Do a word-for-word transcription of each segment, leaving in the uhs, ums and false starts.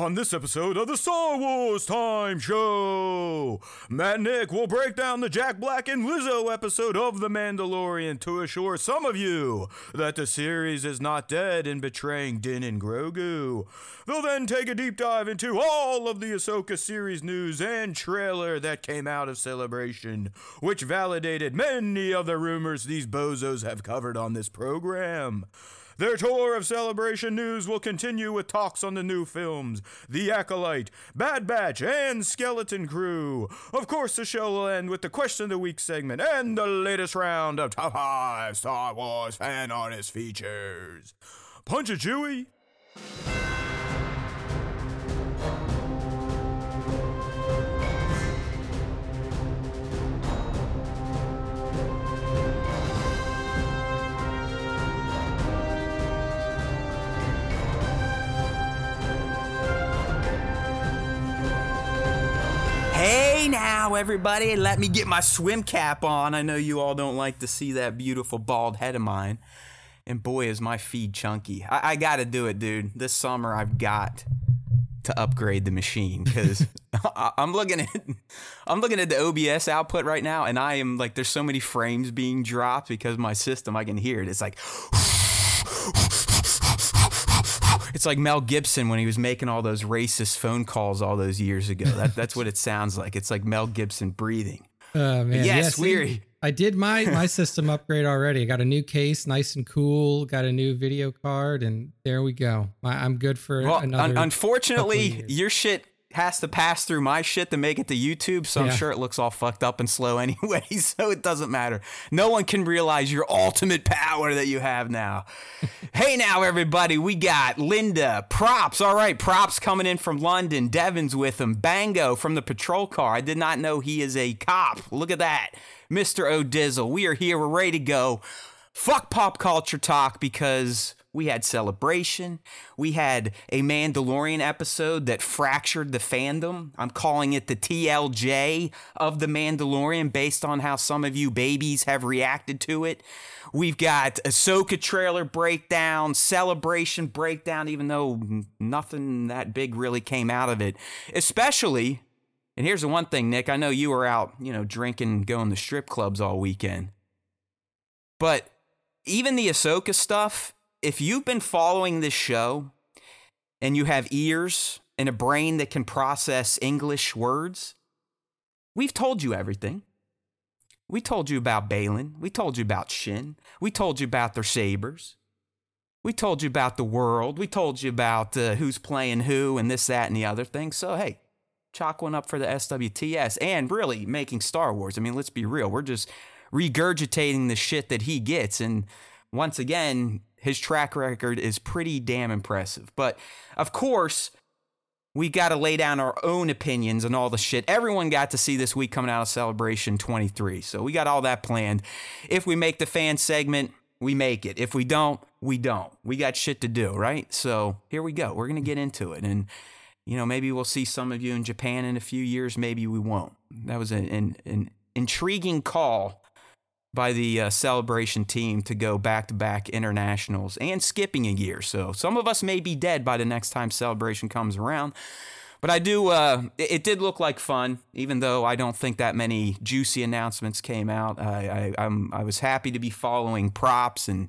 On this episode of the Star Wars Time Show, Matt and Nick will break down the Jack Black and Lizzo episode of The Mandalorian to assure some of you that the series is not dead in betraying Din and Grogu. They'll then take a deep dive into all of the Ahsoka series news and trailer that came out of Celebration, which validated many of the rumors these bozos have covered on this program. Their tour of Celebration news will continue with talks on the new films, The Acolyte, Bad Batch, and Skeleton Crew. Of course, the show will end with the Question of the Week segment and the latest round of Top five Star Wars Fan Artist Features. Punch it, Chewie! Hey now, everybody, let me get my swim cap on. I know you all don't like to see that beautiful bald head of mine. And boy, is my feed chunky. I, I got to do it, dude. This summer, I've got to upgrade the machine because I'm looking at I'm looking at the O B S output right now, and I am like, there's so many frames being dropped because my system, I can hear it. It's like... It's like Mel Gibson when he was making all those racist phone calls all those years ago. That, that's what it sounds like. It's like Mel Gibson breathing. Oh, man. Yes, yes, weary. I did my, my system upgrade already. I got a new case, nice and cool. Got a new video card, and there we go. I, I'm good for well, another. Un- unfortunately, your shit has to pass through my shit to make it to YouTube, so yeah. I'm sure it looks all fucked up and slow anyway, so it doesn't matter. No one can realize your ultimate power that you have now. Hey now, everybody, we got Linda, Props, all right, Props coming in from London, Devin's with him, Bango from the patrol car, I did not know he is a cop, look at that, Mister O'Dizzle, we are here, we're ready to go, fuck pop culture talk, because... We had Celebration. We had a Mandalorian episode that fractured the fandom. I'm calling it the T L J of the Mandalorian based on how some of you babies have reacted to it. We've got Ahsoka trailer breakdown, Celebration breakdown, even though nothing that big really came out of it. Especially, and here's the one thing, Nick, I know you were out, you know, drinking, going to strip clubs all weekend. But even the Ahsoka stuff... If you've been following this show and you have ears and a brain that can process English words, we've told you everything. We told you about Balin. We told you about Shin. We told you about their sabers. We told you about the world. We told you about uh, who's playing who and this, that, and the other thing. So, hey, chalk one up for the S W T S and really making Star Wars. I mean, let's be real. We're just regurgitating the shit that he gets. And once again... His track record is pretty damn impressive. But, of course, we got to lay down our own opinions and all the shit everyone got to see this week coming out of Celebration twenty-three. So we got all that planned. If we make the fan segment, we make it. If we don't, we don't. We got shit to do, right? So here we go. We're going to get into it. And, you know, maybe we'll see some of you in Japan in a few years. Maybe we won't. That was an, an, an intriguing call by the uh, Celebration team to go back-to-back internationals and skipping a year. So some of us may be dead by the next time Celebration comes around. But I do, uh, it, it did look like fun, even though I don't think that many juicy announcements came out. I, I, I'm, I was happy to be following Props and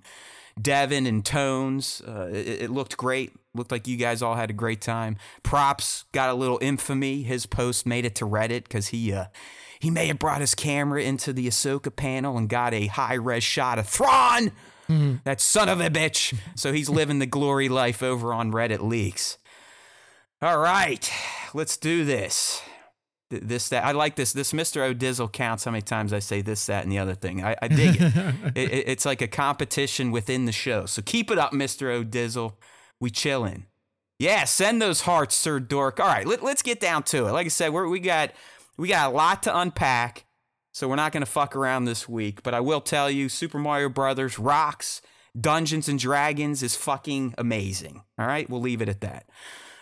Devin and Tones. Uh, it, it looked great. Looked like you guys all had a great time. Props got a little infamy. His post made it to Reddit because he... Uh, He may have brought his camera into the Ahsoka panel and got a high-res shot of Thrawn, mm. that son of a bitch. So he's living the glory life over on Reddit Leaks. All right, let's do this. This, that. I like this. This Mister O'Dizzle counts how many times I say this, that, and the other thing. I, I dig it. it, it. It's like a competition within the show. So keep it up, Mister O'Dizzle. We chillin'. Yeah, send those hearts, Sir Dork. All right, let, let's get down to it. Like I said, we're, we got... We got a lot to unpack, so we're not going to fuck around this week. But I will tell you, Super Mario Brothers rocks. Dungeons and Dragons is fucking amazing. All right, we'll leave it at that.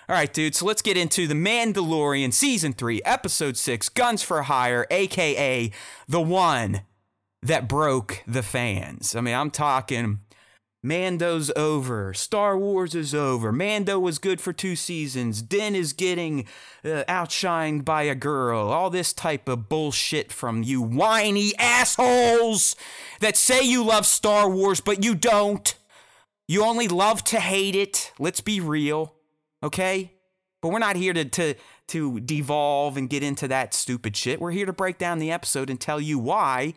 All right, dude, so let's get into The Mandalorian Season three, Episode six, Guns for Hire, a k a the one that broke the fans. I mean, I'm talking Mando's over. Star Wars is over. Mando was good for two seasons. Din is getting uh, outshined by a girl. All this type of bullshit from you whiny assholes that say you love Star Wars, but you don't. You only love to hate it. Let's be real, okay? But we're not here to, to, to devolve and get into that stupid shit. We're here to break down the episode and tell you why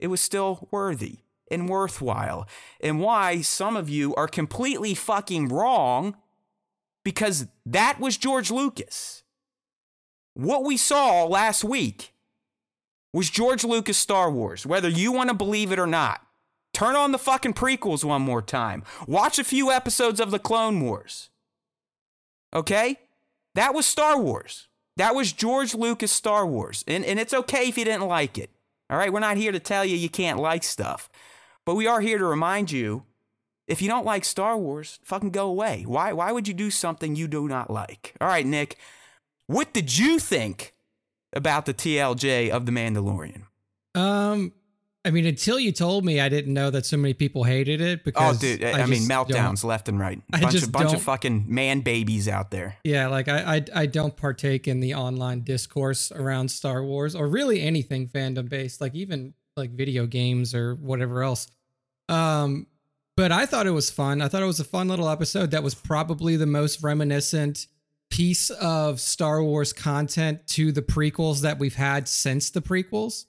it was still worthy and worthwhile, and why some of you are completely fucking wrong, because that was George Lucas. What we saw last week was George Lucas Star Wars, whether you want to believe it or not. Turn on the fucking prequels one more time. Watch a few episodes of the Clone Wars. Okay? That was Star Wars. That was George Lucas Star Wars, and, and it's okay if you didn't like it. All right? We're not here to tell you you can't like stuff. But we are here to remind you, if you don't like Star Wars, fucking go away. Why Why would you do something you do not like? All right, Nick, what did you think about the T L J of The Mandalorian? Um, I mean, until you told me, I didn't know that so many people hated it. Because oh, dude, I, I mean, meltdowns left and right. A bunch, of, bunch of fucking man babies out there. Yeah, like I, I, I don't partake in the online discourse around Star Wars or really anything fandom based, like even like video games or whatever else. Um, but I thought it was fun. I thought it was a fun little episode that was probably the most reminiscent piece of Star Wars content to the prequels that we've had since the prequels.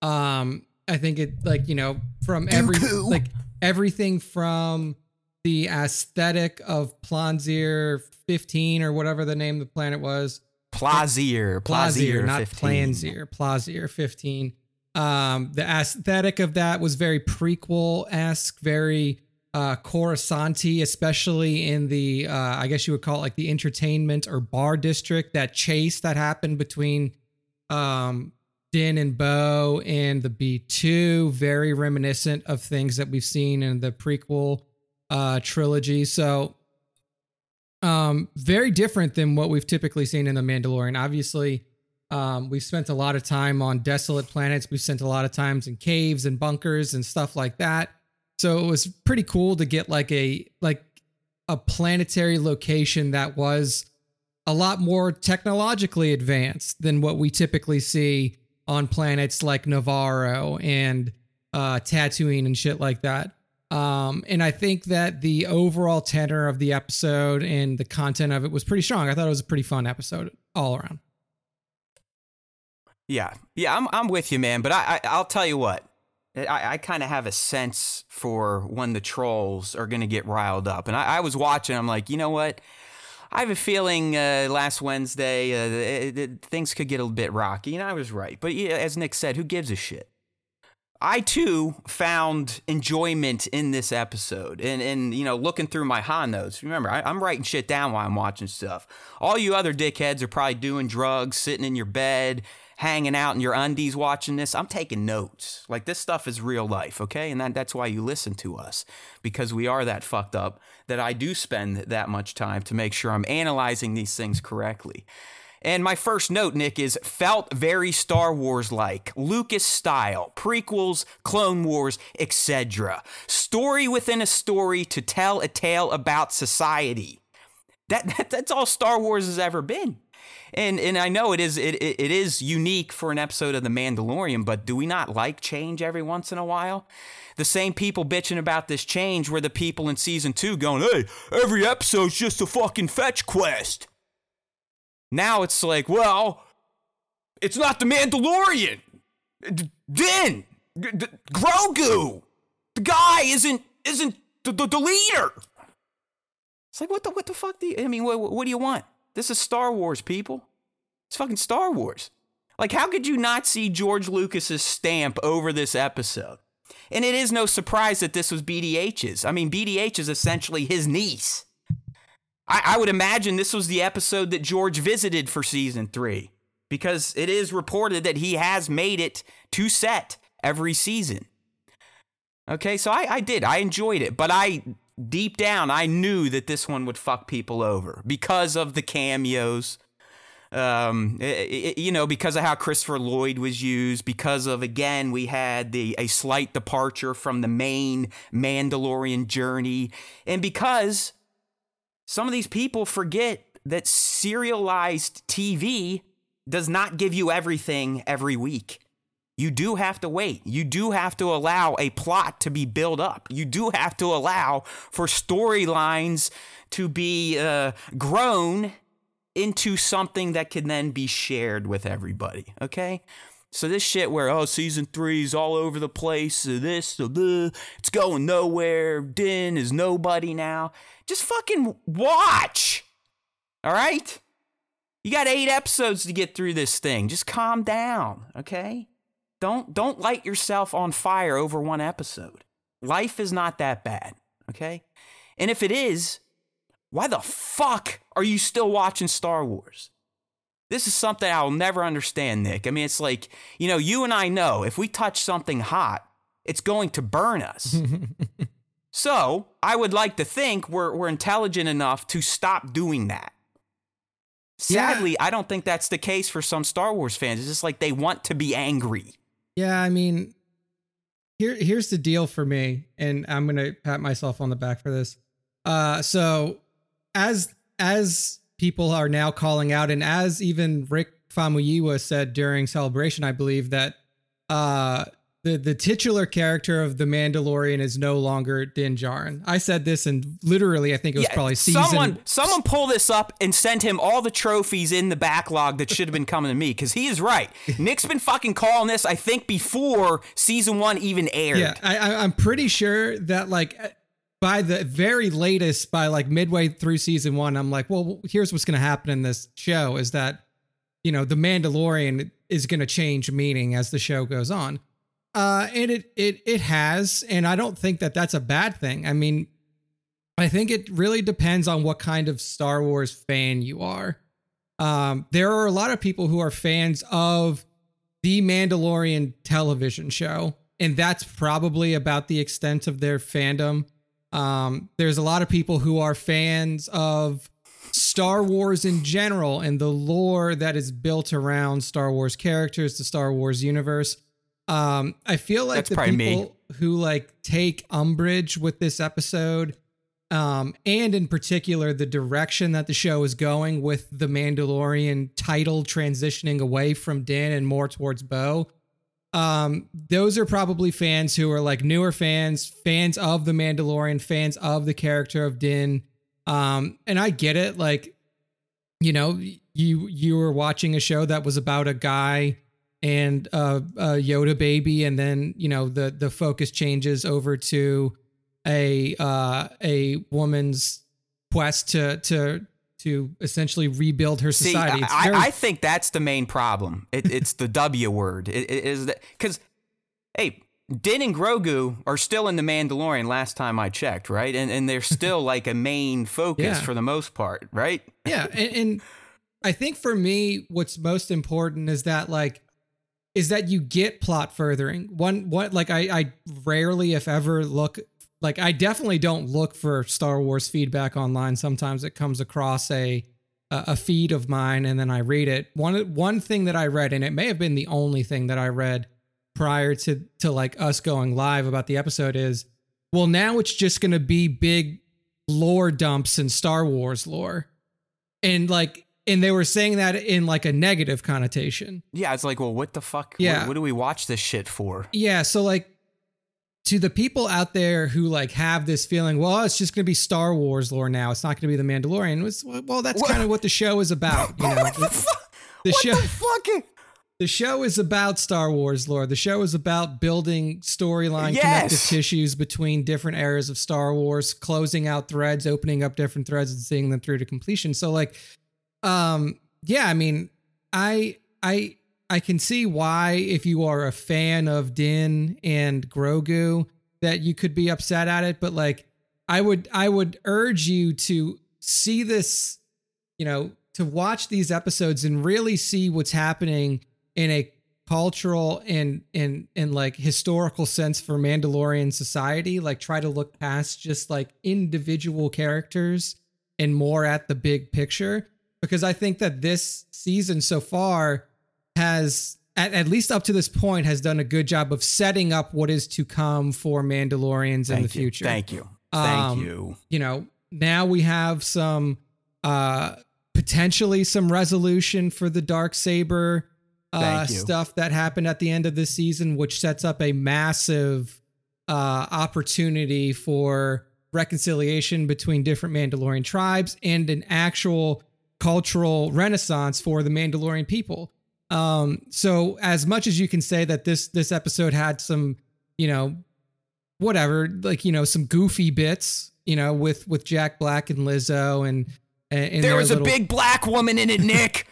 Um, I think it, like, you know, from every, like everything from the aesthetic of Planzir fifteen or whatever the name of the planet was. Plazir. Plazir, not Planzir. Plazir fifteen. Um, the aesthetic of that was very prequel-esque, very uh, Coruscant-y, especially in the, uh, I guess you would call it like the entertainment or bar district, that chase that happened between um, Din and Bo and the B two, very reminiscent of things that we've seen in the prequel uh, trilogy. So um, very different than what we've typically seen in The Mandalorian. Obviously, Um, we've spent a lot of time on desolate planets. We've spent a lot of times in caves and bunkers and stuff like that. So it was pretty cool to get like a like a planetary location that was a lot more technologically advanced than what we typically see on planets like Navarro and uh, Tatooine and shit like that. Um, and I think that the overall tenor of the episode and the content of it was pretty strong. I thought it was a pretty fun episode all around. Yeah, yeah, I'm I'm with you, man. But I, I I'll tell you what, I, I kind of have a sense for when the trolls are gonna get riled up. And I, I was watching, I'm like, you know what? I have a feeling uh, last Wednesday uh, it, it, things could get a bit rocky, and I was right. But yeah, as Nick said, who gives a shit? I too found enjoyment in this episode, and and you know, looking through my high notes. Remember, I, I'm writing shit down while I'm watching stuff. All you other dickheads are probably doing drugs, sitting in your bed, hanging out in your undies watching this. I'm taking notes. Like, this stuff is real life, okay? And that, that's why you listen to us, because we are that fucked up that I do spend that much time to make sure I'm analyzing these things correctly. And my first note, Nick, is felt very Star Wars-like, Lucas style, prequels, Clone Wars, et cetera. Story within a story to tell a tale about society. That, that that's all Star Wars has ever been. And and I know it is it, it it is unique for an episode of The Mandalorian, but do we not like change every once in a while? The same people bitching about this change were the people in season two going, hey, every episode's just a fucking fetch quest. Now it's like, well, it's not The Mandalorian. Din, Grogu, the guy isn't isn't the, the, the leader. It's like, what the what the fuck do you, I mean, what what do you want? This is Star Wars, people. It's fucking Star Wars. Like, how could you not see George Lucas's stamp over this episode? And it is no surprise that this was B D H's. I mean, B D H is essentially his niece. I, I would imagine this was the episode that George visited for season three, because it is reported that he has made it to set every season. Okay, so I, I did. I enjoyed it, but I... Deep down, I knew that this one would fuck people over because of the cameos, um, it, it, you know, because of how Christopher Lloyd was used, because of, again, we had the a slight departure from the main Mandalorian journey, and because some of these people forget that serialized T V does not give you everything every week. You do have to wait. You do have to allow a plot to be built up. You do have to allow for storylines to be uh, grown into something that can then be shared with everybody, okay? So this shit where, oh, season three is all over the place, this, it's going nowhere, Din is nobody now. Just fucking watch, all right? You got eight episodes to get through this thing. Just calm down, okay? Don't don't light yourself on fire over one episode. Life is not that bad, okay? And if it is, why the fuck are you still watching Star Wars? This is something I'll never understand, Nick. I mean, it's like, you know, you and I know if we touch something hot, it's going to burn us. So I would like to think we're we're intelligent enough to stop doing that. Sadly, yeah. I don't think that's the case for some Star Wars fans. It's just like they want to be angry. Yeah, I mean, here here's the deal for me, and I'm going to pat myself on the back for this. Uh, so as as people are now calling out, and as even Rick Famuyiwa said during Celebration, I believe that uh, the, the titular character of The Mandalorian is no longer Din Djarin. I said this, and literally, I think it was yeah, probably season... Someone, someone pull this up and send him all the trophies in the backlog that should have been coming to me, because he is right. Nick's been fucking calling this, I think, before season one even aired. Yeah, I, I, I'm pretty sure that, like... By the very latest, by like midway through season one, I'm like, well, here's what's going to happen in this show is that, you know, the Mandalorian is going to change meaning as the show goes on. Uh, and it, it, it has. And I don't think that that's a bad thing. I mean, I think it really depends on what kind of Star Wars fan you are. Um, there are a lot of people who are fans of the Mandalorian television show, and that's probably about the extent of their fandom. Um, there's a lot of people who are fans of Star Wars in general and the lore that is built around Star Wars characters, the Star Wars universe. Um, I feel like that's the people me. who like take umbrage with this episode, um, and in particular, the direction that the show is going with the Mandalorian title transitioning away from Din and more towards Bo. Um, those are probably fans who are like newer fans, fans of the Mandalorian, fans of the character of Din. Um, and I get it. Like, you know, you, you were watching a show that was about a guy and, uh, a Yoda baby. And then, you know, the, the focus changes over to a, uh, a woman's quest to, to, to essentially rebuild her society. See, I, very- I think that's the main problem. It, it's the W word. It, it is that because, hey, Din and Grogu are still in The Mandalorian last time I checked, right? And and they're still like a main focus yeah. for the most part, right? Yeah, and, and I think for me, what's most important is that like, is that you get plot furthering. One, what like I, I rarely, if ever, look. Like, I definitely don't look for Star Wars feedback online. Sometimes it comes across a a feed of mine, and then I read it. One one thing that I read, and it may have been the only thing that I read prior to, to like, us going live about the episode is, well, now it's just going to be big lore dumps in Star Wars lore. And, like... And they were saying that in like a negative connotation. Yeah, it's like, well, what the fuck? Yeah. What, what do we watch this shit for? Yeah, so, like... To the people out there who like have this feeling, well, it's just going to be Star Wars lore now. It's not going to be The Mandalorian. It's, well, that's kind of what the show is about. You know? What the fuck? The what show, the fucking? The show is about Star Wars lore. The show is about building storyline yes. connective tissues between different eras of Star Wars, closing out threads, opening up different threads, and seeing them through to completion. So, like, um, yeah, I mean, I, I. I can see why, if you are a fan of Din and Grogu, that you could be upset at it. But like, I would, I would urge you to see this, you know, to watch these episodes and really see what's happening in a cultural and, and, and like historical sense for Mandalorian society. Like, try to look past just like individual characters and more at the big picture. because I think that this season so far has, at, at least up to this point, has done a good job of setting up what is to come for Mandalorians Thank in the you. future. Thank you. Thank um, you. You know, now we have some, uh, potentially some resolution for the Darksaber uh, stuff that happened at the end of the season, which sets up a massive uh, opportunity for reconciliation between different Mandalorian tribes and an actual cultural renaissance for the Mandalorian people. Um, so as much as you can say that this, this episode had some, you know, whatever, like, you know, some goofy bits, you know, with, with Jack Black and Lizzo and, and there was little, a big black woman in it, Nick,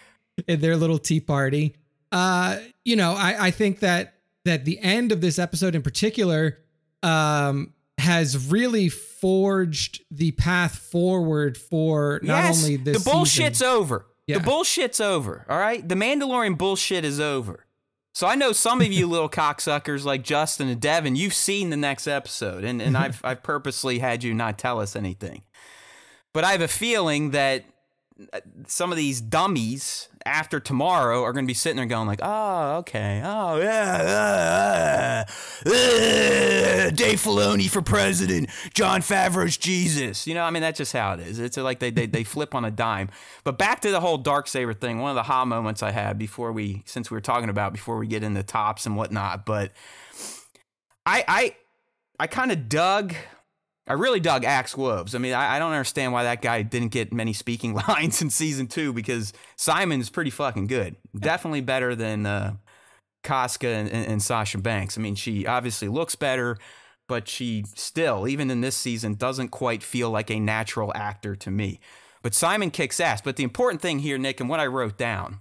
in their little tea party. Uh, you know, I, I think that, that the end of this episode in particular, um, has really forged the path forward for not yes, only this the bullshit's season. over. Yeah. The bullshit's over. All right. The Mandalorian bullshit is over. So I know some of you little cocksuckers like Justin and Devin, you've seen the next episode and, and I've, I've purposely had you not tell us anything, but I have a feeling that some of these dummies after tomorrow are going to be sitting there going like, oh, okay. Oh, yeah. Uh, uh, Dave Filoni for president. Jon Favreau's Jesus. You know, I mean, that's just how it is. It's like they, they, they flip on a dime. But back to the whole Darksaber thing, one of the ha moments I had before we, since we were talking about before we get into tops and whatnot, but I, I, I kind of dug... I really dug Axe Wolves. I mean, I, I don't understand why that guy didn't get many speaking lines in season two because Simon's pretty fucking good. Yeah. Definitely better than uh, Casca and, and, and Sasha Banks. I mean, she obviously looks better, but she still, even in this season, doesn't quite feel like a natural actor to me. But Simon kicks ass. But the important thing here, Nick, and what I wrote down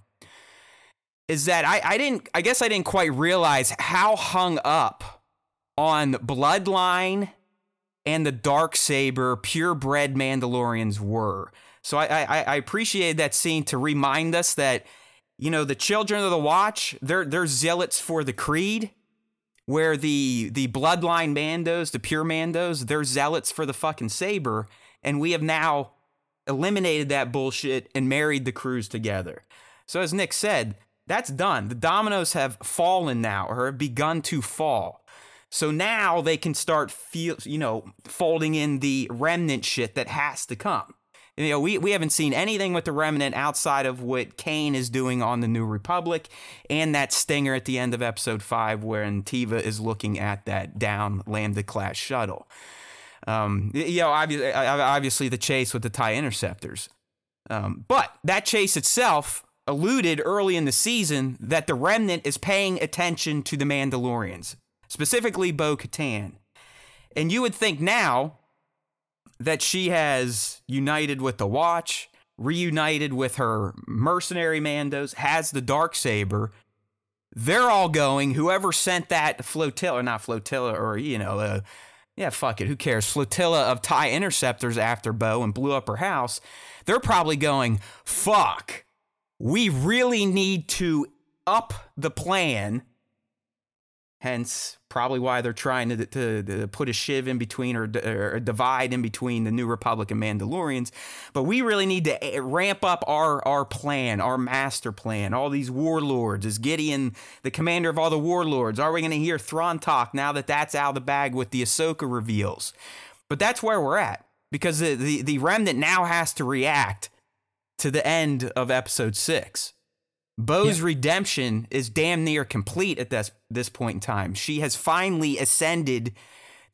is that I, I didn't, I guess I didn't quite realize how hung up on bloodline and the Darksaber purebred Mandalorians were. So I, I, I appreciated that scene to remind us that, you know, the Children of the Watch, they're, they're zealots for the Creed, where the, the bloodline Mandos, the pure Mandos, they're zealots for the fucking saber. And we have now eliminated that bullshit and married the crews together. So as Nick said, that's done. The dominoes have fallen now or have begun to fall. So now they can start, feel, you know, folding in the remnant shit that has to come. You know, we, we haven't seen anything with the remnant outside of what Kane is doing on the New Republic and that stinger at the end of episode five wherein Teva is looking at that down Lambda class shuttle. Um, you know, obviously, obviously the chase with the TIE Interceptors. Um, but that chase itself alluded early in the season that the remnant is paying attention to the Mandalorians. Specifically Bo-Katan. And you would think now that she has united with the Watch, reunited with her mercenary Mandos, has the Darksaber. They're all going, whoever sent that flotilla, or not flotilla, or, you know, uh, yeah, fuck it, who cares, flotilla of TIE Interceptors after Bo and blew up her house, they're probably going, fuck, we really need to up the plan. Hence, probably why they're trying to, to, to put a shiv in between or, or a divide in between the New Republic and Mandalorians. But we really need to ramp up our, our plan, our master plan, all these warlords. Is Gideon the commander of all the warlords? Are we going to hear Thrawn talk now that that's out of the bag with the Ahsoka reveals? But that's where we're at because the, the, the remnant now has to react to the end of episode six. Bo's yeah. redemption is damn near complete at this this point in time. She has finally ascended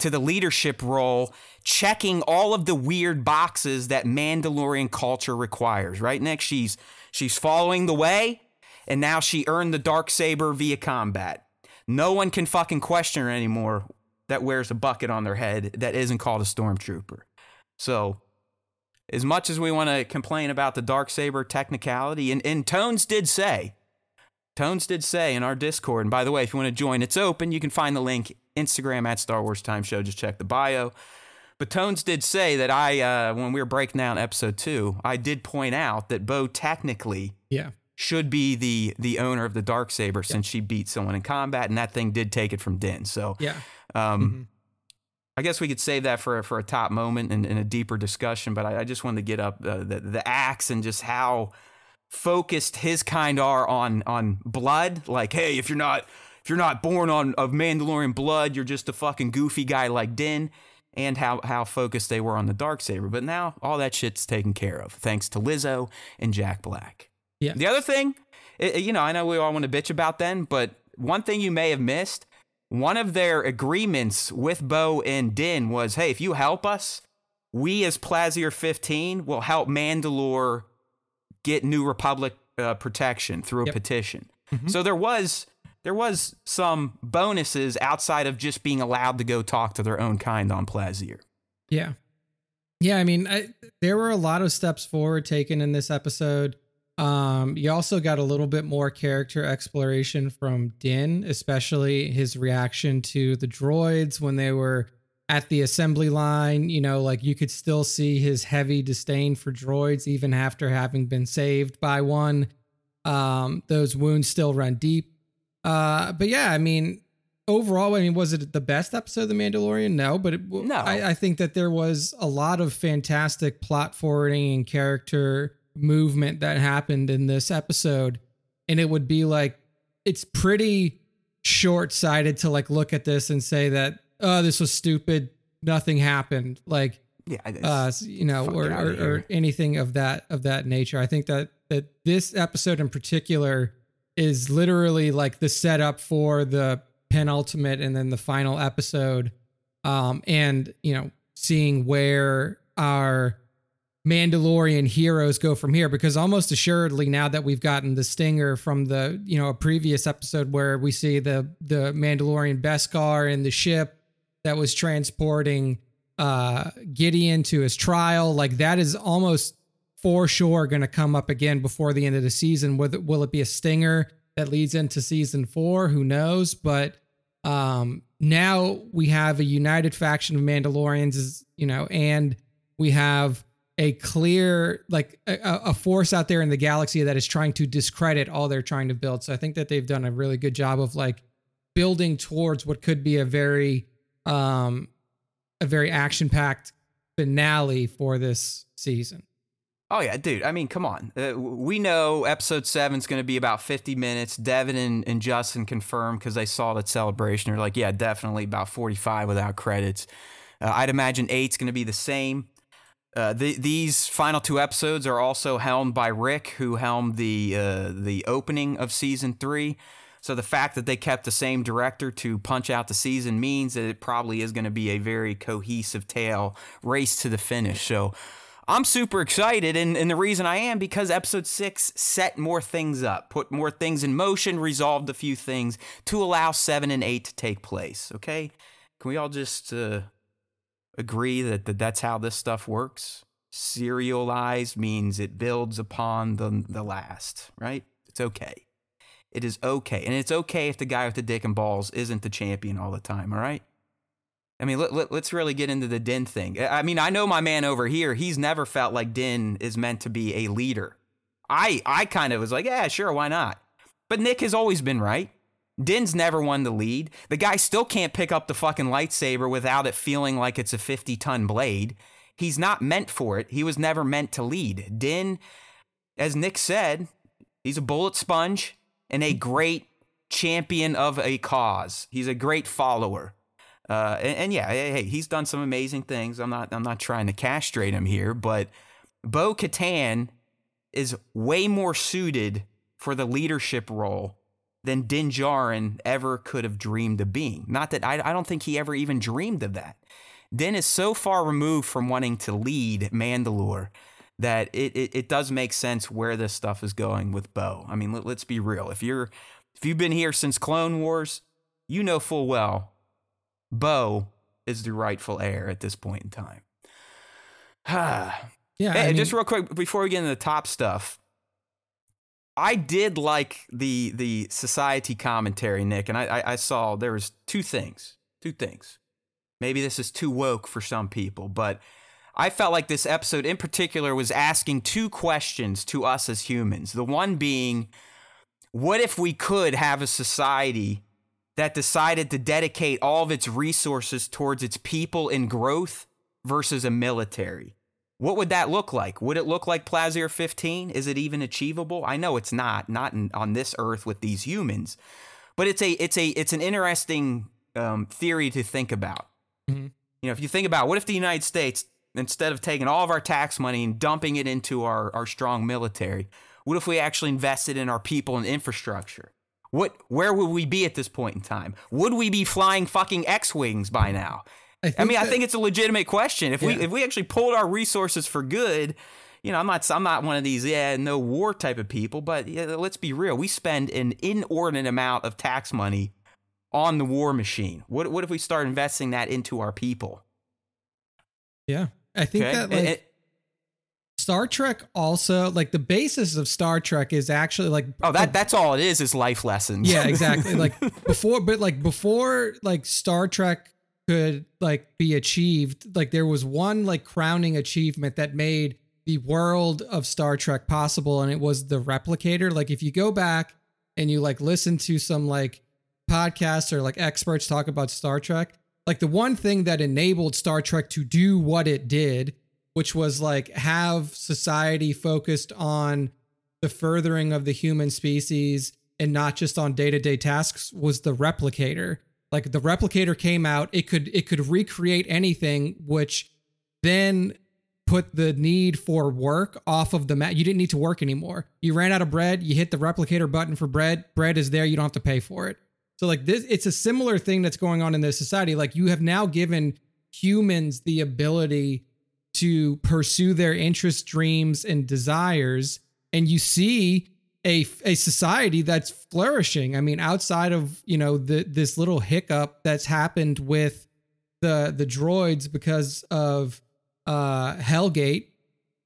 to the leadership role, checking all of the weird boxes that Mandalorian culture requires. Right, Nick? She's she's following the way, and now she earned the Darksaber via combat. No one can fucking question her anymore that wears a bucket on their head that isn't called a stormtrooper. So... as much as we want to complain about the Darksaber technicality, and, and Tones did say, Tones did say in our Discord, and by the way, if you want to join, it's open. You can find the link, Instagram at Star Wars Time Show. Just check the bio. But Tones did say that I, uh, when we were breaking down episode two, I did point out that Bo technically yeah. should be the the owner of the Darksaber yeah. since she beat someone in combat, and that thing did take it from Din. So, yeah. Um, mm-hmm. I guess we could save that for, for a top moment and, and a deeper discussion, but I, I just wanted to get up uh, the, the axe and just how focused his kind are on on blood. Like, hey, if you're not if you're not born on of Mandalorian blood, you're just a fucking goofy guy like Din, and how, how focused they were on the Darksaber. But now all that shit's taken care of, thanks to Lizzo and Jack Black. Yeah. The other thing, it, you know, I know we all want to bitch about then, but one thing you may have missed, one of their agreements with Bo and Din was, hey, if you help us, we as Plazier fifteen will help Mandalore get New Republic uh, protection through a yep. petition. Mm-hmm. So there was there was some bonuses outside of just being allowed to go talk to their own kind on Plazier. Yeah. Yeah, I mean, I, there were a lot of steps forward taken in this episode. Um, you also got a little bit more character exploration from Din, especially his reaction to the droids when they were at the assembly line. You know, like you could still see his heavy disdain for droids, even after having been saved by one. Um, those wounds still run deep. Uh, but yeah, I mean, overall, I mean, was it the best episode of The Mandalorian? No, but it, no. I, I think that there was a lot of fantastic plot forwarding and character movement that happened in this episode, and it would be like, it's pretty short-sighted to like look at this and say that, oh, this was stupid, nothing happened, like yeah uh you know or, or, or anything of that of that nature. I think that that this episode in particular is literally like the setup for the penultimate and then the final episode, um and you know, seeing where our Mandalorian heroes go from here, because almost assuredly now that we've gotten the stinger from the, you know, a previous episode where we see the the Mandalorian Beskar in the ship that was transporting uh Gideon to his trial, like that is almost for sure going to come up again before the end of the season. Whether will it be a stinger that leads into season four, who knows? But um now we have a united faction of Mandalorians, you know, and we have a clear, like a, a force out there in the galaxy that is trying to discredit all they're trying to build. So I think that they've done a really good job of like building towards what could be a very, um, a very action-packed finale for this season. Oh yeah, dude. I mean, come on. Uh, we know episode seven is going to be about fifty minutes. Devin and, and Justin confirmed, because they saw that celebration. They're like, yeah, definitely about forty-five without credits. Uh, I'd imagine eight's going to be the same. Uh, the, these final two episodes are also helmed by Rick, who helmed the uh, the opening of season three. So the fact that they kept the same director to punch out the season means that it probably is going to be a very cohesive tale, race to the finish. So I'm super excited, and, and the reason I am, because episode six set more things up, put more things in motion, resolved a few things to allow seven and eight to take place. Okay, can we all just... Uh, agree that, that that's how this stuff works? Serialized means it builds upon the the last, right? It's okay. It is okay. And it's okay if the guy with the dick and balls isn't the champion all the time, all right? I mean, let, let, let's really get into the Din thing. I mean, I know my man over here, he's never felt like Din is meant to be a leader. I, I kind of was like, yeah, sure, why not? But Nick has always been right. Din's never won the lead. The guy still can't pick up the fucking lightsaber without it feeling like it's a fifty-ton blade. He's not meant for it. He was never meant to lead. Din, as Nick said, he's a bullet sponge and a great champion of a cause. He's a great follower. Uh, and, and yeah, hey, he's done some amazing things. I'm not, I'm not trying to castrate him here, but Bo Katan is way more suited for the leadership role than Din Djarin ever could have dreamed of being. Not that, I, I don't think he ever even dreamed of that. Din is so far removed from wanting to lead Mandalore that it, it, it does make sense where this stuff is going with Bo. I mean, let, let's be real. If you're, if you've been here since Clone Wars, you know full well Bo is the rightful heir at this point in time. yeah. Hey, I mean, just real quick, before we get into the top stuff, I did like the the society commentary, Nick, and I, I saw there was two things, two things. Maybe this is too woke for some people, but I felt like this episode in particular was asking two questions to us as humans. The one being, what if we could have a society that decided to dedicate all of its resources towards its people and growth versus a military. What would that look like? Would it look like Plazir fifteen? Is it even achievable? I know it's not, not in, on this earth with these humans, but it's a, it's a, it's an interesting um, theory to think about. Mm-hmm. You know, if you think about what if the United States, instead of taking all of our tax money and dumping it into our, our strong military, what if we actually invested in our people and infrastructure? What, where would we be at this point in time? Would we be flying fucking X-Wings by now? I, I mean, that, I think it's a legitimate question. If yeah. we if we actually pulled our resources for good, you know, I'm not I'm not one of these yeah no war type of people, but yeah, let's be real. We spend an inordinate amount of tax money on the war machine. What what if we start investing that into our people? Yeah, I think okay. that like, it, it, Star Trek also, like the basis of Star Trek is actually like oh that that's all it is is life lessons. Yeah, exactly. Like before, but like before, like Star Trek could like be achieved, like there was one like crowning achievement that made the world of Star Trek possible, and it was the replicator. Like if you go back and you like listen to some like podcasts or like experts talk about Star Trek, like the one thing that enabled Star Trek to do what it did, which was like have society focused on the furthering of the human species and not just on day-to-day tasks, was the replicator. Like the replicator came out, it could it could recreate anything, which then put the need for work off of the mat. You didn't need to work anymore. You ran out of bread, you hit the replicator button for bread. Bread is there. You don't have to pay for it. So like this, it's a similar thing that's going on in this society. Like you have now given humans the ability to pursue their interests, dreams, and desires. And you see A, a society that's flourishing. I mean, outside of, you know, the, this little hiccup that's happened with the the droids because of uh, Hellgate,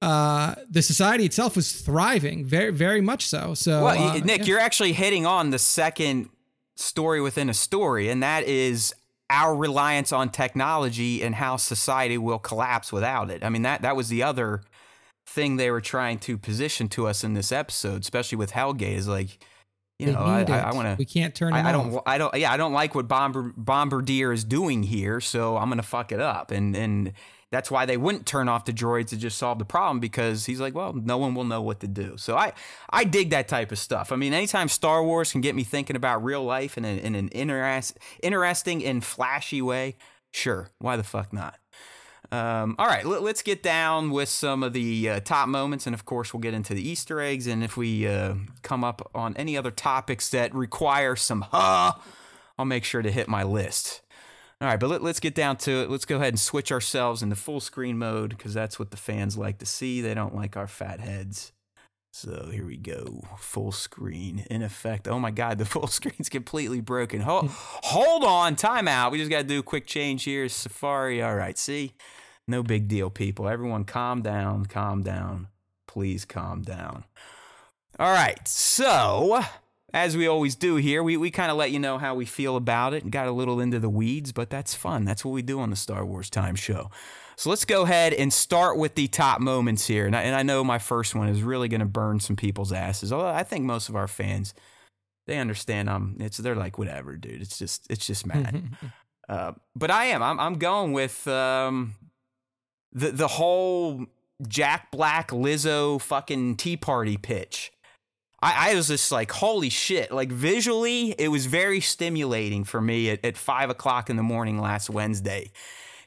uh, the society itself is thriving very, very much so. So, well, uh, Nick, yeah. you're actually hitting on the second story within a story, and that is our reliance on technology and how society will collapse without it. I mean, that that was the other thing they were trying to position to us in this episode, especially with Hellgate, is like, you they know, I, I, I want to. We can't turn. I, it I don't. Off. I don't. Yeah, I don't like what Bomber, Bombardier is doing here, so I'm gonna fuck it up, and and that's why they wouldn't turn off the droids to just solve the problem, because he's like, well, no one will know what to do. So I I dig that type of stuff. I mean, anytime Star Wars can get me thinking about real life in an in an interest, interesting and flashy way, sure, why the fuck not? Um, all right, let, let's get down with some of the uh, top moments, and of course we'll get into the Easter eggs, and if we uh, come up on any other topics that require some huh, I'll make sure to hit my list. All right, but let, let's get down to it. Let's go ahead and switch ourselves into full screen mode, because that's what the fans like to see. They don't like our fat heads. So here we go, full screen in effect. Oh my God, the full screen's completely broken. Hold, hold on, time out. We just got to do a quick change here. Safari, all right, see? No big deal, people. Everyone calm down, calm down. Please calm down. All right, so as we always do here, we, we kind of let you know how we feel about it. Got a little into the weeds, but that's fun. That's what we do on the Star Wars Time Show. So let's go ahead and start with the top moments here. And I, and I know my first one is really going to burn some people's asses. Although I think most of our fans, they understand. I'm, it's, they're like, whatever, dude. It's just it's just mad. uh, but I am. I'm, I'm going with... Um, The the whole Jack Black, Lizzo fucking Tea Party pitch. I, I was just like, holy shit. Like visually, it was very stimulating for me at, at five o'clock in the morning last Wednesday.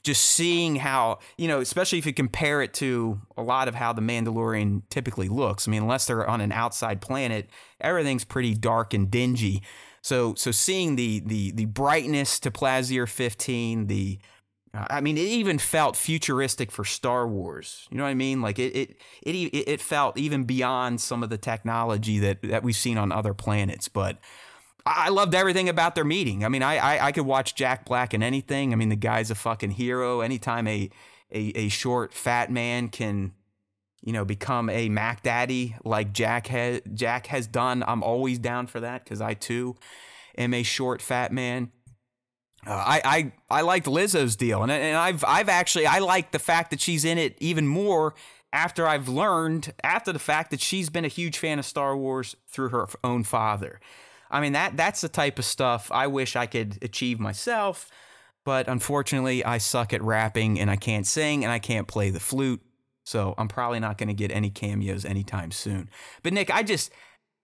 Just seeing how, you know, especially if you compare it to a lot of how The Mandalorian typically looks. I mean, unless they're on an outside planet, everything's pretty dark and dingy. So so seeing the the the brightness to Plazir fifteen, the I mean, it even felt futuristic for Star Wars. You know what I mean? Like it, it, it, it felt even beyond some of the technology that, that we've seen on other planets. But I loved everything about their meeting. I mean, I, I, I could watch Jack Black in anything. I mean, the guy's a fucking hero. Anytime a, a, a short fat man can, you know, become a Mac Daddy like Jack has Jack has done, I'm always down for that, because I too am a short fat man. Uh, I, I I liked Lizzo's deal, and and I've I've actually I like the fact that she's in it even more after I've learned after the fact that she's been a huge fan of Star Wars through her own father. I mean, that that's the type of stuff I wish I could achieve myself. But unfortunately, I suck at rapping and I can't sing and I can't play the flute. So I'm probably not going to get any cameos anytime soon. But Nick, I just,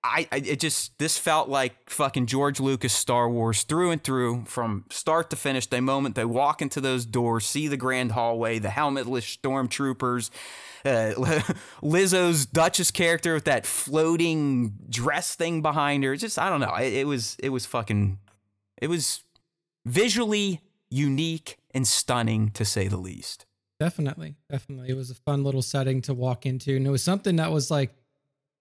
I, I, it just, this felt like fucking George Lucas Star Wars through and through, from start to finish. The moment they walk into those doors, see the grand hallway, the helmetless stormtroopers, uh, Lizzo's Duchess character with that floating dress thing behind her. It's just, I don't know. It, it was, it was fucking, it was visually unique and stunning, to say the least. Definitely, definitely. It was a fun little setting to walk into. And it was something that was like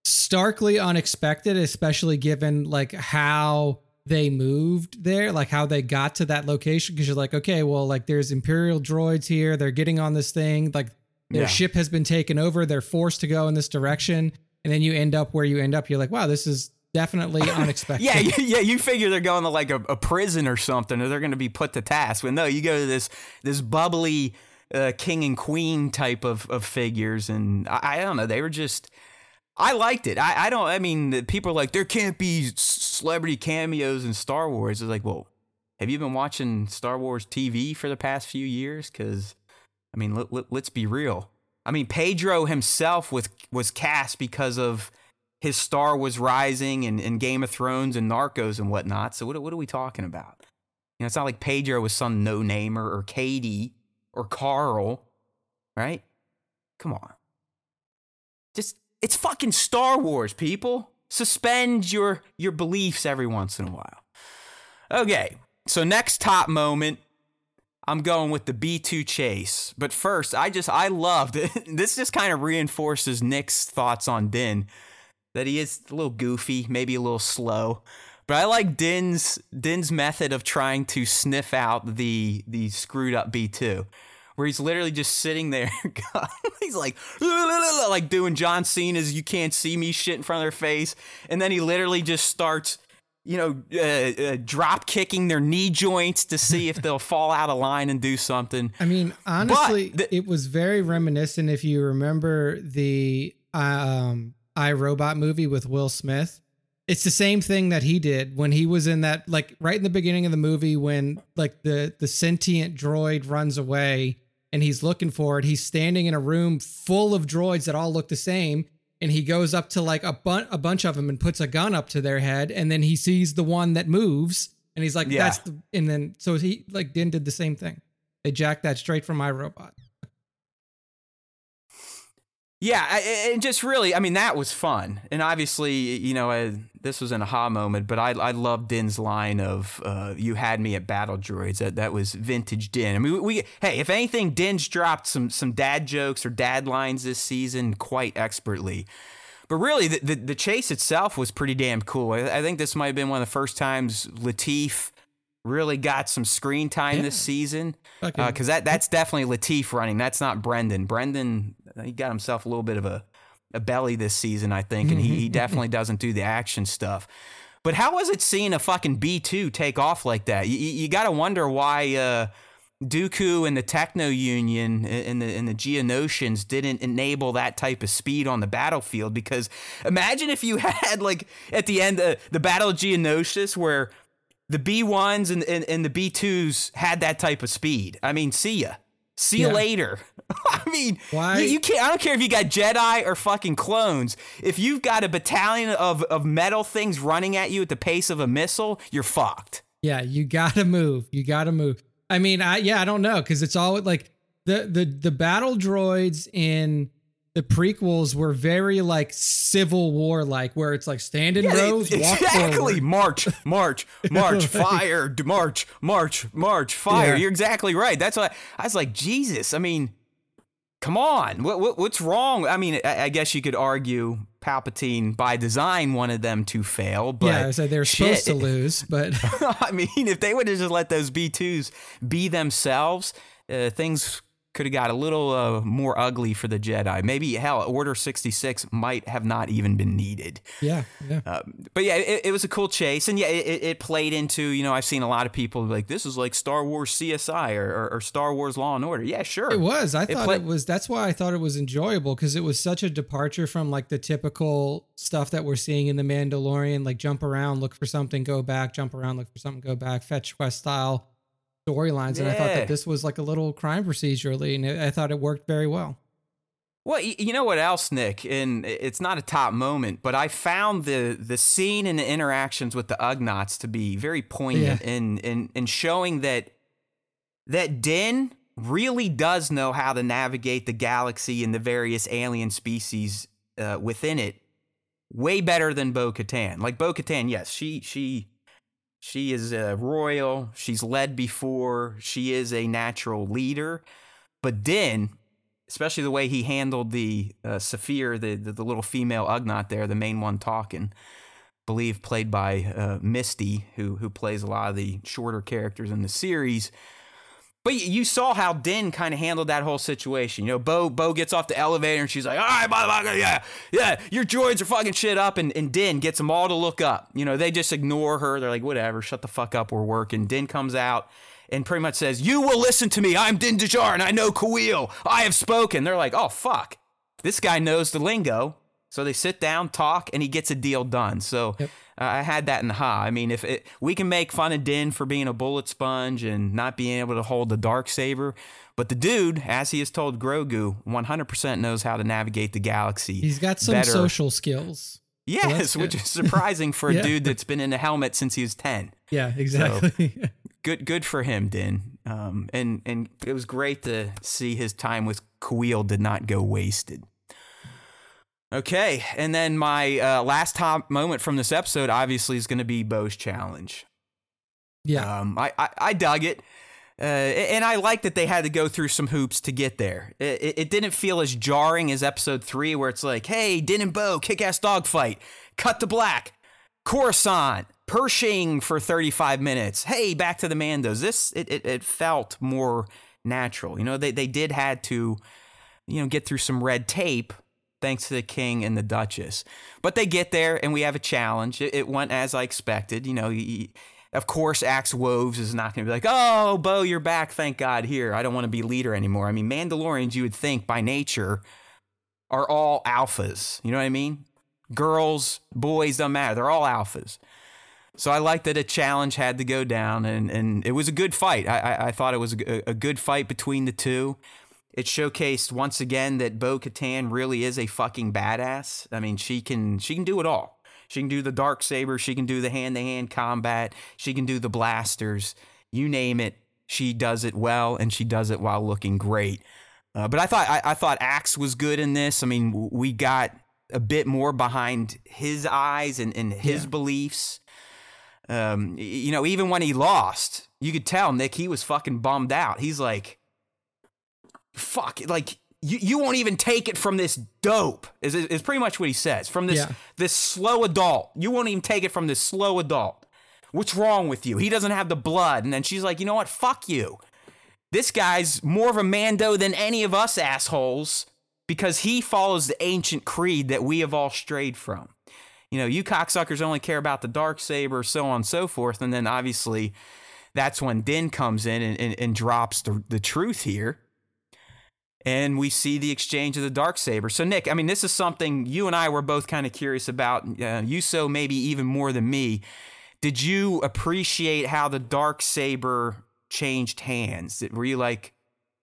starkly unexpected, especially given like how they moved there, like how they got to that location. Because you're like, okay, well, like there's Imperial droids here. They're getting on this thing. Like their yeah. ship has been taken over. They're forced to go in this direction. And then you end up where you end up. You're like, wow, this is definitely unexpected. yeah, yeah. You figure they're going to like a, a prison or something, or they're going to be put to task. But no, you go to this, this bubbly... Uh, king and queen type of, of figures. And I, I don't know. They were just, I liked it. I, I don't, I mean, people are like, there can't be celebrity cameos in Star Wars. It's like, well, have you been watching Star Wars T V for the past few years? Cause I mean, let, let, let's be real. I mean, Pedro himself was, was cast because of his star was rising in, in Game of Thrones and Narcos and whatnot. So what, what are we talking about? You know, it's not like Pedro was some no-namer, or Katie or Carl, right? Come on. Just, it's fucking Star Wars, people. Suspend your, your beliefs every once in a while. Okay, so next top moment, I'm going with the B two chase. But first, I just, I loved it. This just kind of reinforces Nick's thoughts on Din, that he is a little goofy, maybe a little slow. But I like Din's Din's method of trying to sniff out the the screwed up B two, where he's literally just sitting there. God, he's like, like doing John Cena's "you can't see me" shit in front of their face, and then he literally just starts, you know, uh, uh, drop kicking their knee joints to see if they'll fall out of line and do something. I mean, honestly, th- it was very reminiscent, if you remember the um, I, Robot movie with Will Smith. It's the same thing that he did when he was in that, like right in the beginning of the movie, when like the, the sentient droid runs away and he's looking for it. He's standing in a room full of droids that all look the same. And he goes up to like a, bun- a bunch of them and puts a gun up to their head. And then he sees the one that moves and he's like, yeah. that's the, and then, so he like Din did the same thing. They jacked that straight from I, Robot. Yeah, and just really, I mean, that was fun. And obviously, you know, I, this was an aha moment, but I I love Din's line of, uh, you had me at Battle Droids. That that was vintage Din. I mean, we, we hey, if anything, Din's dropped some some dad jokes or dad lines this season quite expertly. But really, the, the, the chase itself was pretty damn cool. I, I think this might have been one of the first times Latif really got some screen time yeah. this season, because okay. uh, that that's definitely Latif running. That's not Brendan. Brendan, he got himself a little bit of a, a belly this season, I think, and he, he definitely doesn't do the action stuff. But how was it seeing a fucking B two take off like that? You, you got to wonder why uh, Dooku and the Techno Union and the and the Geonosians didn't enable that type of speed on the battlefield. Because imagine if you had like at the end of the Battle of Geonosis where the B ones and, and, and the B twos had that type of speed. I mean, see ya. See yeah. you later. I mean, you, you can't, I don't care if you got Jedi or fucking clones. If you've got a battalion of, of metal things running at you at the pace of a missile, you're fucked. Yeah, you gotta move. You gotta move. I mean, I yeah, I don't know, because it's all like the, the, the battle droids in the prequels were very like Civil War like, where it's like stand in yeah, rows, they, walk exactly. forward. March, march, march, fire, march, march, march, fire. Yeah. You're exactly right. That's why I, I was like, Jesus. I mean, come on, what, what what's wrong? I mean, I, I guess you could argue Palpatine by design wanted them to fail, but yeah, so they're supposed to lose. But I mean, if they would have just let those B twos be themselves, uh, things could have got a little uh, more ugly for the Jedi. Maybe hell, Order sixty-six might have not even been needed. Yeah, yeah. Uh, but yeah, it, it was a cool chase, and yeah, it, it played into, you know, I've seen a lot of people like, this is like Star Wars C S I or, or, or Star Wars Law and Order. Yeah, sure. It was. I it thought play- it was. That's why I thought it was enjoyable, because it was such a departure from like the typical stuff that we're seeing in The Mandalorian, like jump around, look for something, go back, jump around, look for something, go back, fetch quest style storylines. Yeah. And I thought that this was like a little crime procedurally, and I thought it worked very well. Well, you know what else, Nick, and it's not a top moment, but I found the the scene and the interactions with the Ugnaughts to be very poignant in yeah. in in showing that that Din really does know how to navigate the galaxy and the various alien species uh, within it way better than Bo-Katan. Like Bo-Katan, yes, she she she is uh, royal. She's led before. She is a natural leader, but Din, especially the way he handled the uh, Saphir, the, the the little female Ugnaught there, the main one talking, believe played by uh, Misty, who who plays a lot of the shorter characters in the series. But you saw how Din kind of handled that whole situation. You know, Bo Bo gets off the elevator and she's like, all right, motherfucker, yeah, yeah, your droids are fucking shit up. And, and Din gets them all to look up. You know, they just ignore her. They're like, whatever, shut the fuck up, we're working. Din comes out and pretty much says, you will listen to me. I'm Din Djarin, and I know Kweel. I have spoken. They're like, oh, fuck. This guy knows the lingo. So they sit down, talk, and he gets a deal done. So yep. uh, I had that in Ha. I mean, if it, we can make fun of Din for being a bullet sponge and not being able to hold the Darksaber, but the dude, as he has told Grogu, one hundred percent knows how to navigate the galaxy. He's got some better social skills. Yes, so which is surprising for a yeah. dude that's been in a helmet since he was ten. Yeah, exactly. So, Good, good for him, Din. Um, and and it was great to see his time with Kweel did not go wasted. Okay, and then my uh, last top moment from this episode, obviously, is going to be Bo's challenge. Yeah, um, I, I I dug it, uh, and I like that they had to go through some hoops to get there. It, it didn't feel as jarring as episode three, where it's like, hey, Din and Bo, kick-ass dogfight, cut to black, Coruscant. Pershing for thirty-five minutes. Hey, back to the Mandos. This, it, it, it felt more natural. You know, they, they did had to, you know, get through some red tape thanks to the King and the Duchess. But they get there and we have a challenge. It, it went as I expected. You know, he, of course, Axe Woves is not going to be like, oh, Bo, you're back. Thank God here. I don't want to be leader anymore. I mean, Mandalorians, you would think by nature, are all alphas. You know what I mean? Girls, boys, doesn't matter. They're all alphas. So I liked that a challenge had to go down, and, and it was a good fight. I, I, I thought it was a, a good fight between the two. It showcased once again that Bo-Katan really is a fucking badass. I mean, she can she can do it all. She can do the Darksaber. She can do the hand-to-hand combat. She can do the blasters. You name it, she does it well, and she does it while looking great. Uh, but I thought I, I thought Axe was good in this. I mean, we got a bit more behind his eyes and, and his yeah. beliefs. Um, you know, even when he lost, you could tell, Nick, he was fucking bummed out. He's like, fuck, like, you, you won't even take it from this dope, is, is pretty much what he says. From this, yeah. this slow adult. You won't even take it from this slow adult. What's wrong with you? He doesn't have the blood. And then she's like, you know what? Fuck you. This guy's more of a Mando than any of us assholes because he follows the ancient creed that we have all strayed from. You know, you cocksuckers only care about the Darksaber, so on and so forth. And then obviously that's when Din comes in and, and, and drops the, the truth here. And we see the exchange of the Darksaber. So, Nick, I mean, this is something you and I were both kind of curious about. Uh, you so maybe even more than me. Did you appreciate how the Darksaber changed hands? Were you like,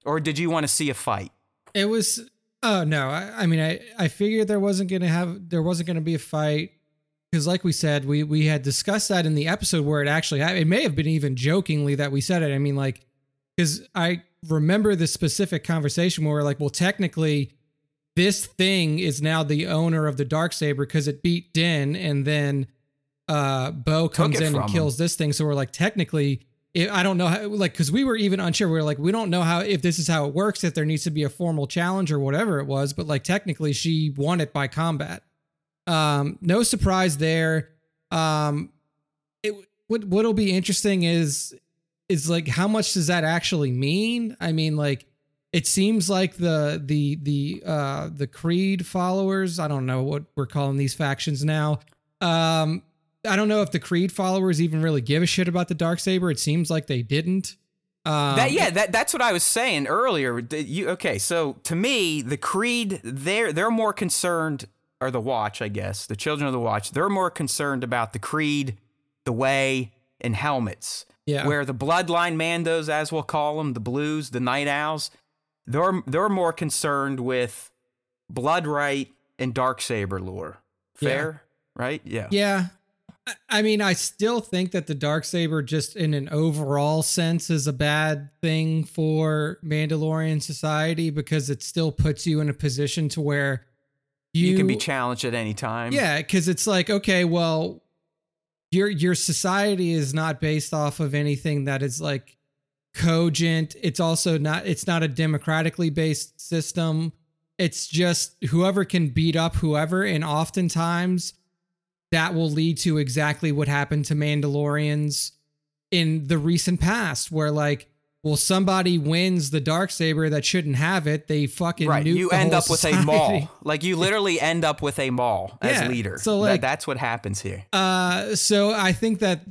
or did you want to see a fight? It was... Oh no! I, I mean, I, I figured there wasn't gonna have there wasn't gonna be a fight because, like we said, we we had discussed that in the episode where it actually it may have been even jokingly that we said it. I mean, like, because I remember this specific conversation where we're like, well, technically, this thing is now the owner of the Darksaber because it beat Din, and then uh, Bo comes in and kills this thing. So we're like, technically. I don't know how, like, because we were even unsure. We were like, we don't know how, if this is how it works, if there needs to be a formal challenge or whatever it was. But like, technically, she won it by combat. Um, no surprise there. Um, it what what'll be interesting is is like how much does that actually mean? I mean, like, It seems like the the the uh, the Creed followers, I don't know what we're calling these factions now. Um, I don't know if the Creed followers even really give a shit about the Darksaber. It seems like they didn't. Um, that, yeah, that that's what I was saying earlier. You, okay, so to me, the Creed, they're they're more concerned, or the Watch, I guess, the Children of the Watch. They're more concerned about the Creed, the Way, and helmets. Yeah. Where the Bloodline Mandos, as we'll call them, the Blues, the Night Owls. They're they're more concerned with Blood Rite and Darksaber lore. Fair, yeah. Right? Yeah. Yeah. I mean, I still think that the Darksaber, just in an overall sense, is a bad thing for Mandalorian society, because it still puts you in a position to where you, you can be challenged at any time. Yeah, because it's like, okay, well, your your society is not based off of anything that is like cogent. It's also not, it's not a democratically based system. It's just whoever can beat up whoever. And oftentimes that will lead to exactly what happened to Mandalorians in the recent past, where like, well, somebody wins the Darksaber that shouldn't have it. They fucking right. nuke you the end whole up with society. A maul. Like you literally end up with a maul as yeah. leader. So like, Th- that's what happens here. Uh, so I think that,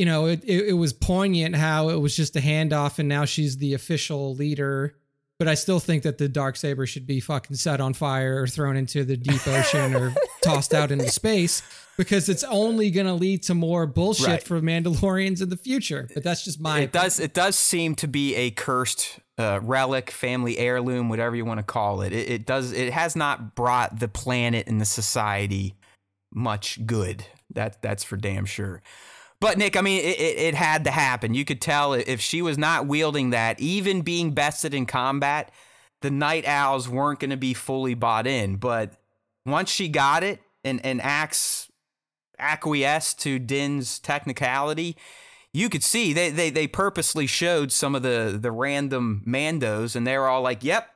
you know, it, it, it was poignant how it was just a handoff and now she's the official leader. But I still think that the Darksaber should be fucking set on fire or thrown into the deep ocean or tossed out into space, because it's only going to lead to more bullshit right. for Mandalorians in the future. But that's just my It opinion. does. It does seem to be a cursed uh, relic, family heirloom, whatever you want to call it. it. It does. It has not brought the planet and the society much good. That that's for damn sure. But, Nick, I mean, it, it, it had to happen. You could tell if she was not wielding that, even being bested in combat, the Night Owls weren't going to be fully bought in. But once she got it and, and Axe acquiesced to Din's technicality, you could see they, they, they purposely showed some of the, the random Mandos, and they were all like, yep,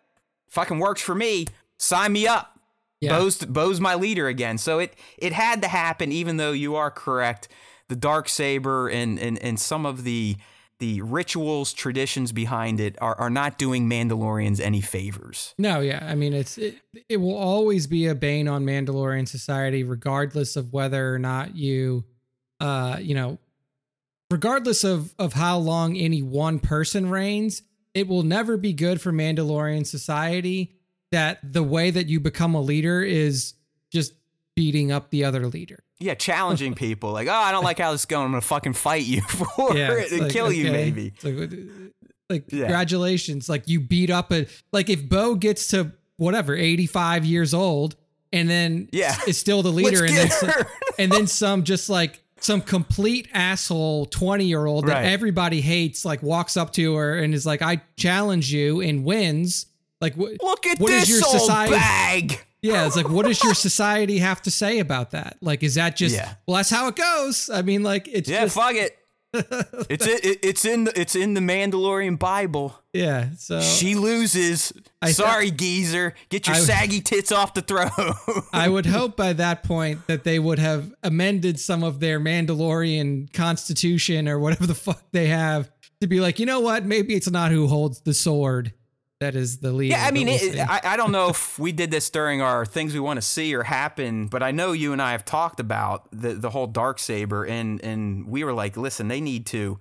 fucking works for me. Sign me up. Yeah. Bo's, Bo's my leader again. So it, it had to happen, even though you are correct. The Darksaber and, and and some of the the rituals, traditions behind it are, are not doing Mandalorians any favors. No, yeah. I mean, it's it, it will always be a bane on Mandalorian society, regardless of whether or not you, uh, you know, regardless of, of how long any one person reigns, it will never be good for Mandalorian society that the way that you become a leader is just beating up the other leader. Yeah, challenging people. Like, oh, I don't like how this is going. I'm going to fucking fight you for yeah, it and like, kill okay. you, maybe. Like, like yeah. congratulations. Like, you beat up a... Like, if Bo gets to, whatever, eighty-five years old, and then yeah. is still the leader, and then, some, and then some just, like, some complete asshole twenty-year-old that right. everybody hates, like, walks up to her and is like, I challenge you, and wins. Like, wh- Look at what this is your old society- bag! Yeah, it's like, what does your society have to say about that? Like, is that just, yeah. well, that's how it goes. I mean, like, it's yeah, just... fuck it. it's it, it's in the it's in the Mandalorian Bible. Yeah, so she loses. I Sorry, th- geezer, get your I, saggy tits off the throne. I would hope by that point that they would have amended some of their Mandalorian constitution or whatever the fuck they have to be like, you know what? Maybe it's not who holds the sword. That is the lead. Yeah, I mean, it, I, I don't know if we did this during our things we want to see or happen, but I know you and I have talked about the, the whole Darksaber, and, and we were like, listen, they need to,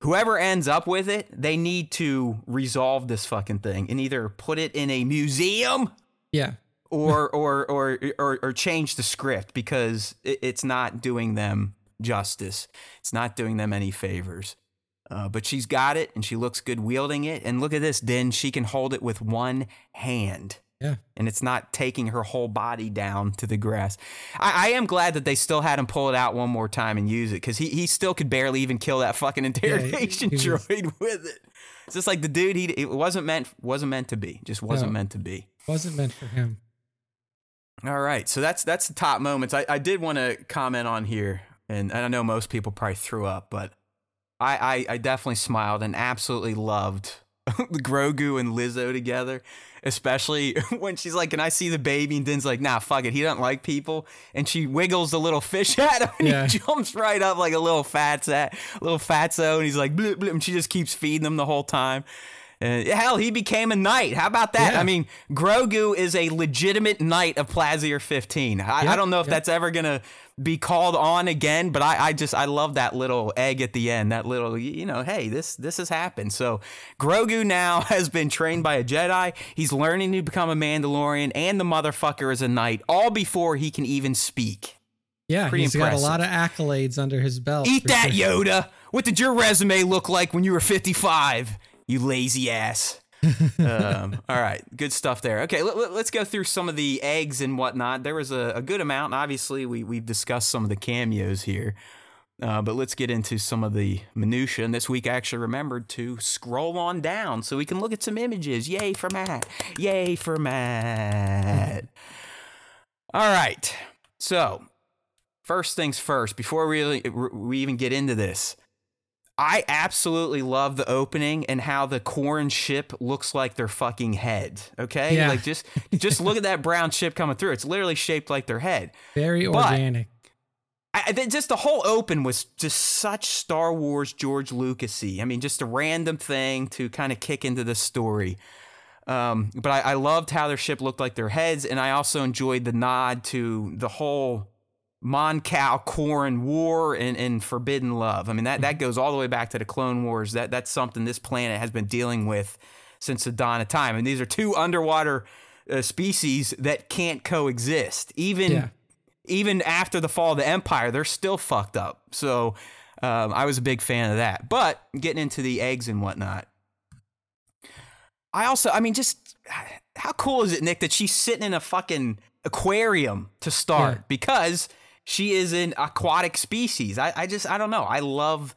whoever ends up with it, they need to resolve this fucking thing and either put it in a museum yeah, or, or, or, or, or change the script, because it, it's not doing them justice. It's not doing them any favors. Uh, but she's got it, and she looks good wielding it. And look at this, Din. She can hold it with one hand. Yeah. And it's not taking her whole body down to the grass. I, I am glad that they still had him pull it out one more time and use it, because he, he still could barely even kill that fucking interrogation yeah, he, he droid was... with it. It's just like the dude, he it wasn't meant wasn't meant to be. Just wasn't no, meant to be. Wasn't meant for him. All right. So that's that's the top moments. I, I did want to comment on here, and I know most people probably threw up, but I, I definitely smiled and absolutely loved Grogu and Lizzo together, especially when she's like, can I see the baby? And Din's like, nah, fuck it. He doesn't like people. And she wiggles the little fish at him, and yeah. he jumps right up like a little fat, little fatso. And he's like, bloop, bloop. And she just keeps feeding him the whole time. Uh, hell, he became a knight. How about that? Yeah. I mean, Grogu is a legitimate knight of Plaisir fifteen. I, yep, I don't know if yep. that's ever going to be called on again, but I, I just, I love that little egg at the end, that little, you know, hey, this, this has happened. So Grogu now has been trained by a Jedi. He's learning to become a Mandalorian, and the motherfucker is a knight, all before he can even speak. Yeah, Pretty he's impressive. Got a lot of accolades under his belt. Eat that, sure. Yoda. What did your resume look like when you were fifty-five? You lazy ass. um, all right. Good stuff there. Okay. Let, let, let's go through some of the eggs and whatnot. There was a, a good amount. Obviously, we, we've discussed some of the cameos here, uh, but let's get into some of the minutia. And this week, I actually remembered to scroll on down so we can look at some images. Yay for Matt. Yay for Matt. All right. So first things first, before we, really, we even get into this, I absolutely love the opening and how the Corrin ship looks like their fucking head. Okay, yeah. Like just just look at that brown ship coming through. It's literally shaped like their head. Very but organic. I, just the whole open was just such Star Wars George Lucasy. I mean, just a random thing to kind of kick into the story. Um, but I, I loved how their ship looked like their heads, and I also enjoyed the nod to the whole Mon Cal Corrin War and, and Forbidden Love. I mean, that, that goes all the way back to the Clone Wars. That That's something this planet has been dealing with since the dawn of time. And these are two underwater uh, species that can't coexist. Even yeah. even after the fall of the Empire, they're still fucked up. So um, I was a big fan of that. But getting into the eggs and whatnot, I also, I mean, just how cool is it, Nick, that she's sitting in a fucking aquarium to start yeah. because she is an aquatic species. I, I just, I don't know. I love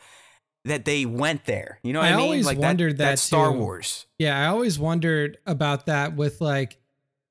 that they went there. You know what I, I mean? I always like wondered that, that, that Star too. Wars. Yeah, I always wondered about that with like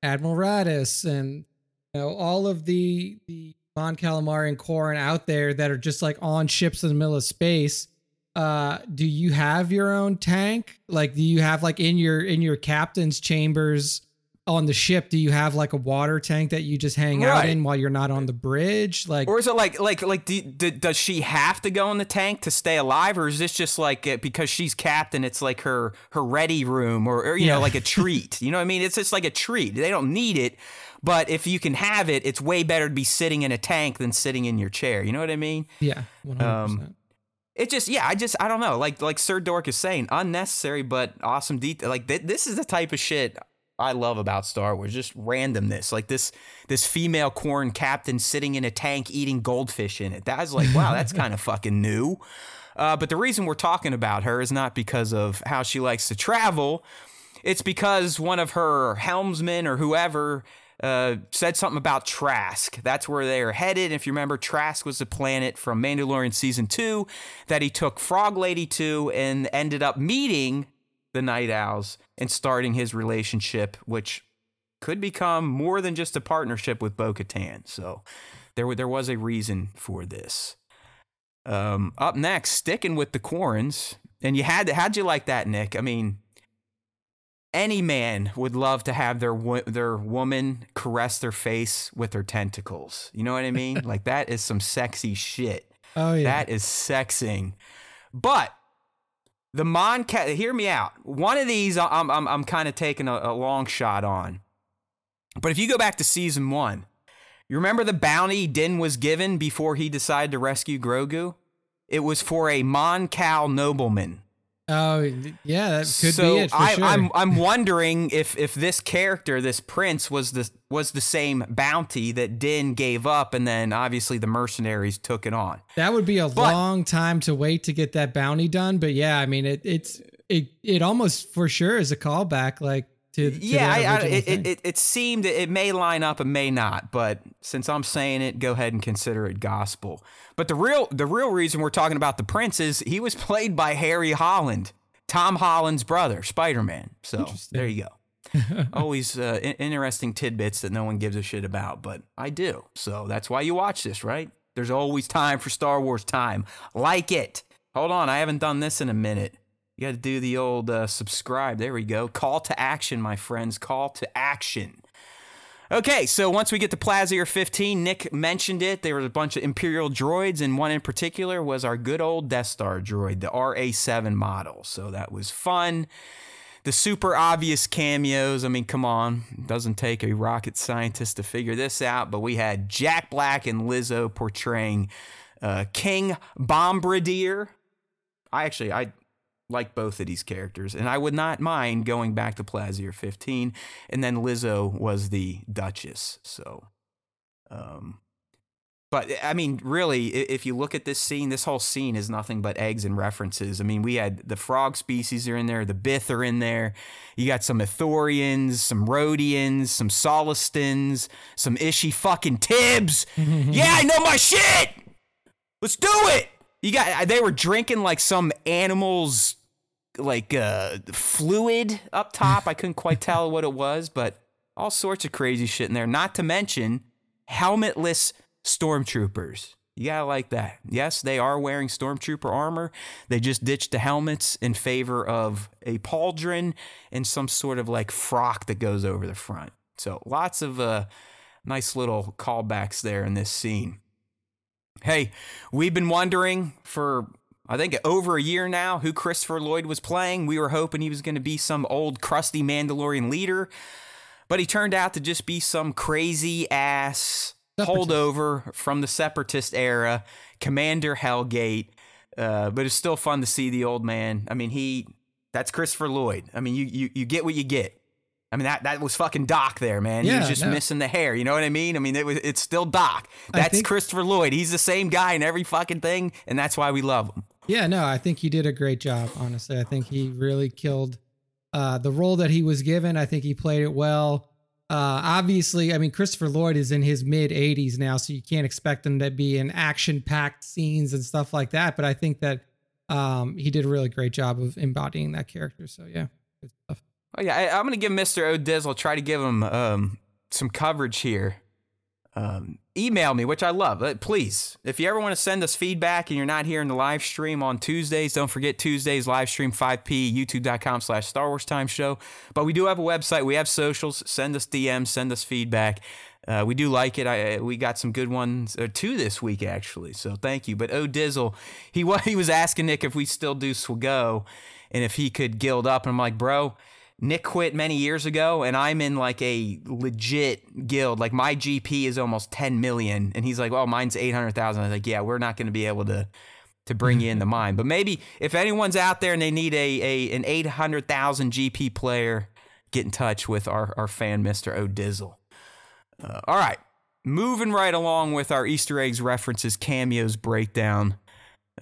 Admiral Raddus and you know all of the the Mon Calamari and Corrin out there that are just like on ships in the middle of space. Uh, do you have your own tank? Like, do you have like in your in your captain's chambers on the ship, do you have like a water tank that you just hang right. out in while you're not on the bridge? Like, or is it like, like, like, do, do, does she have to go in the tank to stay alive? Or is this just like, it, because she's captain, it's like her, her ready room or, or you yeah. know, like a treat, you know what I mean? It's just like a treat. They don't need it, but if you can have it, it's way better to be sitting in a tank than sitting in your chair. You know what I mean? Yeah. one hundred percent. Um, It just, yeah, I just, I don't know. Like, like Sir Dork is saying, unnecessary, but awesome detail. Like th- this is the type of shit I love about Star Wars, just randomness, like this this female Corrin captain sitting in a tank eating goldfish in it. That was like, wow, that's kind of fucking new. Uh, but the reason we're talking about her is not because of how she likes to travel. It's because one of her helmsmen or whoever uh, said something about Trask. That's where they are headed. If you remember, Trask was the planet from Mandalorian Season two that he took Frog Lady to and ended up meeting the Night Owls and starting his relationship, which could become more than just a partnership with Bo-Katan. So there, there was a reason for this. Um, up next, sticking with the Corrins, and you had to, how'd you like that, Nick? I mean, any man would love to have their wo- their woman caress their face with her tentacles. You know what I mean? Like that is some sexy shit. Oh yeah, that is sexing. But the Mon Cal, hear me out. One of these I'm I'm, I'm kind of taking a, a long shot on. But if you go back to season one, you remember the bounty Din was given before he decided to rescue Grogu? It was for a Mon Cal nobleman. Oh, yeah, that could so be it for I, sure. I'm I'm wondering if if this character, this prince, was the was the same bounty that Din gave up, and then obviously the mercenaries took it on. That would be a but, long time to wait to get that bounty done, but yeah, I mean it it's it it almost for sure is a callback, like to, to yeah, I, I, it, it it it seemed it may line up and may not, but since I'm saying it, go ahead and consider it gospel. But the real the real reason we're talking about the prince is he was played by Harry Holland, Tom Holland's brother, Spider-Man. So there you go. Always uh, in- interesting tidbits that no one gives a shit about, but I do. So that's why you watch this, right? There's always time for Star Wars time. Like it. Hold on, I haven't done this in a minute. You got to do the old uh, subscribe. There we go. Call to action, my friends. Call to action. Okay, so once we get to Plaisir fifteen, Nick mentioned it. There was a bunch of Imperial droids, and one in particular was our good old Death Star droid, the R A seven model. So that was fun. the super obvious cameos. I mean, come on. It doesn't take a rocket scientist to figure this out, but we had Jack Black and Lizzo portraying uh, King Bombardier. I actually, I like both of these characters, and I would not mind going back to Plaisir fifteen. And then Lizzo was the Duchess, so... Um, but, I mean, really, if you look at this scene, this whole scene is nothing but eggs and references. I mean, we had the frog species are in there, the Bith are in there. You got some Ithorians, some Rhodians, some Solistans, some Ishi fucking Tibbs. Yeah, I know my shit! Let's do it! You got, they were drinking like some animal's, like, uh, fluid up top. I couldn't quite tell what it was, but all sorts of crazy shit in there. Not to mention helmetless stormtroopers. You gotta like that. Yes, they are wearing stormtrooper armor. They just ditched the helmets in favor of a pauldron and some sort of like frock that goes over the front. So lots of uh, nice little callbacks there in this scene. Hey, we've been wondering for, I think, over a year now who Christopher Lloyd was playing. We were hoping he was going to be some old crusty Mandalorian leader, but he turned out to just be some crazy ass Separatist. Holdover from the Separatist era, Commander Hellgate, uh, but it's still fun to see the old man. I mean, he, that's Christopher Lloyd. I mean, you you, you get what you get. I mean, that, that was fucking Doc there, man. Yeah, he was just no. missing the hair, you know what I mean? I mean, it was it's still Doc. That's think, Christopher Lloyd. He's the same guy in every fucking thing, and that's why we love him. Yeah, no, I think he did a great job, honestly. I think he really killed uh, the role that he was given. I think he played it well. Uh, obviously, I mean, Christopher Lloyd is in his mid eighties now, so you can't expect him to be in action packed scenes and stuff like that. But I think that um, he did a really great job of embodying that character. So, yeah, good stuff. Oh, yeah. I, I'm going to give Mister O'Dizzle, try to give him um, some coverage here. Um, email me, which I love. Please, if you ever want to send us feedback and you're not here in the live stream on Tuesdays, don't forget Tuesdays live stream five p youtube.com slash Star Wars Time Show. But we do have a website. We have socials. Send us D Ms. Send us feedback. Uh, we do like it. I, we got some good ones, or two this week, actually. So thank you. But O'Dizzle, he, he was asking Nick if we still do Swago and if he could guild up. And I'm like, bro, Nick quit many years ago, and I'm in like a legit guild. Like my G P is almost ten million, and he's like, well, mine's eight hundred thousand. I was like, yeah, we're not going to be able to to bring you into mine. But maybe if anyone's out there and they need a, a an eight hundred thousand G P player, get in touch with our, our fan, Mister O'Dizzle. Uh, all right, moving right along with our Easter eggs, references, cameos breakdown.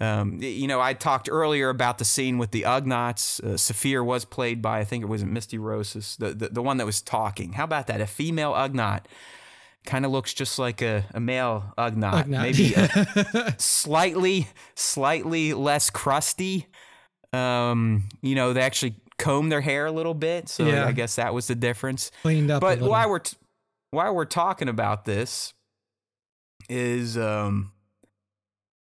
Um, you know, I talked earlier about the scene with the Ugnaughts. Uh, Saphir was played by, I think it was Misty Rosas, the, the the one that was talking. How about that? A female Ugnaught kind of looks just like a, a male Ugnaught. Ugnaught. Maybe a slightly, slightly less crusty. Um, you know, they actually comb their hair a little bit. So yeah. I guess that was the difference. Cleaned up. But while we're, t- while we're talking about this is... Um,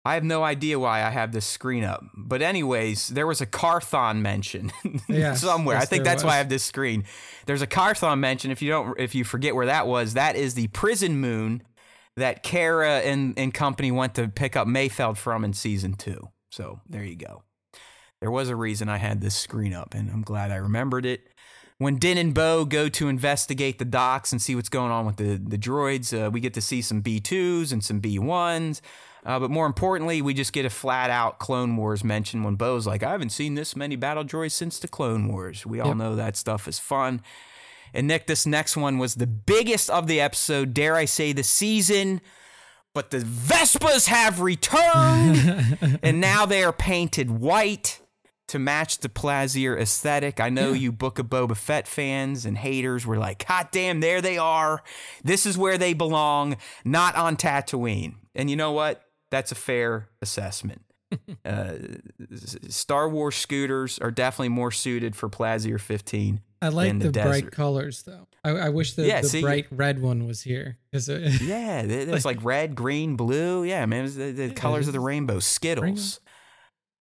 I have no idea why I have this screen up. But anyways, there was a Carthon mention yes, somewhere. Yes, I think that's was. why I have this screen. There's a Carthon mention. If you don't, if you forget where that was, that is the prison moon that Kara and, and company went to pick up Mayfeld from in season two. So there you go. There was a reason I had this screen up, and I'm glad I remembered it. When Din and Bo go to investigate the docks and see what's going on with the, the droids, uh, we get to see some B twos and some B ones. Uh, but more importantly, we just get a flat-out Clone Wars mention when Bo's like, I haven't seen this many battle droids since the Clone Wars. We all yep. know that stuff is fun. And Nick, this next one was the biggest of the episode, dare I say the season, but the Vespas have returned, and now they are painted white to match the Plaisir aesthetic. I know yeah. you Book of Boba Fett fans and haters were like, hot damn, there they are. This is where they belong, not on Tatooine. And you know what? That's a fair assessment. uh, Star Wars scooters are definitely more suited for Plaisir fifteen. I like than the, the bright colors, though. I, I wish the, yeah, the see, bright red one was here. It, yeah, it's like, like red, green, blue. Yeah, man, it was the, the colors is. of the rainbow, Skittles. Rainbow.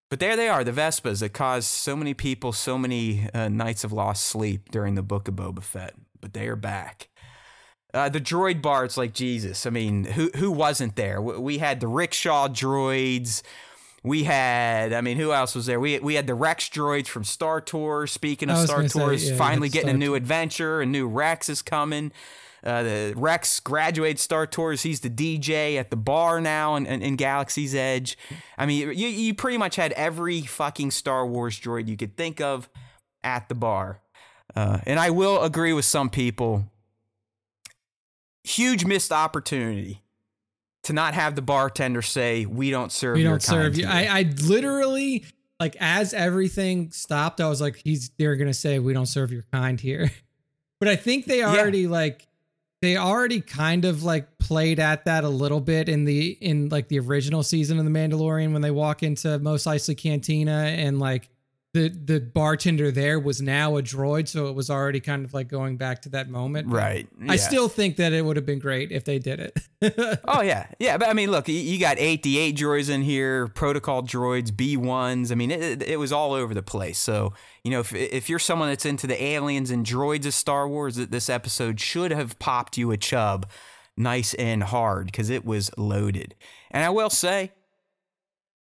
But there they are, the Vespas that caused so many people so many uh, nights of lost sleep during the Book of Boba Fett. But they are back. Uh, the droid bar, it's like Jesus. I mean, who who wasn't there? We had the rickshaw droids. We had, I mean, who else was there? We we had the Rex droids from Star Tours. Speaking of Star Tours, say, yeah, finally getting Star a new Tours. adventure. A new Rex is coming. Uh, the Rex graduated Star Tours. He's the D J at the bar now in, in, in Galaxy's Edge. I mean, you, you pretty much had every fucking Star Wars droid you could think of at the bar. Uh, and I will agree with some people. Huge missed opportunity to not have the bartender say, we don't serve you. We don't serve you. I, I literally, like, as everything stopped, I was like, he's, they're going to say, we don't serve your kind here. But I think they already, yeah. like, they already kind of, like, played at that a little bit in the, in, like, the original season of The Mandalorian when they walk into Mos Eisley Cantina and, like, the, the bartender there was now a droid. So it was already kind of like going back to that moment. Right. Yeah. I still think that it would have been great if they did it. Oh yeah. Yeah. But I mean, look, you got eighty-eight droids in here, protocol droids, B ones. I mean, it, it was all over the place. So, you know, if, if you're someone that's into the aliens and droids of Star Wars, this episode should have popped you a chub nice and hard because it was loaded. And I will say,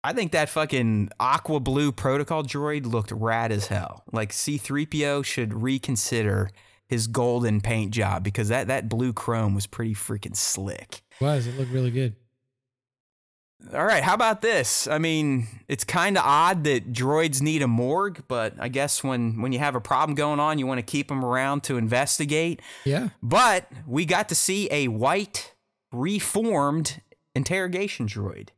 I think that fucking aqua blue protocol droid looked rad as hell. Like, C three P O should reconsider his golden paint job because that, that blue chrome was pretty freaking slick. It was. It looked really good. All right. How about this? I mean, it's kind of odd that droids need a morgue, but I guess when, when you have a problem going on, you want to keep them around to investigate. Yeah. But we got to see a white reformed interrogation droid.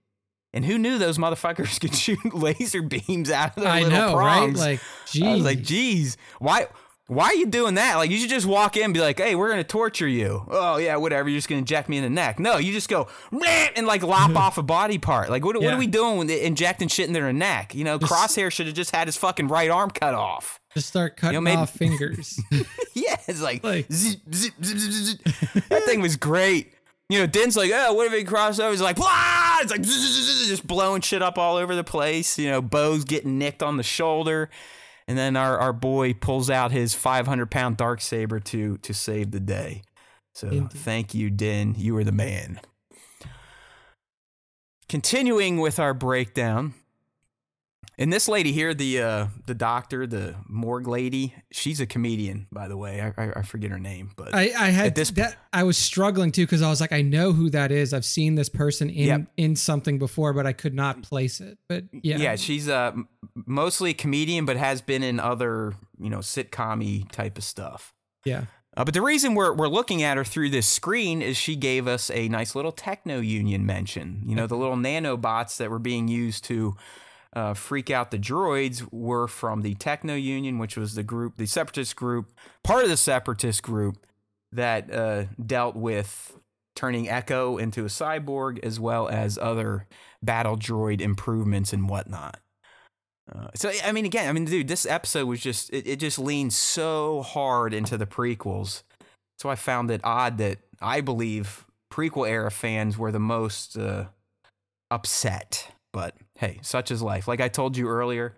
And who knew those motherfuckers could shoot laser beams out of their I little know, prongs? Right? Like, geez. I was like, geez, why, why are you doing that? Like, you should just walk in and be like, hey, we're going to torture you. Oh, yeah, whatever. You're just going to inject me in the neck. No, you just go and, like, lop off a body part. Like, what, yeah. what are we doing when they injecting shit in their neck? You know, just, Crosshair should have just had his fucking right arm cut off. Just start cutting you know, off made, fingers. Yeah, it's like, like. Zip, zip, zip, zip, zip. That thing was great. You know, Din's like, oh, what if he crossed over? He's like, blah! It's like, zzz, zzz, zzz, just blowing shit up all over the place. You know, Bo's getting nicked on the shoulder. And then our, our boy pulls out his five hundred pound Darksaber to, to save the day. So Indeed. Thank you, Din. You are the man. Continuing with our breakdown. And this lady here, the uh, the doctor, the morgue lady, she's a comedian, by the way. I, I, I forget her name, but I, I had at this that, I was struggling too because I was like, I know who that is. I've seen this person in yep. in something before, but I could not place it. But yeah, yeah, she's uh, mostly a comedian, but has been in other you know sitcom-y type of stuff. Yeah, uh, but the reason we're we're looking at her through this screen is she gave us a nice little techno union mention. You know, the little nanobots that were being used to. Uh, freak out the droids were from the Techno Union, which was the group, the separatist group, part of the separatist group that uh, dealt with turning Echo into a cyborg, as well as other battle droid improvements and whatnot. Uh, so, I mean, again, I mean, dude, this episode was just, it, it just leaned so hard into the prequels. So I found it odd that I believe prequel era fans were the most uh, upset. But hey, such is life. Like I told you earlier,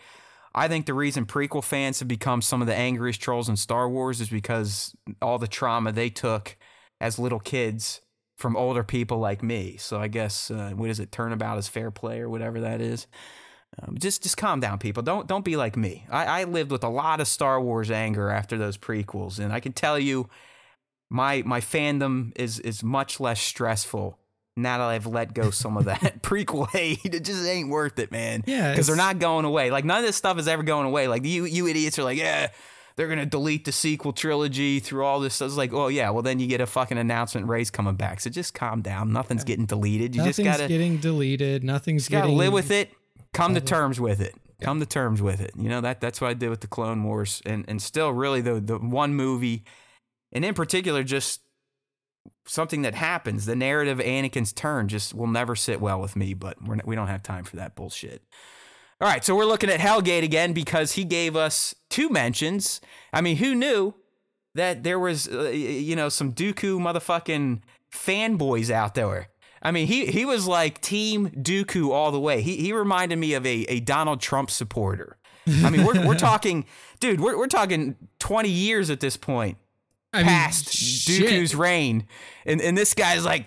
I think the reason prequel fans have become some of the angriest trolls in Star Wars is because all the trauma they took as little kids from older people like me. So I guess, uh, what is it, turnabout is fair play or whatever that is. Um, just just calm down, people. Don't don't be like me. I, I lived with a lot of Star Wars anger after those prequels. And I can tell you my my fandom is is much less stressful now that I've let go some of that prequel hate. It just ain't worth it, man. Yeah, because they're not going away. Like, none of this stuff is ever going away. Like, you you idiots are like, yeah, they're going to delete the sequel trilogy through all this. I was like, oh, yeah, well, then you get a fucking announcement Rey's coming back. So just calm down. Nothing's yeah. getting deleted. You Nothing's just gotta, getting deleted. Nothing's just gotta getting... live with it. Come to terms with it. Yeah. Come to terms with it. You know, that that's what I did with the Clone Wars. And, and still, really, the, the one movie, and in particular, just... something that happens, the narrative of Anakin's turn just will never sit well with me, but we're not, we don't have time for that bullshit. All right, so we're looking at Hellgate again because he gave us two mentions. I mean, who knew that there was, uh, you know, some Dooku motherfucking fanboys out there? I mean, he, he was like Team Dooku all the way. He he reminded me of a, a Donald Trump supporter. I mean, we're we're talking, dude, we're we're talking twenty years at this point. I mean, past shit. Dooku's reign, and and this guy's like,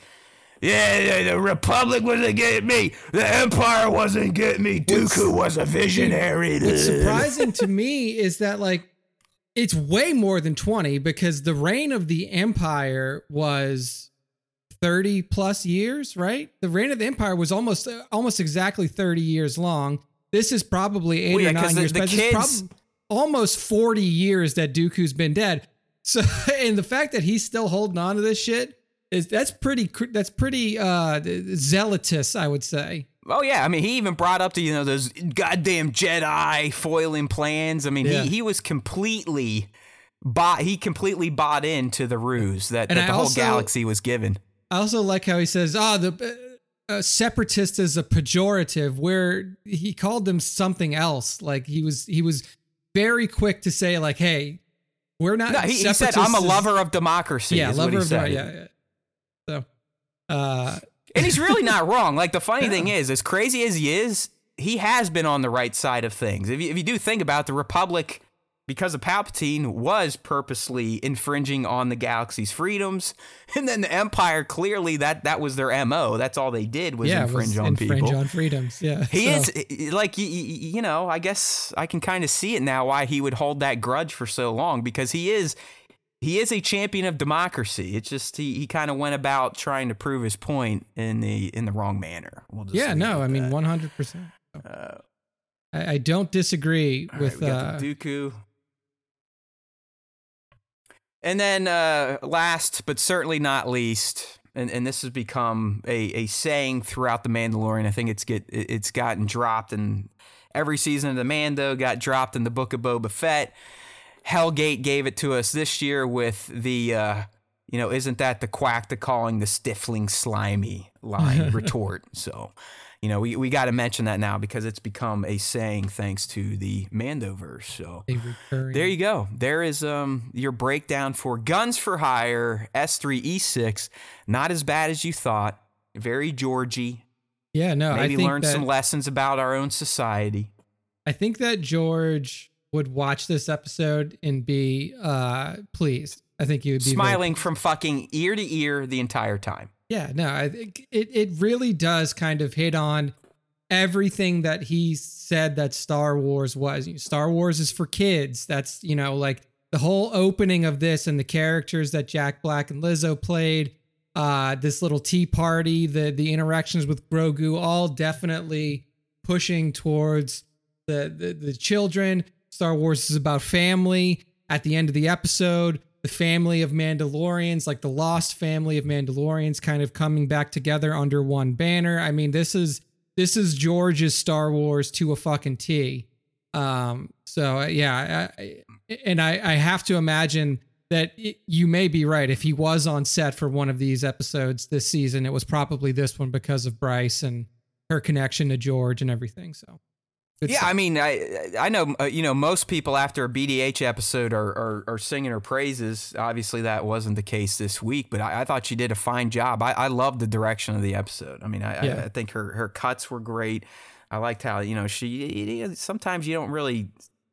Yeah, the Republic wasn't getting me. The Empire wasn't getting me. Dooku was a visionary. What's surprising to me is that, like, it's way more than twenty, because the reign of the Empire was thirty plus years, right? The reign of the Empire was almost uh, almost exactly thirty years long. This is probably eight well, yeah, or nine the, years, the but kids... it's prob- almost forty years that Dooku's been dead. So, and the fact that he's still holding on to this shit is that's pretty that's pretty uh, zealotous, I would say. Oh yeah, I mean, he even brought up to you know those goddamn Jedi foiling plans. I mean, yeah. he he was completely bought. He completely bought into the ruse that, that the whole also, galaxy was given. I also like how he says, "Ah, oh, the uh, separatist is a pejorative," where he called them something else. Like he was he was very quick to say, like, "Hey, we're not." No, he, he said, "I'm a lover of democracy." Yeah, is lover what he of said. Yeah, yeah. So, uh, and he's really not wrong. Like, the funny yeah. thing is, as crazy as he is, he has been on the right side of things. If you, if you do think about it, the Republic, because of Palpatine, was purposely infringing on the galaxy's freedoms. And then the Empire, clearly that, that was their M O. That's all they did was yeah, infringe was on infringe people. Infringe on freedoms, yeah. He so. is, like, you, you know, I guess I can kind of see it now why he would hold that grudge for so long, because he is... He is a champion of democracy. It's just he, he kind of went about trying to prove his point in the in the wrong manner. We'll just yeah, no, I that. mean, one hundred percent. Uh, I, I don't disagree with... Right, we got uh, the Dooku. And then uh, last, but certainly not least, and, and this has become a, a saying throughout The Mandalorian. I think it's get it's gotten dropped in every season of The Mando, got dropped in the Book of Boba Fett. Hellgate gave it to us this year with the, uh, you know, isn't that the quack to calling the stifling slimy line retort? So, you know, we, we got to mention that now because it's become a saying thanks to the Mandoverse. So there you go. There is um your breakdown for Guns for Hire, S three E six. Not as bad as you thought. Very Georgie. Yeah, no. Maybe I think learned that, some lessons about our own society. I think that George... would watch this episode and be uh, pleased. I think you would be smiling from fucking ear to ear the entire time. Yeah, no, I think it, it really does kind of hit on everything that he said that Star Wars was. Star Wars is for kids. That's, you know, like the whole opening of this and the characters that Jack Black and Lizzo played, uh, this little tea party, the the interactions with Grogu, all definitely pushing towards the the, the children. Star Wars is about family. At the end of the episode, the family of Mandalorians, like the lost family of Mandalorians, kind of coming back together under one banner. I mean, this is this is George's Star Wars to a fucking T. Um, so yeah, I, and I, I have to imagine that it, you may be right. If he was on set for one of these episodes this season, it was probably this one because of Bryce and her connection to George and everything. So. It's yeah, I mean, I I know, uh, you know, most people after a B D H episode are, are, are singing her praises. Obviously, that wasn't the case this week, but I, I thought she did a fine job. I, I loved the direction of the episode. I mean, I, yeah. I, I think her, her cuts were great. I liked how, you know, she sometimes you don't really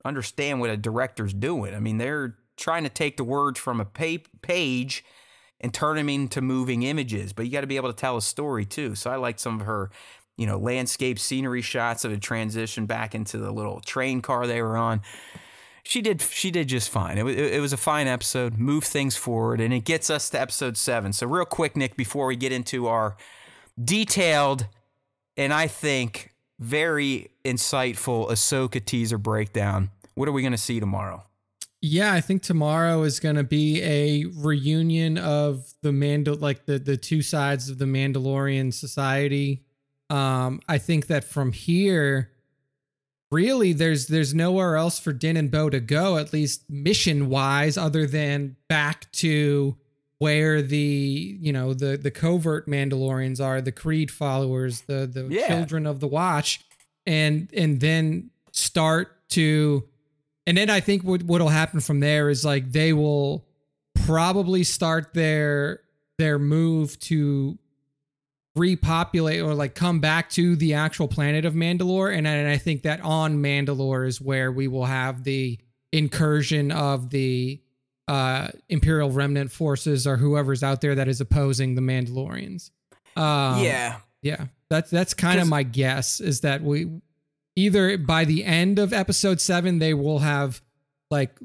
understand what a director's doing. I mean, they're trying to take the words from a pa- page and turn them into moving images, but you got to be able to tell a story, too. So I liked some of her... you know, landscape scenery shots of a transition back into the little train car they were on. She did she did just fine. It was, it was a fine episode, moved things forward, and it gets us to episode seven. So real quick, Nick, before we get into our detailed and I think very insightful Ahsoka teaser breakdown, what are we going to see tomorrow? Yeah, I think tomorrow is going to be a reunion of the Mandal- like the, the two sides of the Mandalorian society. Um, I think that from here, really, there's there's nowhere else for Din and Bo to go, at least mission wise, other than back to where the you know the the covert Mandalorians are, the Creed followers, the the yeah. children of the Watch, and and then start to, and then I think what what'll happen from there is like they will probably start their their move to. repopulate or like come back to the actual planet of Mandalore. And I, and I think that on Mandalore is where we will have the incursion of the uh, Imperial Remnant forces or whoever's out there that is opposing the Mandalorians. Um, yeah. Yeah. That's, that's kind of my guess, is that we either by the end of episode seven, they will have like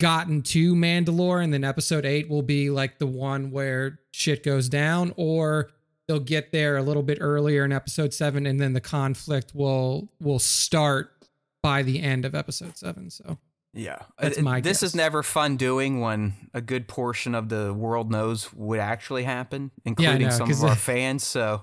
gotten to Mandalore, and then episode eight will be like the one where shit goes down, or they'll get there a little bit earlier in episode seven, and then the conflict will, will start by the end of episode seven. So yeah, that's my guess. This is never fun doing when a good portion of the world knows what actually happened, including yeah, no, some of our fans. So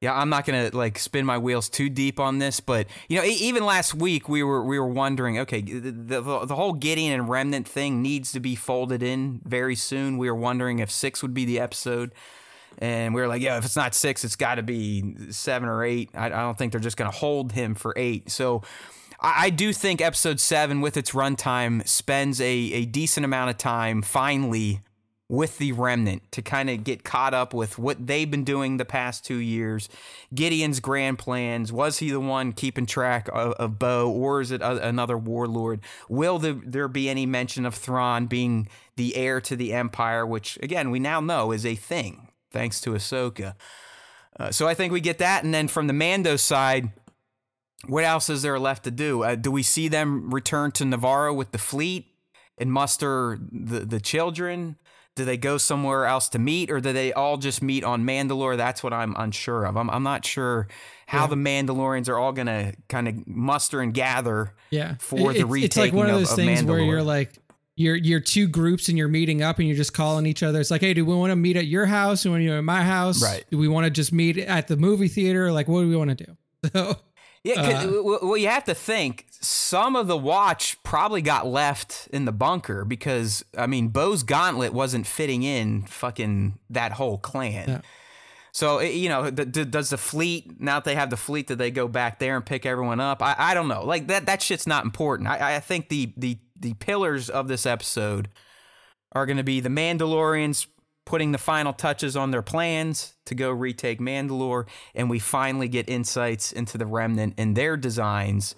yeah, I'm not going to like spin my wheels too deep on this, but you know, even last week we were, we were wondering, okay, the, the, the whole Gideon and Remnant thing needs to be folded in very soon. We were wondering if six would be the episode. And we were like, yeah, if it's not six, it's got to be seven or eight. I, I don't think they're just going to hold him for eight. So I, I do think episode seven, with its runtime, spends a, a decent amount of time finally with the Remnant to kind of get caught up with what they've been doing the past two years. Gideon's grand plans. Was he the one keeping track of, of Bo, or is it a, another warlord? Will the, there be any mention of Thrawn being the heir to the Empire, which, again, we now know is a thing, thanks to Ahsoka. Uh, so I think we get that. And then from the Mando side, what else is there left to do? Uh, do we see them return to Navarro with the fleet and muster the, the children? Do they go somewhere else to meet, or do they all just meet on Mandalore? That's what I'm unsure of. I'm, I'm not sure how yeah. the Mandalorians are all going to kind of muster and gather yeah. for it, the retaking of Mandalore. It's like one of, of those of things Mandalore. Where you're like, You're, you're two groups and you're meeting up and you're just calling each other. It's like, hey, do we want to meet at your house? Do we want to meet at my house? Right. Do we want to just meet at the movie theater? Like, what do we want to do? So, yeah, uh, well, you have to think some of the watch probably got left in the bunker because, I mean, Bo's gauntlet wasn't fitting in fucking that whole clan. Yeah. So, you know, does the fleet, now that they have the fleet, do they go back there and pick everyone up? I, I don't know. Like, that, that shit's not important. I, I think the, the, the pillars of this episode are going to be the Mandalorians putting the final touches on their plans to go retake Mandalore, and we finally get insights into the Remnant and their designs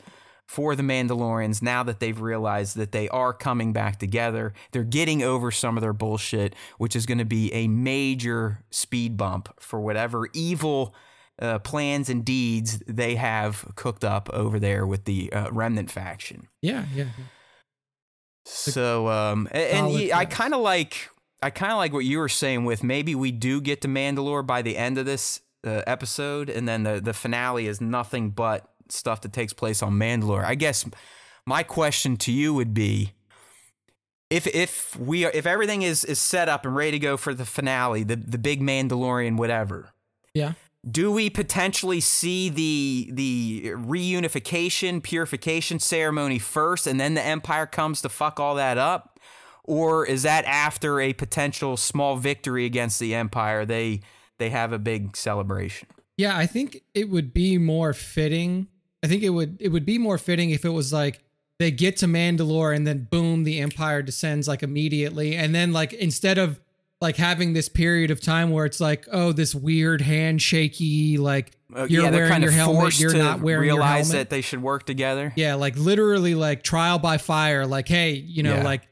for the Mandalorians now that they've realized that they are coming back together. They're getting over some of their bullshit, which is going to be a major speed bump for whatever evil uh, plans and deeds they have cooked up over there with the uh, Remnant faction. Yeah, yeah. yeah. So, um, and, and I kind of like, I kind of like what you were saying with maybe we do get to Mandalore by the end of this uh, episode, and then the, the finale is nothing but stuff that takes place on Mandalore. I guess my question to you would be, if if we are, if everything is, is set up and ready to go for the finale, the, the big Mandalorian whatever. Yeah. Do we potentially see the the reunification, purification ceremony first, and then the Empire comes to fuck all that up? Or is that after a potential small victory against the Empire, they they have a big celebration? Yeah, I think it would be more fitting. I think it would it would be more fitting if it was like they get to Mandalore and then boom, the Empire descends like immediately, and then like instead of like having this period of time where it's like, oh, this weird handshaky, like uh, you're yeah, wearing kind of your helmet, you're not wearing your helmet. Realize that they should work together. Yeah, like literally like trial by fire. Like, hey, you know, yeah. like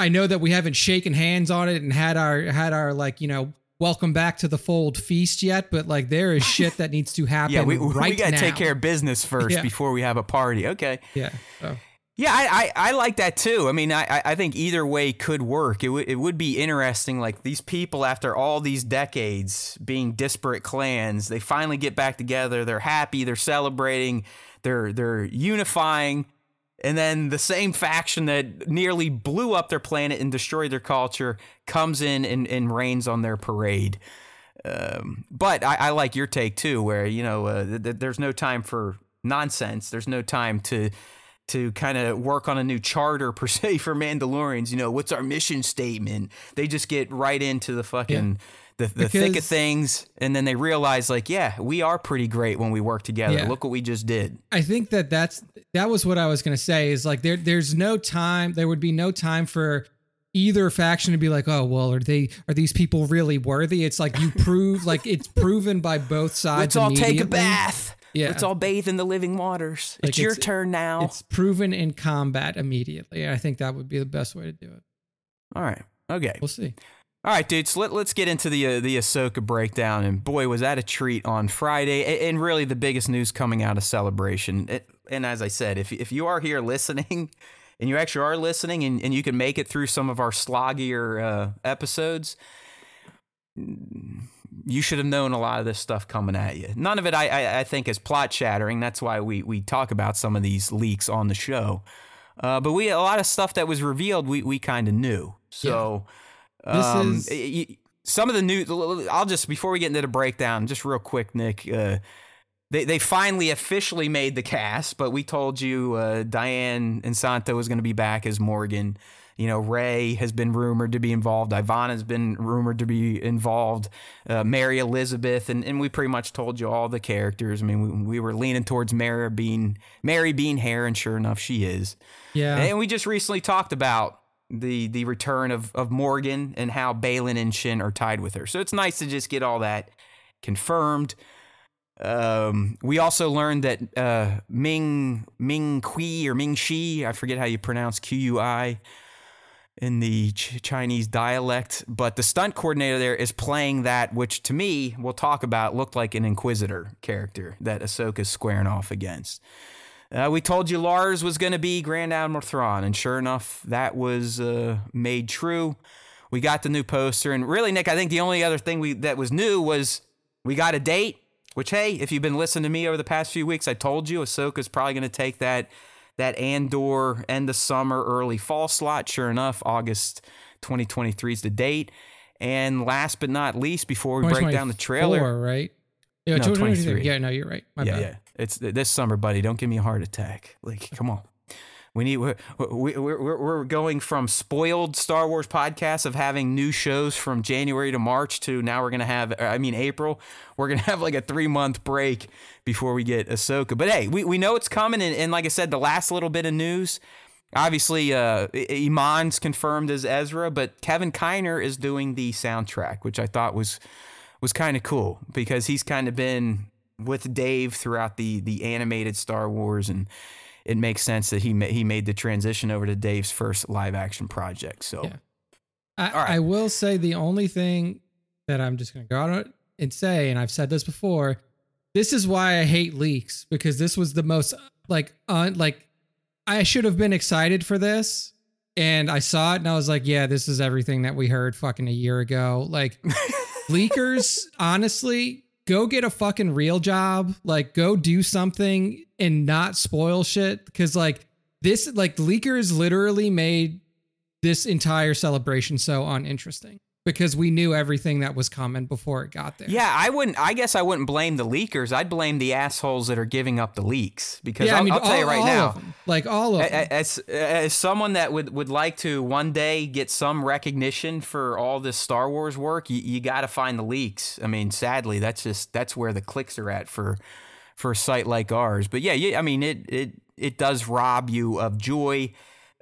I know that we haven't shaken hands on it and had our had our like, you know, welcome back to the fold feast yet, but like there is shit that needs to happen. yeah, we, we, right we gotta now. take care of business first yeah. before we have a party. Okay. Yeah. So. Yeah, I, I, I like that too. I mean, I, I think either way could work. It, w- it would be interesting, like these people after all these decades being disparate clans, they finally get back together, they're happy, they're celebrating, they're they're unifying, and then the same faction that nearly blew up their planet and destroyed their culture comes in and, and rains on their parade. Um, but I, I like your take too, where, you know, uh, th- th- there's no time for nonsense, there's no time to... to kind of work on a new charter per se for Mandalorians. You know, what's our mission statement? They just get right into the fucking, yeah. the, the because, thick of things. And then they realize like, yeah, we are pretty great when we work together. Yeah. Look what we just did. I think that that's, that was what I was going to say is like, there, there's no time, there would be no time for either faction to be like, oh, well, are they, are these people really worthy? It's like, you prove like it's proven by both sides. Let's all take a bath. Yeah. Let's all bathe in the living waters. Like it's your it's, turn now. It's proven in combat immediately. I think that would be the best way to do it. All right. Okay. We'll see. All right, dude, so let, let's get into the uh, the Ahsoka breakdown, and boy, was that a treat on Friday, and, and really the biggest news coming out of Celebration. It, and as I said, if if you are here listening, and you actually are listening, and, and you can make it through some of our sloggier uh, episodes, you should have known a lot of this stuff coming at you. None of it, I, I, I think, is plot-shattering. That's why we, we talk about some of these leaks on the show. Uh, but we a lot of stuff that was revealed, we, we kind of knew, so... Yeah. This um, is... you, some of the new, I'll just, before we get into the breakdown, just real quick, Nick, uh, they, they finally officially made the cast, but we told you uh, Diane Insanto was going to be back as Morgan. You know, Rey has been rumored to be involved. Ivana's been rumored to be involved. Uh, Mary Elizabeth, and, and we pretty much told you all the characters. I mean, we, we were leaning towards Mary being, Mary being Hare, and sure enough, she is. Yeah. And, and we just recently talked about the the return of, of Morgan and how Balin and Shin are tied with her. So it's nice to just get all that confirmed. Um, we also learned that uh, Ming Ming Kui or Ming Shi, I forget how you pronounce Q U I in the ch- Chinese dialect, but the stunt coordinator there is playing that, which to me, we'll talk about, looked like an Inquisitor character that Ahsoka's squaring off against. Uh, we told you Lars was going to be Grand Admiral Thrawn, and sure enough, that was uh, made true. We got the new poster, and really, Nick, I think the only other thing we that was new was we got a date, which, hey, if you've been listening to me over the past few weeks, I told you Ahsoka's probably going to take that that Andor end of summer, early fall slot. Sure enough, August twenty twenty-three is the date. And last but not least, before we break down the trailer... right? Yeah, no, twenty-three. Yeah, no, you're right. My yeah, bad. Yeah. It's this summer, buddy. Don't give me a heart attack. Like, come on. We need. We're we're we're, we're going from spoiled Star Wars podcasts of having new shows from January to March to now we're gonna have. I mean, April. We're gonna have like a three month break before we get Ahsoka. But hey, we, we know it's coming. And, and like I said, the last little bit of news. Obviously, uh, Iman's confirmed as Ezra, but Kevin Kiner is doing the soundtrack, which I thought was. was kind of cool because he's kind of been with Dave throughout the the animated Star Wars, and it makes sense that he ma- he made the transition over to Dave's first live action project. So, yeah. I, all right. I will say the only thing that I'm just going to go out and say, and I've said this before, this is why I hate leaks, because this was the most like un, like I should have been excited for this. And I saw it and I was like, yeah, this is everything that we heard fucking a year ago. Like leakers, honestly, go get a fucking real job. Like go do something and not spoil shit. Cause like this, like leakers literally made this entire celebration so uninteresting because we knew everything that was coming before it got there. Yeah. I wouldn't, I guess I wouldn't blame the leakers. I'd blame the assholes that are giving up the leaks because yeah, I'll, I mean, I'll all, tell you right now, like all of them. As, as someone that would, would like to one day get some recognition for all this Star Wars work, you, you got to find the leaks. I mean, sadly, that's just, that's where the clicks are at for, for a site like ours. But yeah, yeah I mean, it, it, it does rob you of joy.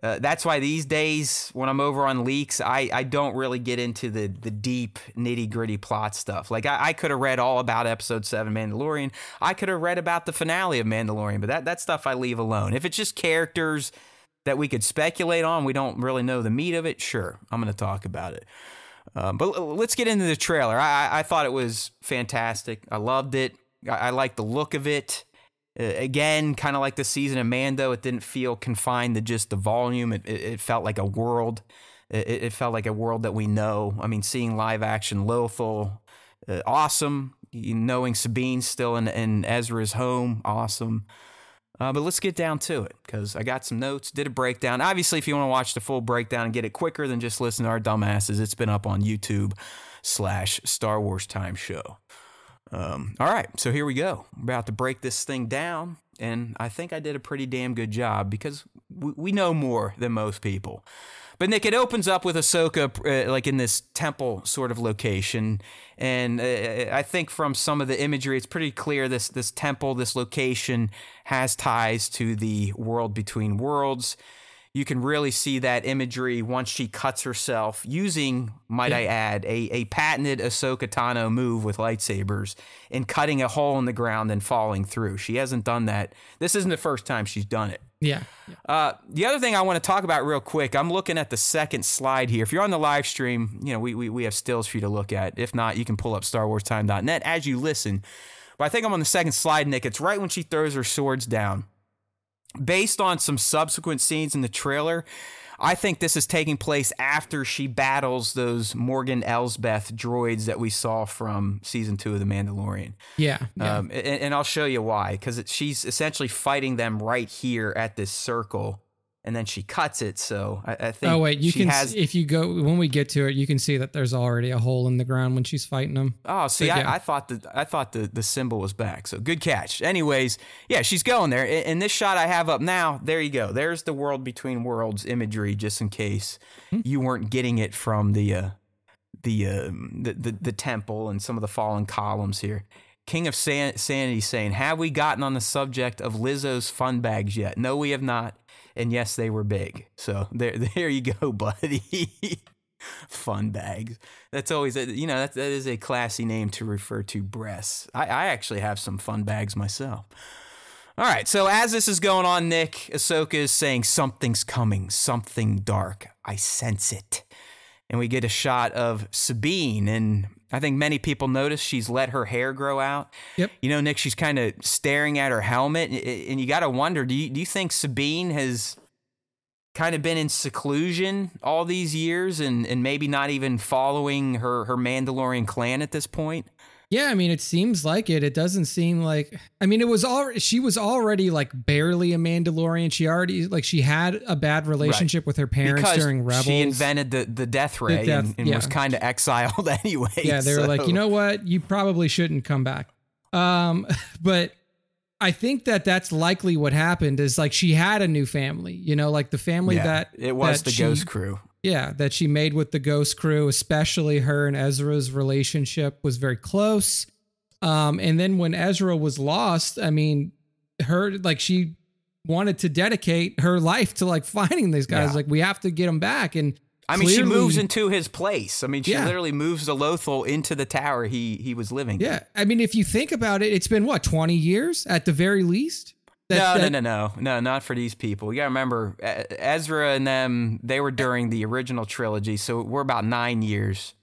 Uh, that's why these days when I'm over on leaks, I, I don't really get into the, the deep nitty gritty plot stuff. Like I, I could have read all about episode seven Mandalorian. I could have read about the finale of Mandalorian, but that, that stuff I leave alone. If it's just characters that we could speculate on, we don't really know the meat of it. Sure. I'm going to talk about it. Um, but let's get into the trailer. I, I thought it was fantastic. I loved it. I, I liked the look of it. Again, kind of like the season of Mando, it didn't feel confined to just the volume. It, it, it felt like a world. It, it felt like a world that we know. I mean, seeing live action Lothal, uh, awesome. You, knowing Sabine's still in, in Ezra's home, awesome. Uh, but let's get down to it because I got some notes, did a breakdown. Obviously, if you want to watch the full breakdown and get it quicker than just listen to our dumbasses, it's been up on YouTube slash Star Wars Time Show. Um, all right, so here we go. I'm about to break this thing down, and I think I did a pretty damn good job because we, we know more than most people. But, Nick, it opens up with Ahsoka, uh, like, in this temple sort of location, and uh, I think from some of the imagery, it's pretty clear this, this temple, this location has ties to the world between worlds. You can really see that imagery once she cuts herself using, might yeah. I add, a, a patented Ahsoka Tano move with lightsabers and cutting a hole in the ground and falling through. She hasn't done that. This isn't the first time she's done it. Yeah. yeah. Uh, the other thing I want to talk about real quick, I'm looking at the second slide here. If you're on the live stream, you know, we, we, we have stills for you to look at. If not, you can pull up star wars time dot net as you listen. But I think I'm on the second slide, Nick. It's right when she throws her swords down. Based on some subsequent scenes in the trailer, I think this is taking place after she battles those Morgan Elsbeth droids that we saw from season two of The Mandalorian. Yeah. yeah. Um, and, and I'll show you why, because she's essentially fighting them right here at this circle, and then she cuts it. So I, I think. Oh wait, you she can has, if you go when we get to it, you can see that there's already a hole in the ground when she's fighting them. Oh, see, so, yeah. I, I thought that I thought the the symbol was back. So good catch. Anyways, yeah, she's going there. In, in this shot I have up now, there you go. There's the World Between Worlds imagery, just in case hmm. you weren't getting it from the uh, the, uh, the the the temple and some of the fallen columns here. King of San- Sanity saying, have we gotten on the subject of Lizzo's fun bags yet? No, we have not. And yes, they were big. So there, there you go, buddy. Fun bags. That's always, a, you know, that that is a classy name to refer to breasts. I, I actually have some fun bags myself. All right. So as this is going on, Nick, Ahsoka is saying something's coming, something dark. I sense it. And we get a shot of Sabine, and I think many people notice she's let her hair grow out. Yep. You know, Nick, she's kind of staring at her helmet, and, and you got to wonder, do you, do you think Sabine has kind of been in seclusion all these years and, and maybe not even following her, her Mandalorian clan at this point? Yeah, I mean, it seems like it. It doesn't seem like, I mean, it was all, she was already like barely a Mandalorian. She already, like, she had a bad relationship right. with her parents because during Rebels. She invented the, the death ray the death, and, and yeah. was kind of exiled anyway. Yeah, they so. were like, you know what? You probably shouldn't come back. Um, but I think that that's likely what happened is like she had a new family, you know, like the family yeah, that it was that the she, Ghost Crew. Yeah, that she made with the Ghost Crew, especially her and Ezra's relationship was very close. Um, and then when Ezra was lost, I mean, her like she wanted to dedicate her life to like finding these guys. Yeah. Like we have to get them back. And I mean, clearly, she moves into his place. I mean, she yeah. literally moves the Lothal into the tower he he was living. Yeah, in. I mean, if you think about it, it's been what twenty years at the very least. That, no, that, no, no, no, no, not for these people. You got to remember, Ezra and them, they were during the original trilogy, so we're about nine years.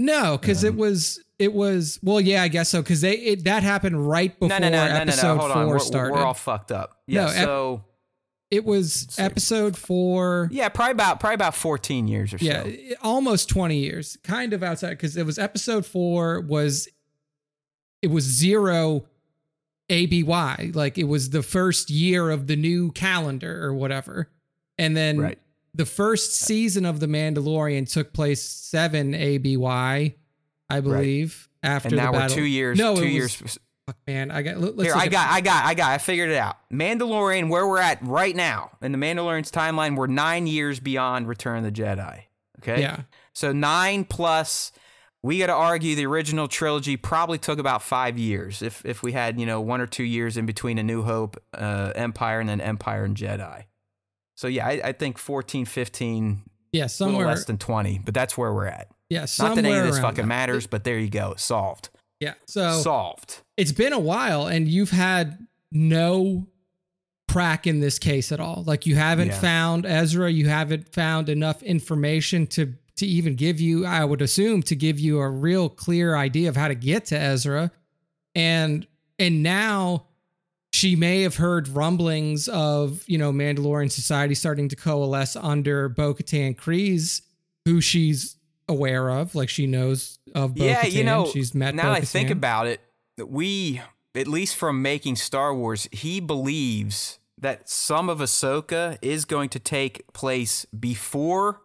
No, because um, it was, it was, well, yeah, I guess so, because they it, that happened right before no, no, no, episode no, no, no, hold four on. We're, started. We're all fucked up. Yeah, no, so ep- it was episode four. Yeah, probably about probably about fourteen years or yeah, so. Yeah, almost twenty years, kind of outside, because it was episode four was it was zero. A B Y, like it was the first year of the new calendar or whatever. And then right. the first season of The Mandalorian took place seven A B Y, I believe. Right. After and now the battle. We're two years. No, two it years. Was, fuck, man, I got. Let's Here, I got, I got, I got. I figured it out. Mandalorian, where we're at right now in The Mandalorian's timeline, we're nine years beyond Return of the Jedi. Okay. Yeah. So nine plus. We got to argue the original trilogy probably took about five years. If if we had, you know, one or two years in between A New Hope, uh, Empire, and then Empire and Jedi. So, yeah, I, I think fourteen, fifteen, yeah, somewhere less than twenty, but that's where we're at. Yeah, not that any of this fucking matters, but there you go. Solved. Yeah. So solved. It's been a while and you've had no crack in this case at all. Like you haven't yeah. found Ezra. You haven't found enough information to to even give you, I would assume, to give you a real clear idea of how to get to Ezra. And and now she may have heard rumblings of, you know, Mandalorian society starting to coalesce under Bo-Katan Kryze, who she's aware of, like she knows of Bo-Katan. Yeah, you know, she's met now Bo-Katan. That I think about it, we, at least from making Star Wars, he believes that some of Ahsoka is going to take place before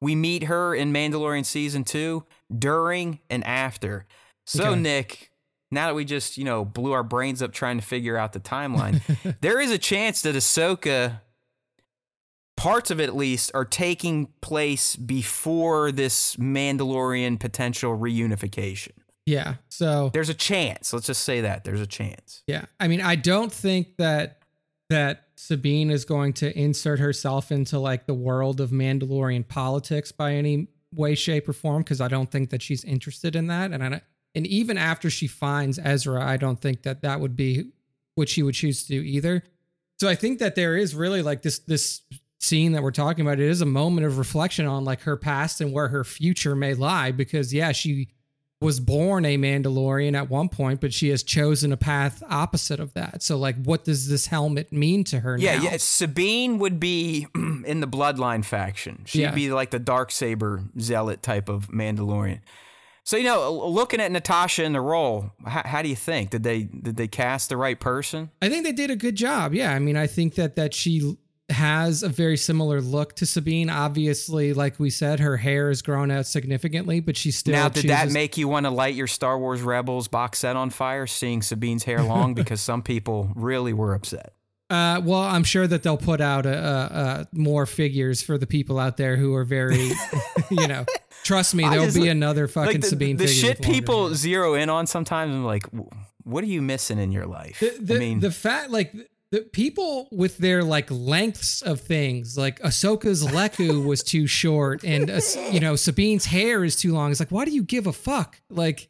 we meet her in Mandalorian season two, during and after. So, okay. Nick, now that we just, you know, blew our brains up trying to figure out the timeline, there is a chance that Ahsoka, parts of it at least, are taking place before this Mandalorian potential reunification. Yeah. So there's a chance. Let's just say that there's a chance. Yeah. I mean, I don't think that that Sabine is going to insert herself into like the world of Mandalorian politics by any way, shape, or form, because I don't think that she's interested in that. And I, and even after she finds Ezra, I don't think that that would be what she would choose to do either. So I think that there is really like this, this scene that we're talking about. It is a moment of reflection on like her past and where her future may lie, because yeah, she was born a Mandalorian at one point, but she has chosen a path opposite of that. So like, what does this helmet mean to her yeah, now? Yeah. Sabine would be in the bloodline faction. She'd yeah. be like the Darksaber zealot type of Mandalorian. So, you know, looking at Natasha in the role, how, how do you think? Did they did they cast the right person? I think they did a good job. Yeah, I mean, I think that that she has a very similar look to Sabine. Obviously, like we said, her hair has grown out significantly, but she still Now, did chooses- that make you want to light your Star Wars Rebels box set on fire, seeing Sabine's hair long? Because some people really were upset. Uh, well, I'm sure that they'll put out a, a, a more figures for the people out there who are very, you know... Trust me, there'll just, be another fucking like the, Sabine the figure. The shit people here. zero in on sometimes, I'm like, what are you missing in your life? The, the, I mean, the fact, like, the people with their, like, lengths of things, like, Ahsoka's Leku was too short, and, uh, you know, Sabine's hair is too long. It's like, why do you give a fuck? Like,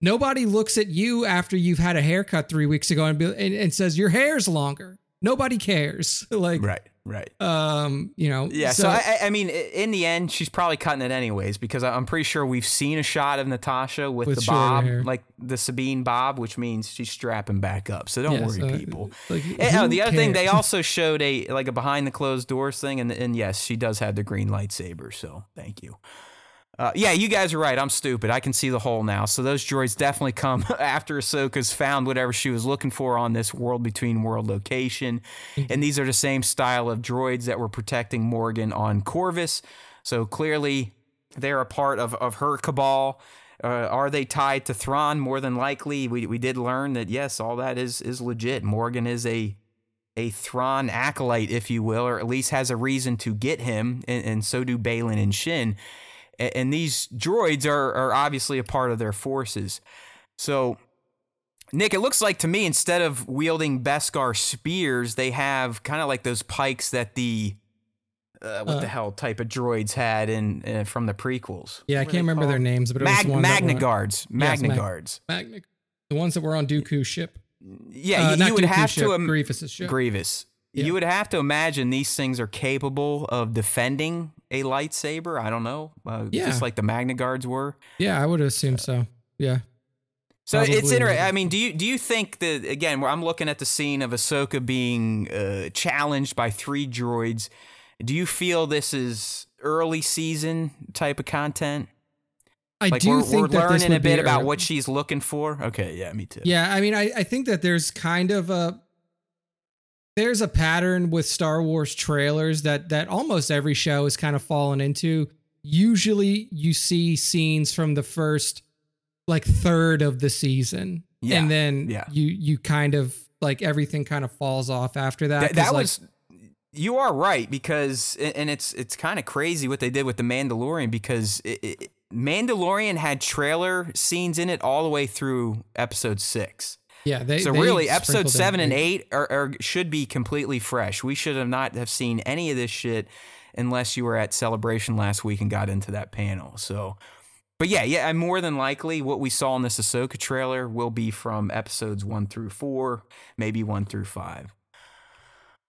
nobody looks at you after you've had a haircut three weeks ago and, be, and, and says, your hair's longer. Nobody cares. Like, right. Right. Um, you know. Yeah. So, so I, I mean, in the end, she's probably cutting it anyways, because I'm pretty sure we've seen a shot of Natasha with, with the bob, hair. like the Sabine bob, which means she's strapping back up. So don't yeah, worry, so, people. Like, and, no, the other cares? thing, they also showed a like a behind the closed doors thing. And, and yes, she does have the green lightsaber. So thank you. Uh, yeah, you guys are right. I'm stupid. I can see the hole now. So those droids definitely come after Ahsoka's found whatever she was looking for on this world between world location. And these are the same style of droids that were protecting Morgan on Corvus. So clearly they're a part of, of her cabal. Uh, are they tied to Thrawn? More than likely. We we did learn that, yes, all that is, is legit. Morgan is a, a Thrawn acolyte, if you will, or at least has a reason to get him. And, and so do Balin and Shin. And these droids are, are obviously a part of their forces. So, Nick, it looks like to me, instead of wielding Beskar spears, they have kind of like those pikes that the, uh, what uh, the hell type of droids had in uh, from the prequels. Yeah, I can't remember called? their names, but it Mag- was one Magna that Guards. Magna yes, Guards. Mag- Magna, the ones that were on Dooku's ship. Yeah, uh, you, you would Dooku's have ship, to... Um, Grievous's ship. Grievous. Yeah. You would have to imagine these things are capable of defending a lightsaber. I don't know. Uh, yeah. Just like the Magna Guards were. Yeah, I would assume so. Yeah. So Probably. it's interesting. I mean, do you do you think that, again, I'm looking at the scene of Ahsoka being uh, challenged by three droids. Do you feel this is early season type of content? I like do we're, think we're that learning this would a bit about early. what she's looking for. Okay, yeah, me too. Yeah, I mean, I, I think that there's kind of a... There's a pattern with Star Wars trailers that that almost every show has kind of fallen into. Usually you see scenes from the first like third of the season. Yeah, and then yeah. you you kind of like everything kind of falls off after that. Th- that like, was you are right, because and it's it's kind of crazy what they did with The Mandalorian, because it, it, Mandalorian had trailer scenes in it all the way through episode six. Yeah, they, so they really episode seven and eight are, are should be completely fresh. We should have not have seen any of this shit unless you were at Celebration last week and got into that panel. So, but yeah, yeah, and more than likely what we saw in this Ahsoka trailer will be from episodes one through four, maybe one through five.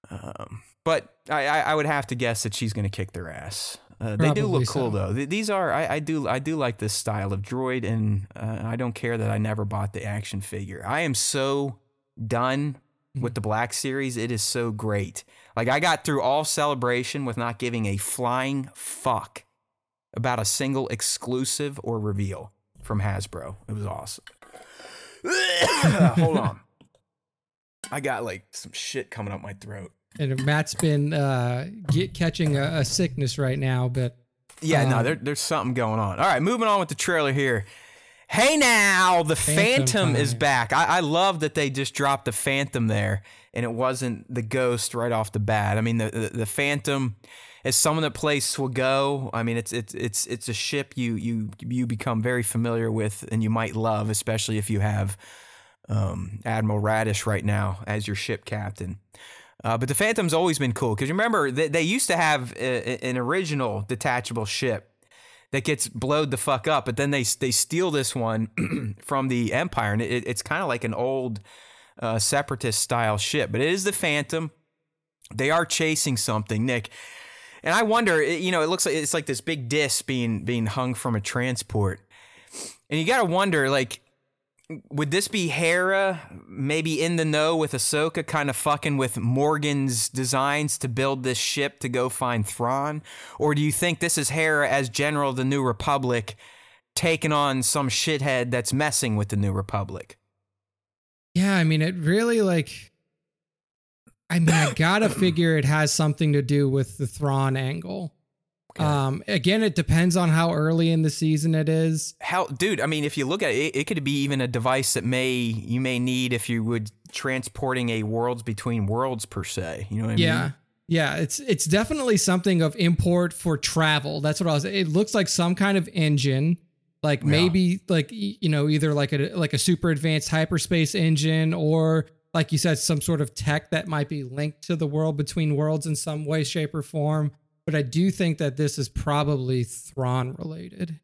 Um, but I, I would have to guess that she's going to kick their ass. Uh, they do look so. cool though. These are I, I do I do like this style of droid, and uh, I don't care that I never bought the action figure. I am so done mm-hmm. with the Black Series. It is so great. Like I got through all Celebration with not giving a flying fuck about a single exclusive or reveal from Hasbro. It was awesome. uh, hold on, I got like some shit coming up my throat. And Matt's been uh, get, catching a, a sickness right now, but... Yeah, um, no, there, there's something going on. All right, moving on with the trailer here. Hey now, the Phantom, Phantom is back. I, I love that they just dropped the Phantom there, and it wasn't the Ghost right off the bat. I mean, the the, the Phantom is someone that plays Swago. I mean, it's it's it's it's a ship you you you become very familiar with, and you might love, especially if you have um, Admiral Radish right now as your ship captain. Uh, but the Phantom's always been cool, because remember, they, they used to have a, an original detachable ship that gets blowed the fuck up, but then they they steal this one from the Empire, and it, it's kind of like an old uh, Separatist-style ship. But it is the Phantom. They are chasing something, Nick. And I wonder, you know, it looks like it's like this big disc being being hung from a transport. And you got to wonder, like, would this be Hera maybe in the know with Ahsoka kind of fucking with Morgan's designs to build this ship to go find Thrawn? Or do you think this is Hera as General of the New Republic taking on some shithead that's messing with the New Republic? Yeah, I mean, it really, like... I mean, I gotta figure it has something to do with the Thrawn angle. Okay. Um, again, it depends on how early in the season it is. How, dude? I mean, if you look at it, it could be even a device that may you may need if you would transporting a worlds between worlds per se. You know what I yeah. mean? Yeah, yeah. It's it's definitely something of import for travel. That's what I was. It looks like some kind of engine, like yeah. maybe like you know either like a like a super advanced hyperspace engine or. Like you said, some sort of tech that might be linked to the world between worlds in some way, shape, or form. But I do think that this is probably Thrawn related.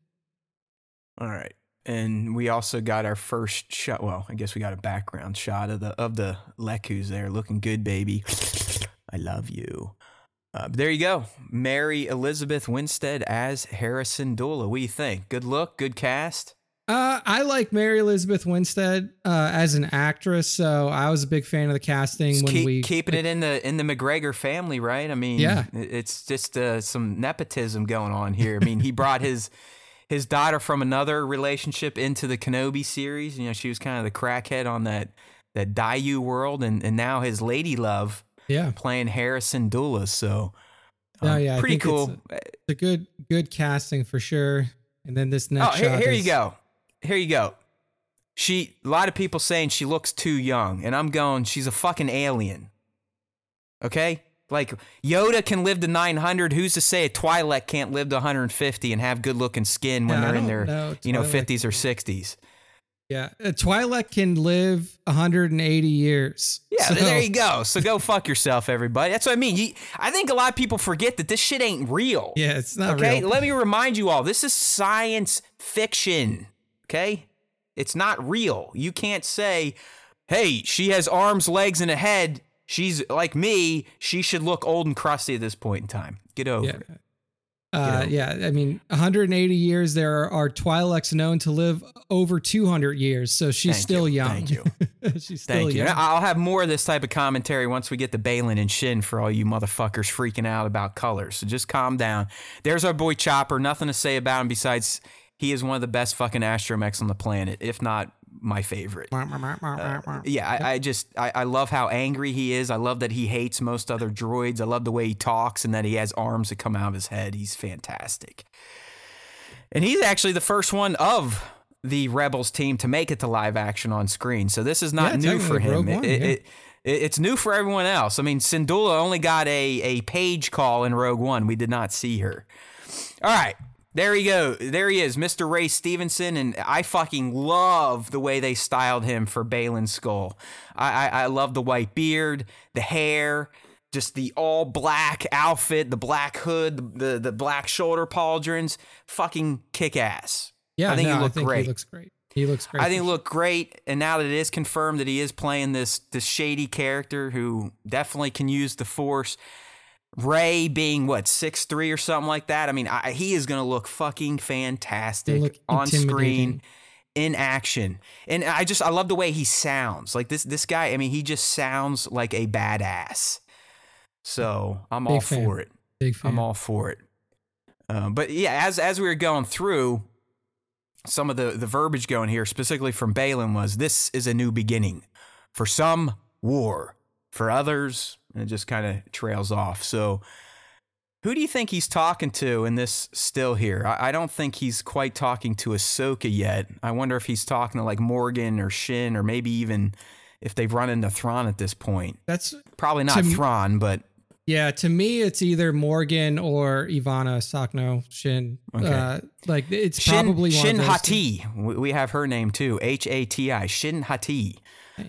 All right. And we also got our first shot. Well, I guess we got a background shot of the of the Lekkus there. Looking good, baby. I love you. Uh, there you go. Mary Elizabeth Winstead as Hera Syndulla. What do you think? Good look, good cast. Uh, I like Mary Elizabeth Winstead uh, as an actress, so I was a big fan of the casting. Just when keep, we keeping it in the in the McGregor family, right? I mean, yeah. it's just uh, some nepotism going on here. I mean, he brought his his daughter from another relationship into the Kenobi series. You know, she was kind of the crackhead on that that Dayu world, and, and now his lady love, yeah. playing Hera Syndulla. So, um, oh, yeah, pretty cool. It's a, it's a good good casting for sure. And then this next. Oh, here, shot here is, you go. Here you go. She, a lot of people saying she looks too young, and I'm going, she's a fucking alien. Okay? Like, Yoda can live to nine hundred. Who's to say a Twi'lek can't live to one hundred fifty and have good-looking skin when no, they're in their, know. you know, Twi'lek. fifties or sixties? Yeah. A Twi'lek can live one hundred eighty years. Yeah, so. There you go. So go fuck yourself, everybody. That's what I mean. You, I think a lot of people forget that this shit ain't real. Yeah, it's not okay? real. Okay? Let me remind you all, this is science fiction. Okay? It's not real. You can't say, hey, she has arms, legs, and a head. She's like me. She should look old and crusty at this point in time. Get over yeah. it. Get uh, over. Yeah. I mean, one hundred eighty years, there are Twi'leks known to live over two hundred years. So she's Thank still you. young. Thank you. she's still Thank young. You. I'll have more of this type of commentary once we get to Balin and Shin for all you motherfuckers freaking out about colors. So just calm down. There's our boy Chopper. Nothing to say about him besides... he is one of the best fucking astromechs on the planet, if not my favorite. Uh, yeah, I, I just, I, I love how angry he is. I love that he hates most other droids. I love the way he talks and that he has arms that come out of his head. He's fantastic. And he's actually the first one of the Rebels team to make it to live action on screen. So this is not yeah, new for him. It, one, it, yeah. it, it, it's new for everyone else. I mean, Syndulla only got a, a page call in Rogue One. We did not see her. All right. There he go. There he is, Mister Ray Stevenson, and I fucking love the way they styled him for Balin's skull. I, I, I love the white beard, the hair, just the all black outfit, the black hood, the the black shoulder pauldrons. Fucking kick ass. Yeah, I think no, he looked I think great. He looks great. He looks great. I think he looked great, and now that it is confirmed that he is playing this this shady character who definitely can use the Force. Ray being, what, six three or something like that? I mean, I, he is going to look fucking fantastic look on screen, in action. And I just, I love the way he sounds. Like, this this guy, I mean, he just sounds like a badass. So, I'm Big all fan. for it. Big fan. I'm all for it. Um, but, yeah, as as we were going through, some of the, the verbiage going here, specifically from Balin, was, this is a new beginning. For some, war. For others... and it just kind of trails off. So who do you think he's talking to in this still here? I, I don't think he's quite talking to Ahsoka yet. I wonder if he's talking to like Morgan or Shin or maybe even if they've run into Thrawn at this point. That's probably not Thrawn, me, but. Yeah, to me, it's either Morgan or Ivana Sakno, Shin. Okay. Uh, like it's Shin, probably one Shin of those Hati. Two. We have her name too. H A T I. Shin Hati.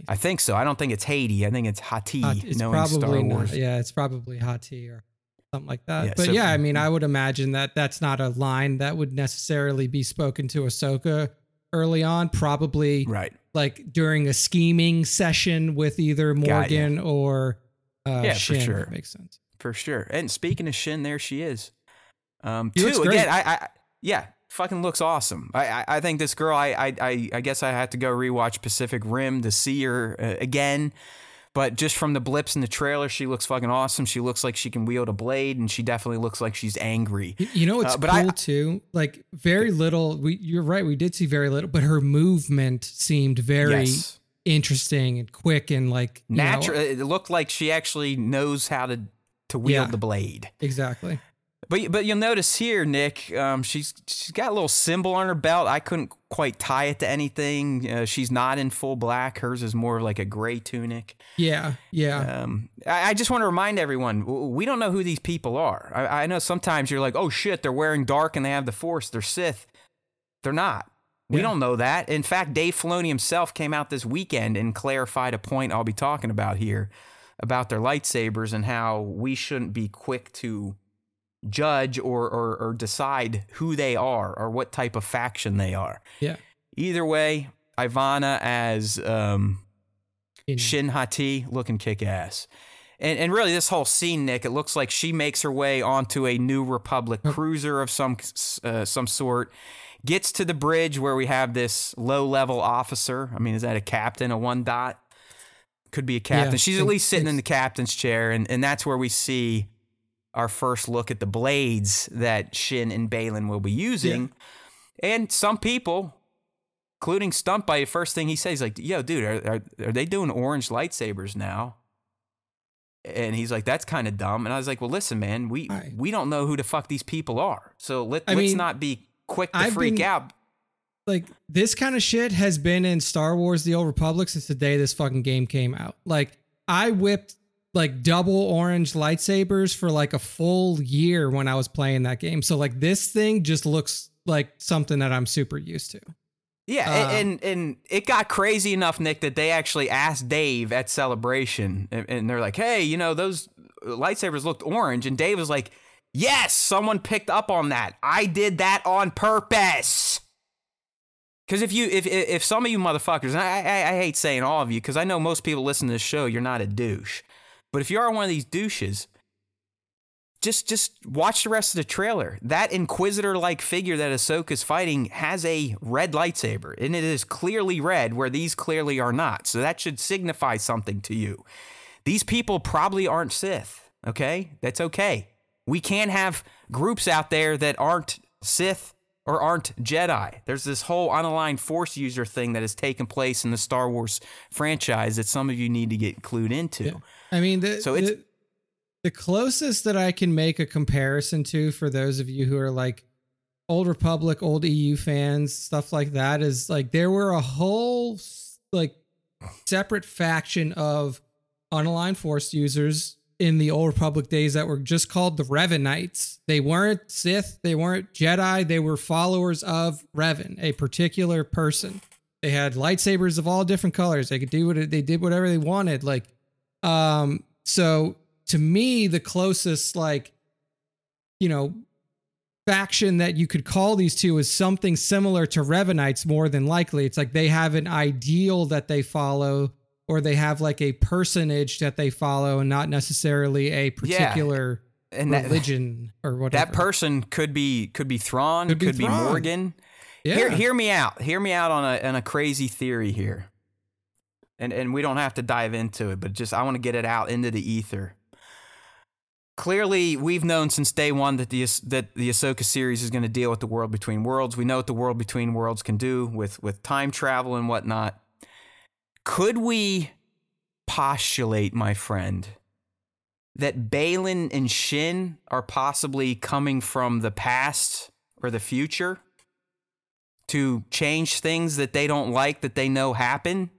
I think so. I don't think it's Haiti. I think it's Hati. It's knowing Star Wars. Not. Yeah, it's probably Hati or something like that. Yeah, but so, yeah, I mean, I would imagine that that's not a line that would necessarily be spoken to Ahsoka early on. Probably right. Like during a scheming session with either Morgan or Uh, yeah, Shin, for sure. Makes sense. For sure. And speaking of Shin, there she is. Um, two, again, I, I, yeah, fucking looks awesome. I, I, I think this girl, I, I, I, I guess I had to go rewatch Pacific Rim to see her uh, again. But just from the blips in the trailer, she looks fucking awesome. She looks like she can wield a blade, and she definitely looks like she's angry. You know what's uh, cool, I, too? Like, very little. We, you're right. We did see very little, but her movement seemed very yes. interesting and quick and, like, natural. It looked like she actually knows how to, to wield yeah, the blade. Exactly. But but you'll notice here, Nick, um, she's she's got a little symbol on her belt. I couldn't quite tie it to anything. Uh, she's not in full black. Hers is more like a gray tunic. Yeah, yeah. Um, I, I just want to remind everyone, we don't know who these people are. I, I know sometimes you're like, oh, shit, they're wearing dark and they have the Force. They're Sith. They're not. We yeah. don't know that. In fact, Dave Filoni himself came out this weekend and clarified a point I'll be talking about here about their lightsabers and how we shouldn't be quick to judge or, or or decide who they are or what type of faction they are. Yeah. Either way, Ivana as um, Shin Hati looking kick ass. And and really this whole scene, Nick, it looks like she makes her way onto a New Republic oh. cruiser of some uh, some sort, gets to the bridge where we have this low-level officer. I mean, is that a captain, a one dot? Could be a captain. Yeah, She's at least sitting in the captain's chair, and, and that's where we see our first look at the blades that Shin and Balin will be using. Yeah. And some people, including Stump, by the first thing he says, like, yo, dude, are, are, are they doing orange lightsabers now? And he's like, that's kind of dumb. And I was like, well, listen, man, we right. we don't know who the fuck these people are. So let, let's mean, not be quick to I've freak been, out. Like, this kind of shit has been in Star Wars The Old Republic since the day this fucking game came out. Like, I whipped... like double orange lightsabers for like a full year when I was playing that game. So like this thing just looks like something that I'm super used to. Yeah. Uh, and, and, and it got crazy enough, Nick, that they actually asked Dave at Celebration and, and they're like, hey, you know, those lightsabers looked orange. And Dave was like, yes, someone picked up on that. I did that on purpose. Because if you if if some of you motherfuckers, and I, I, I hate saying all of you, because I know most people listen to this show, you're not a douche. But if you are one of these douches, just just watch the rest of the trailer. That Inquisitor-like figure that Ahsoka's fighting has a red lightsaber, and it is clearly red where these clearly are not. So that should signify something to you. These people probably aren't Sith, okay? That's okay. We can have groups out there that aren't Sith or aren't Jedi. There's this whole unaligned Force user thing that has taken place in the Star Wars franchise that some of you need to get clued into. Yeah. I mean, the, so it's, the, the closest that I can make a comparison to for those of you who are like Old Republic, old E U fans, stuff like that is like there were a whole like separate faction of unaligned Force users in the Old Republic days that were just called the Revanites. They weren't Sith. They weren't Jedi. They were followers of Revan, a particular person. They had lightsabers of all different colors. They could do what they did, whatever they wanted. Like, Um, so to me, the closest, like, you know, faction that you could call these two is something similar to Revanites more than likely. It's like they have an ideal that they follow, or they have like a personage that they follow and not necessarily a particular yeah. and religion that, or whatever. That person could be, could be Thrawn, could be, could Thrawn. be Morgan. Yeah. Hear, hear me out. Hear me out on a, on a crazy theory here. And and we don't have to dive into it, but just I want to get it out into the ether. Clearly, we've known since day one that the that the Ahsoka series is going to deal with the world between worlds. We know what the world between worlds can do with, with time travel and whatnot. Could we postulate, my friend, that Balin and Shin are possibly coming from the past or the future to change things that they don't like, that they know happen?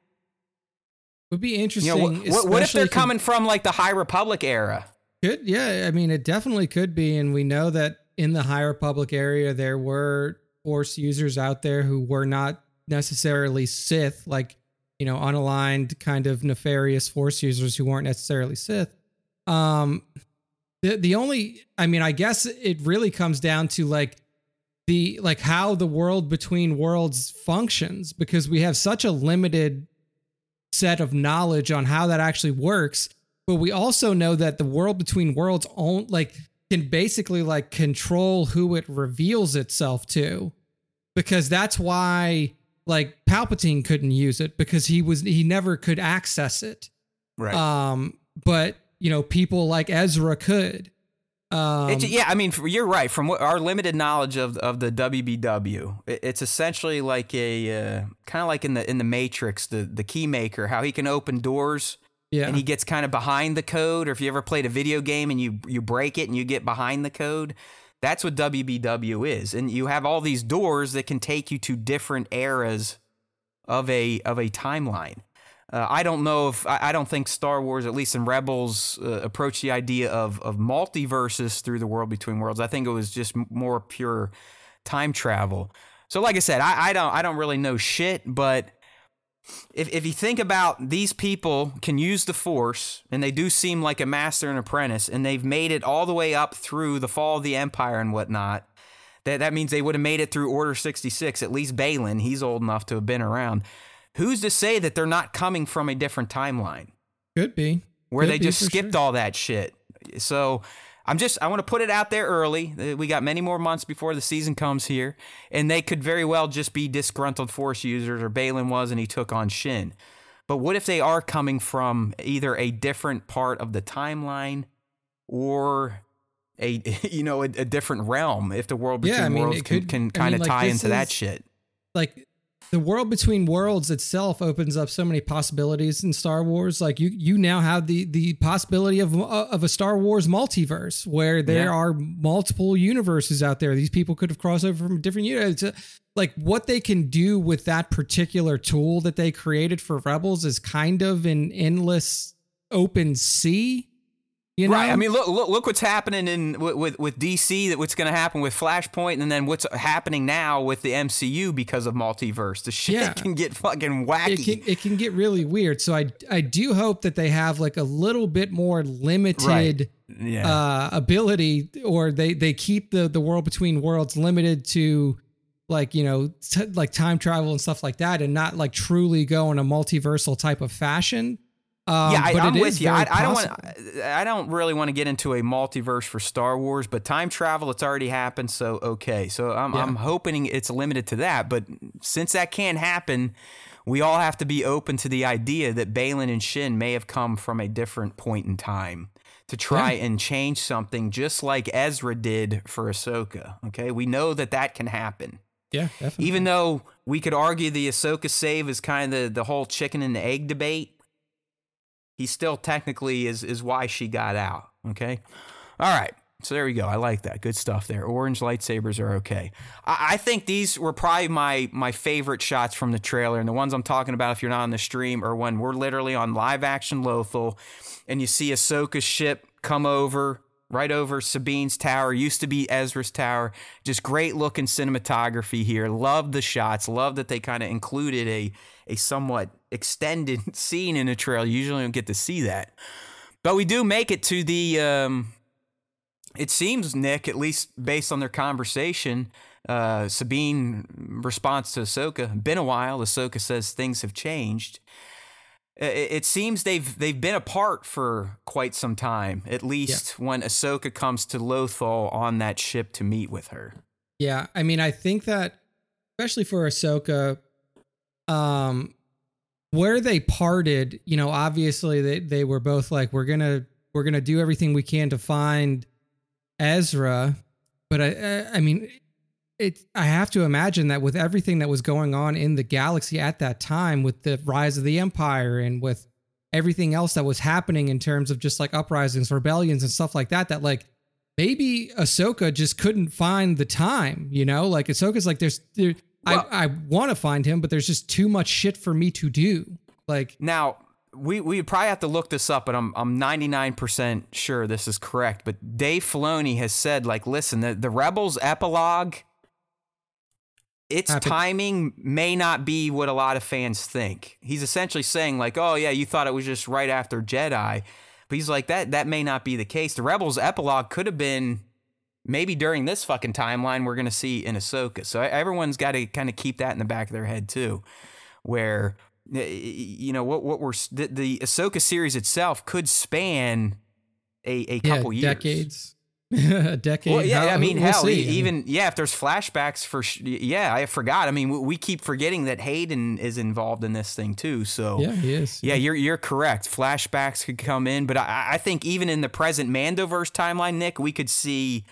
Would be interesting. You know, what, what if they're coming from like the High Republic era? Could, yeah, I mean, it definitely could be. And we know that in the High Republic area, there were Force users out there who were not necessarily Sith, like, you know, unaligned kind of nefarious Force users who weren't necessarily Sith. Um, the, the only, I mean, I guess it really comes down to like the, like how the world between worlds functions, because we have such a limited set of knowledge on how that actually works But we also know that the World Between Worlds own, like, can basically like control who it reveals itself to, because that's why like Palpatine couldn't use it, because he was he never could access it. Right. Um, but you know, people like Ezra could. Um, it, yeah, I mean, you're right. From what, our limited knowledge of of the W B W, it, it's essentially like a uh, kind of like in the in the Matrix, the the key maker, how he can open doors. Yeah. And he gets kind of behind the code, or if you ever played a video game and you you break it and you get behind the code, that's what W B W is. And you have all these doors that can take you to different eras of a of a timeline. Uh, I don't know if I, I don't think Star Wars, at least in Rebels, uh, approached the idea of of multiverses through the World Between Worlds. I think it was just more pure time travel. So, like I said, I, I don't I don't really know shit, but. If if you think about, these people can use the Force, and they do seem like a master and apprentice, and they've made it all the way up through the fall of the Empire and whatnot, that, that means they would have made it through Order sixty-six, at least Balin, he's old enough to have been around. Who's to say that they're not coming from a different timeline? Could be. Where Could they be just skipped sure. all that shit. So... I'm just, I want to put it out there early. We got many more months before the season comes here, and they could very well just be disgruntled Force users, or Balin was and he took on Shin. But what if they are coming from either a different part of the timeline or a, you know, a, a different realm, if the World Between yeah, I mean, Worlds could, can, can kind of like tie into is, that shit? Like, the World Between Worlds itself opens up so many possibilities in Star Wars. Like you, you now have the, the possibility of, of a Star Wars multiverse where there yeah. are multiple universes out there. These people could have crossed over from different universes. Like what they can do with that particular tool that they created for Rebels is kind of an endless open sea. You know? Right. I mean, look, look, look what's happening in with with D C. That what's going to happen with Flashpoint, and then what's happening now with the M C U because of multiverse. The shit yeah. can get fucking wacky. It can, it can get really weird. So I I do hope that they have like a little bit more limited right. yeah. uh, ability, or they they keep the the World Between Worlds limited to like you know t- like time travel and stuff like that, and not like truly go in a multiversal type of fashion. Um, yeah, I, but I'm with you. I, I don't want. I don't really want to get into a multiverse for Star Wars, but time travel—it's already happened, so okay. So I'm, yeah. I'm hoping it's limited to that. But since that can't happen, we all have to be open to the idea that Balin and Shin may have come from a different point in time to try yeah. and change something, just like Ezra did for Ahsoka. Okay, we know that that can happen. Yeah, definitely. Even though we could argue the Ahsoka save is kind of the, the whole chicken and the egg debate. He still technically is is why she got out, okay? All right, so there we go. I like that. Good stuff there. Orange lightsabers are okay. I, I think these were probably my, my favorite shots from the trailer, and the ones I'm talking about, if you're not on the stream, or when we're literally on live-action Lothal, and you see Ahsoka's ship come over, right over Sabine's tower, used to be Ezra's tower. Just great-looking cinematography here. Love the shots. Love that they kind of included a a somewhat extended scene in a trailer. You usually don't get to see that. But we do make it to the, um, it seems, Nick, at least based on their conversation, uh, Sabine responds to Ahsoka, been a while, Ahsoka says things have changed. It seems they've they've been apart for quite some time, at least yeah. when Ahsoka comes to Lothal on that ship to meet with her. Yeah, I mean, I think that, especially for Ahsoka, um, where they parted, you know, obviously they, they were both like, we're going to we're going to do everything we can to find Ezra. But I, I, I mean, it, I have to imagine that with everything that was going on in the galaxy at that time, with the rise of the Empire and with everything else that was happening in terms of just like uprisings, rebellions and stuff like that, that like maybe Ahsoka just couldn't find the time, you know, like Ahsoka's like, there's, there, well, I, I want to find him, but there's just too much shit for me to do. Like now we, we probably have to look this up, but I'm, I'm ninety-nine percent sure this is correct. But Dave Filoni has said, like, listen, the, the Rebels epilogue, its Happy. timing may not be what a lot of fans think. He's essentially saying like, oh yeah, you thought it was just right after Jedi. But he's like, that that may not be the case. The Rebels epilogue could have been maybe during this fucking timeline we're going to see in Ahsoka. So everyone's got to kind of keep that in the back of their head too, where you know, what what we're the, the Ahsoka series itself could span a a couple yeah, years, decades, a decade. Well, yeah, how, I mean, we'll hell, see. even yeah, if there's flashbacks for yeah, I forgot. I mean, we keep forgetting that Hayden is involved in this thing too. So yeah, he is. Yeah, yeah. you're you're correct. Flashbacks could come in, but I, I think even in the present Mandoverse timeline, Nick, we could see,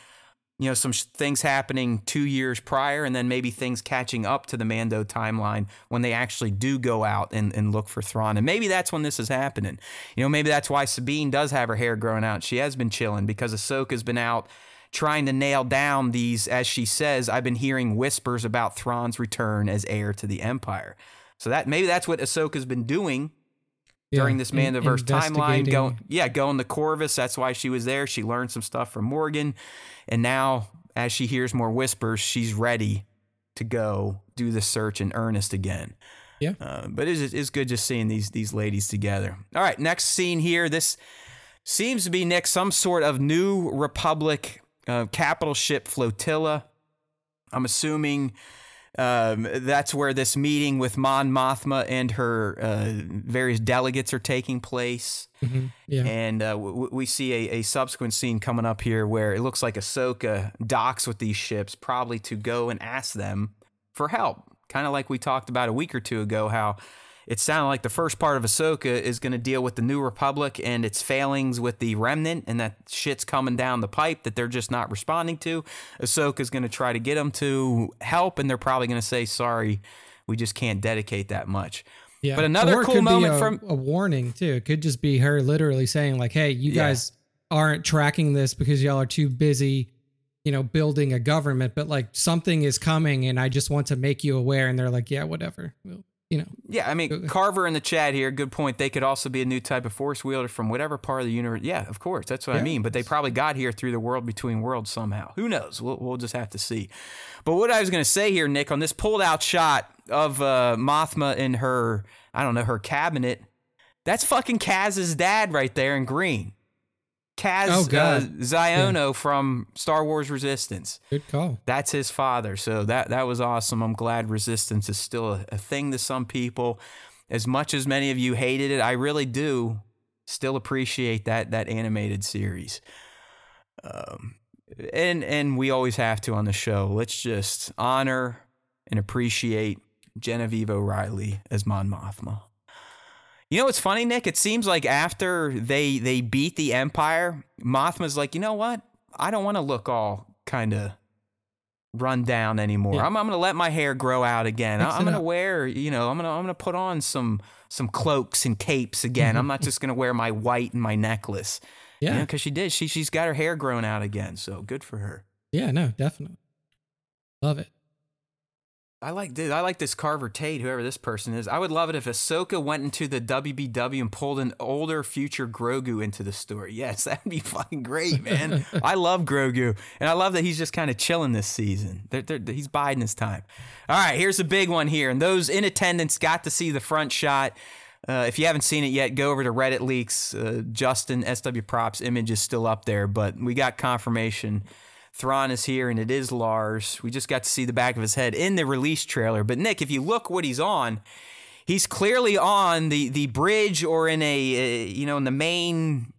you know, some sh- things happening two years prior, and then maybe things catching up to the Mando timeline when they actually do go out and, and look for Thrawn. And maybe that's when this is happening. You know, maybe that's why Sabine does have her hair growing out. She has been chilling because Ahsoka's been out trying to nail down these, as she says, I've been hearing whispers about Thrawn's return as heir to the Empire. So that maybe that's what Ahsoka's been doing yeah, during this Mandoverse timeline. Going, yeah, going to Corvus. That's why she was there. She learned some stuff from Morgan. And now, as she hears more whispers, she's ready to go do the search in earnest again. Yeah. Uh, but it's, it's good just seeing these these ladies together. All right, next scene here. This seems to be, Nick, some sort of New Republic uh, capital ship flotilla. I'm assuming um, that's where this meeting with Mon Mothma and her uh, various delegates are taking place. Mm-hmm. Yeah. And uh, w- we see a, a subsequent scene coming up here where it looks like Ahsoka docks with these ships, probably to go and ask them for help. Kind of like we talked about a week or two ago, how it sounded like the first part of Ahsoka is going to deal with the New Republic and its failings with the Remnant, and that shit's coming down the pipe that they're just not responding to. Ahsoka's going to try to get them to help, and they're probably going to say, sorry, we just can't dedicate that much. Yeah. But another or cool moment a, from a warning too. It could just be her literally saying like, hey, you yeah. guys aren't tracking this because y'all are too busy, you know, building a government, but like something is coming and I just want to make you aware. And they're like, yeah, whatever. We'll, you know. Yeah. I mean, Carver in the chat here. Good point. They could also be a new type of force wielder from whatever part of the universe. Yeah, of course. That's what yeah. I mean. But they probably got here through the world between worlds somehow. Who knows? We'll, we'll just have to see. But what I was going to say here, Nick, on this pulled out shot of uh, Mothma in her, I don't know, her cabinet. That's fucking Kaz's dad right there in green. Kaz oh, uh, Ziono yeah. from Star Wars Resistance. Good call. That's his father. So that, that was awesome. I'm glad Resistance is still a, a thing to some people. As much as many of you hated it, I really do still appreciate that that animated series. Um, and and we always have to on the show. Let's just honor and appreciate Genevieve O'Reilly as Mon Mothma. You know what's funny, Nick? It seems like after they they beat the Empire, Mothma's like, you know what? I don't want to look all kind of run down anymore. Yeah. I'm, I'm going to let my hair grow out again. Mix I'm going to wear, you know, I'm going to I'm going to put on some some cloaks and capes again. I'm not just going to wear my white and my necklace. Yeah, because you know, she did. She she's got her hair grown out again. So good for her. Yeah, no, definitely. Love it. I like this. I like this Carver Tate, whoever this person is. I would love it if Ahsoka went into the W B W and pulled an older future Grogu into the story. Yes, that'd be fucking great, man. I love Grogu, and I love that he's just kind of chilling this season. They're, they're, he's biding his time. All right, here's a big one here, and those in attendance got to see the front shot. Uh, if you haven't seen it yet, go over to Reddit Leaks. Uh, Justin S W Props image is still up there, but we got confirmation. Thrawn is here, and it is Lars. We just got to see the back of his head in the release trailer. But, Nick, if you look what he's on, he's clearly on the, the bridge or in a, uh, you know, in the main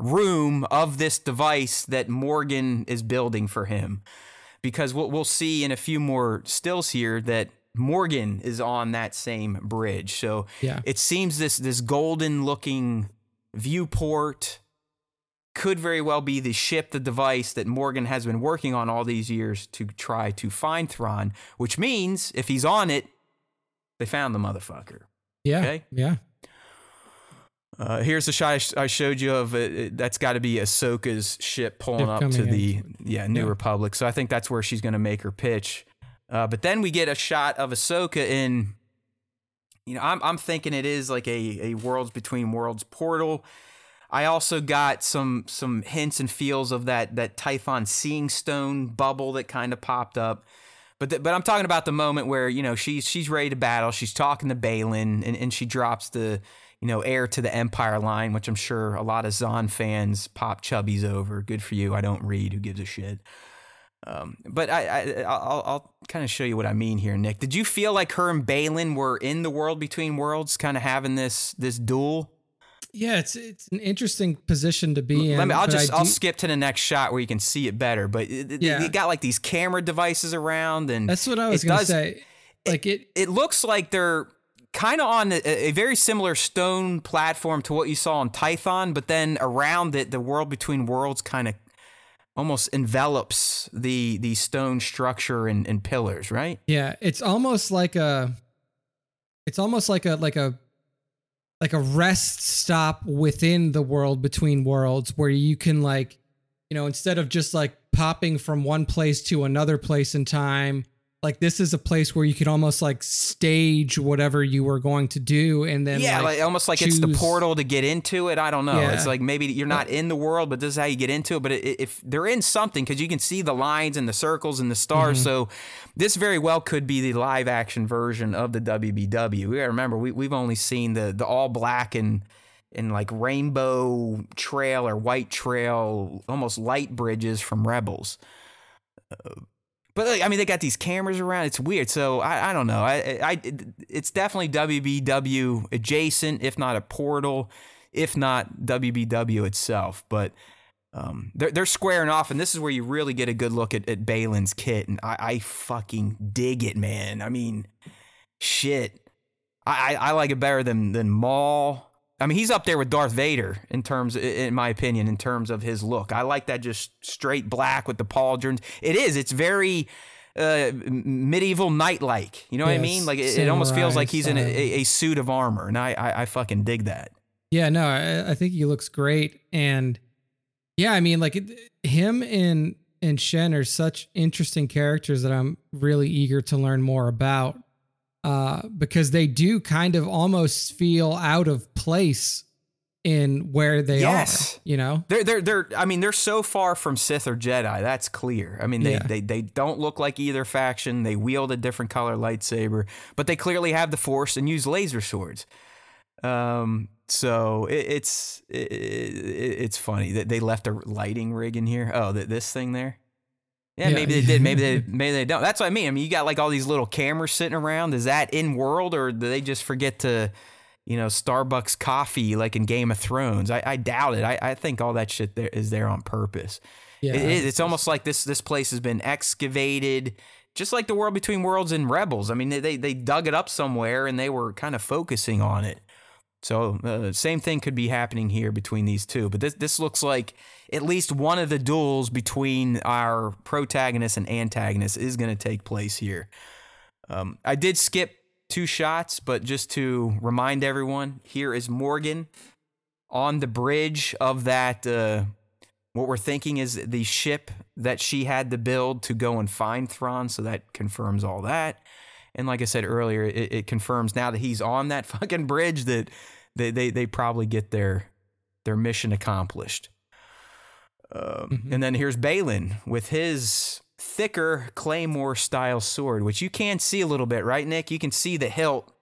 room of this device that Morgan is building for him. Because what we'll see in a few more stills here that Morgan is on that same bridge. So yeah. it seems this this golden-looking viewport could very well be the ship, the device that Morgan has been working on all these years to try to find Thrawn, which means if he's on it, they found the motherfucker. Yeah. Okay? Yeah. Uh, here's the shot I, sh- I showed you of uh, that's got to be Ahsoka's ship pulling They're up to in. the yeah New yeah. Republic. So I think that's where she's going to make her pitch. Uh, but then we get a shot of Ahsoka in, you know, I'm, I'm thinking it is like a, a Worlds Between Worlds portal. I also got some some hints and feels of that that Typhon Seeing Stone bubble that kind of popped up, but the, but I'm talking about the moment where you know she's she's ready to battle. She's talking to Balin, and, and she drops the you know heir to the Empire line, which I'm sure a lot of Zahn fans pop chubbies over. Good for you. I don't read. Who gives a shit? Um, but I, I, I'll, I'll kind of show you what I mean here, Nick. Did you feel like her and Balin were in the World Between Worlds, kind of having this this duel? Yeah, it's it's an interesting position to be in. Let me, I'll just I'll skip to the next shot where you can see it better. But it, yeah. they got like these camera devices around, and that's what I was going to say. Like it, it, it looks like they're kind of on a, a very similar stone platform to what you saw on Tython, but then around it, the World Between Worlds kind of almost envelops the the stone structure and, and pillars, right? Yeah, it's almost like a, it's almost like a like a like a rest stop within the World Between Worlds, where you can, like, you know, instead of just like popping from one place to another place in time, like this is a place where you could almost like stage whatever you were going to do, and then yeah, like, like almost like choose. It's the portal to get into it. I don't know. Yeah. It's like maybe you're not in the world, but this is how you get into it. But if they're in something, because you can see the lines and the circles and the stars, mm-hmm. so this very well could be the live action version of the W B W. We gotta remember we we've only seen the the all black and and like rainbow trail or white trail, almost light bridges from Rebels. Uh, But I mean, they got these cameras around. It's weird. So I, I don't know. I, I, it's definitely W B W adjacent, if not a portal, if not W B W itself. But um, they're they're squaring off, and this is where you really get a good look at, at Balin's kit, and I, I fucking dig it, man. I mean, shit, I, I, I like it better than than Maul. I mean, he's up there with Darth Vader in terms, in my opinion, in terms of his look. I like that just straight black with the pauldrons. It is. It's very uh, medieval knight-like. You know yeah, what I mean? Like it, it almost feels like he's in a, a suit of armor, and I, I, I fucking dig that. Yeah, no, I, I think he looks great, and yeah, I mean, like it, him and and Shen are such interesting characters that I'm really eager to learn more about. Uh, because they do kind of almost feel out of place in where they yes. are, you know? They're, they're, they're, I mean, they're so far from Sith or Jedi, that's clear. I mean, they, yeah. they, they don't look like either faction. They wield a different color lightsaber, but they clearly have the Force and use laser swords. Um, so it, it's, it, it, it's funny that they left a lighting rig in here. Oh, that this thing there. Yeah, yeah, maybe they did. Maybe they maybe they don't. That's what I mean. I mean, you got like all these little cameras sitting around. Is that in world, or do they just forget to, you know, Starbucks coffee like in Game of Thrones? I, I doubt it. I, I think all that shit there is there on purpose. Yeah, it, it, it's almost like this this place has been excavated, just like the World Between Worlds and Rebels. I mean, they they dug it up somewhere and they were kind of focusing on it. So uh, same thing could be happening here between these two, but this this looks like at least one of the duels between our protagonist and antagonist is going to take place here. Um, I did skip two shots, but just to remind everyone, here is Morgan on the bridge of that. Uh, what we're thinking is the ship that she had to build to go and find Thrawn. So that confirms all that. And like I said earlier, it, it confirms now that he's on that fucking bridge that they they, they probably get their their mission accomplished. Um, mm-hmm. And then here's Balin with his thicker Claymore-style sword, which you can see a little bit, right, Nick? You can see the hilt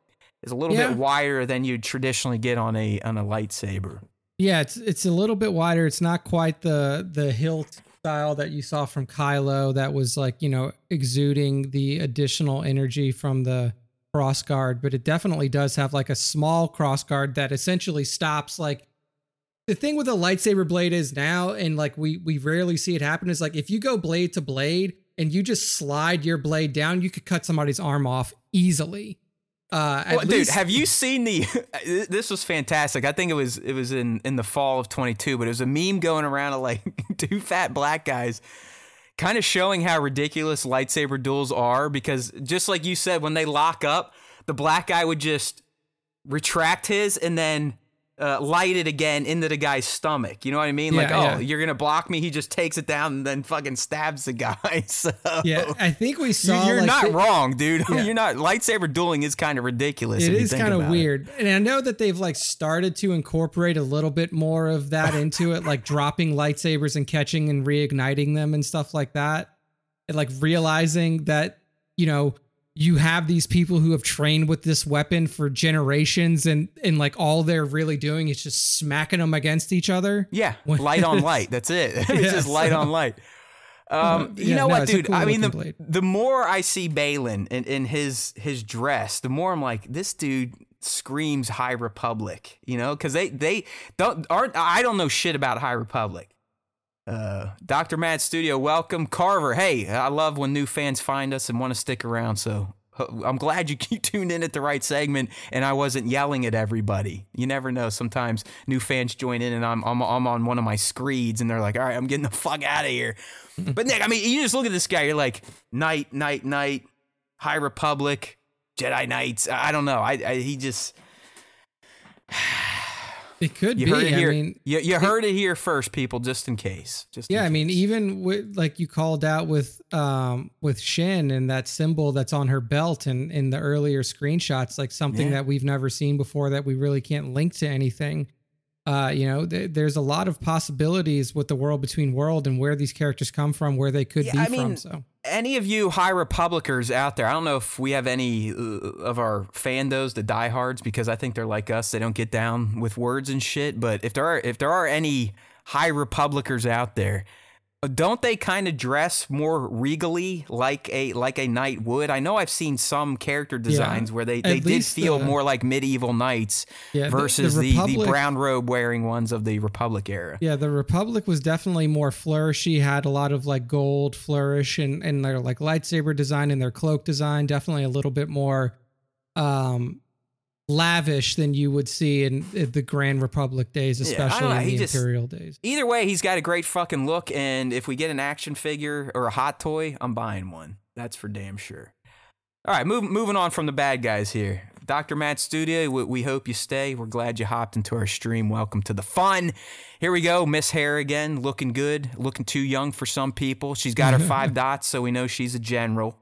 is a little yeah. bit wider than you'd traditionally get on a on a lightsaber. Yeah, it's it's a little bit wider. It's not quite the the hilt style that you saw from Kylo that was like, you know, exuding the additional energy from the crossguard, but it definitely does have like a small crossguard that essentially stops. Like the thing with a lightsaber blade is now, and like we we rarely see it happen, is like if you go blade to blade and you just slide your blade down, you could cut somebody's arm off easily. Uh, well, dude, least. Have you seen the? This was fantastic. I think it was it was in, in the fall of twenty-two, but it was a meme going around of like two fat black guys, kind of showing how ridiculous lightsaber duels are. Because just like you said, when they lock up, the black guy would just retract his and then uh, light it again into the guy's stomach. You know what I mean? Yeah, like, oh, yeah. You're gonna block me. He just takes it down and then fucking stabs the guy. So yeah, I think we saw. You're like, not they, wrong, dude. Yeah. You're not. Lightsaber dueling is kind of ridiculous. It if is kind of weird, it. And I know that they've like started to incorporate a little bit more of that into it, like dropping lightsabers and catching and reigniting them and stuff like that, and like realizing that, you know, you have these people who have trained with this weapon for generations, and, and like all they're really doing is just smacking them against each other. Yeah. Light on light. That's it. It's yeah, just light so. on light. Um, yeah, you know no, what, dude? Cool I mean, the blade. the more I see Balin in, in his his dress, the more I'm like, this dude screams High Republic. You know, because they they don't aren't. I don't know shit about High Republic. Uh, Doctor Mad Studio, welcome. Carver, hey, I love when new fans find us and want to stick around. So I'm glad you tuned in at the right segment and I wasn't yelling at everybody. You never know. Sometimes new fans join in and I'm I'm, I'm on one of my screeds and they're like, all right, I'm getting the fuck out of here. But Nick, I mean, you just look at this guy. You're like, Knight, Knight, Knight, High Republic, Jedi Knights. I don't know. I, I he just. It could you be. Heard it here. I mean, you, you heard it, it here first, people. Just in case. Just yeah. In case. I mean, even with like you called out with um with Shin and that symbol that's on her belt, and in the earlier screenshots, like something yeah. that we've never seen before that we really can't link to anything. Uh, you know, th- there's a lot of possibilities with the world between world and where these characters come from, where they could yeah, be I mean, from. So, any of you High Republicers out there, I don't know if we have any uh, of our fandos, the diehards, because I think they're like us. They don't get down with words and shit. But if there are if there are any High Republicers out there, don't they kind of dress more regally like a like a knight would? I know I've seen some character designs yeah, where they, they did feel the, more like medieval knights yeah, versus the, the, Republic, the, the brown robe wearing ones of the Republic era. Yeah, the Republic was definitely more flourishy, had a lot of like gold flourish and, and their like lightsaber design and their cloak design, definitely a little bit more um, lavish than you would see in, in the Grand Republic days, especially yeah, in the just, Imperial days. Either way, he's got a great fucking look, and if we get an action figure or a hot toy, I'm buying one. That's for damn sure. All right, move, moving on from the bad guys here. Doctor Matt Studio, we, we hope you stay. We're glad you hopped into our stream. Welcome to the fun. Here we go. Miss Hare again, looking good, looking too young for some people. She's got her five dots, so we know she's a general.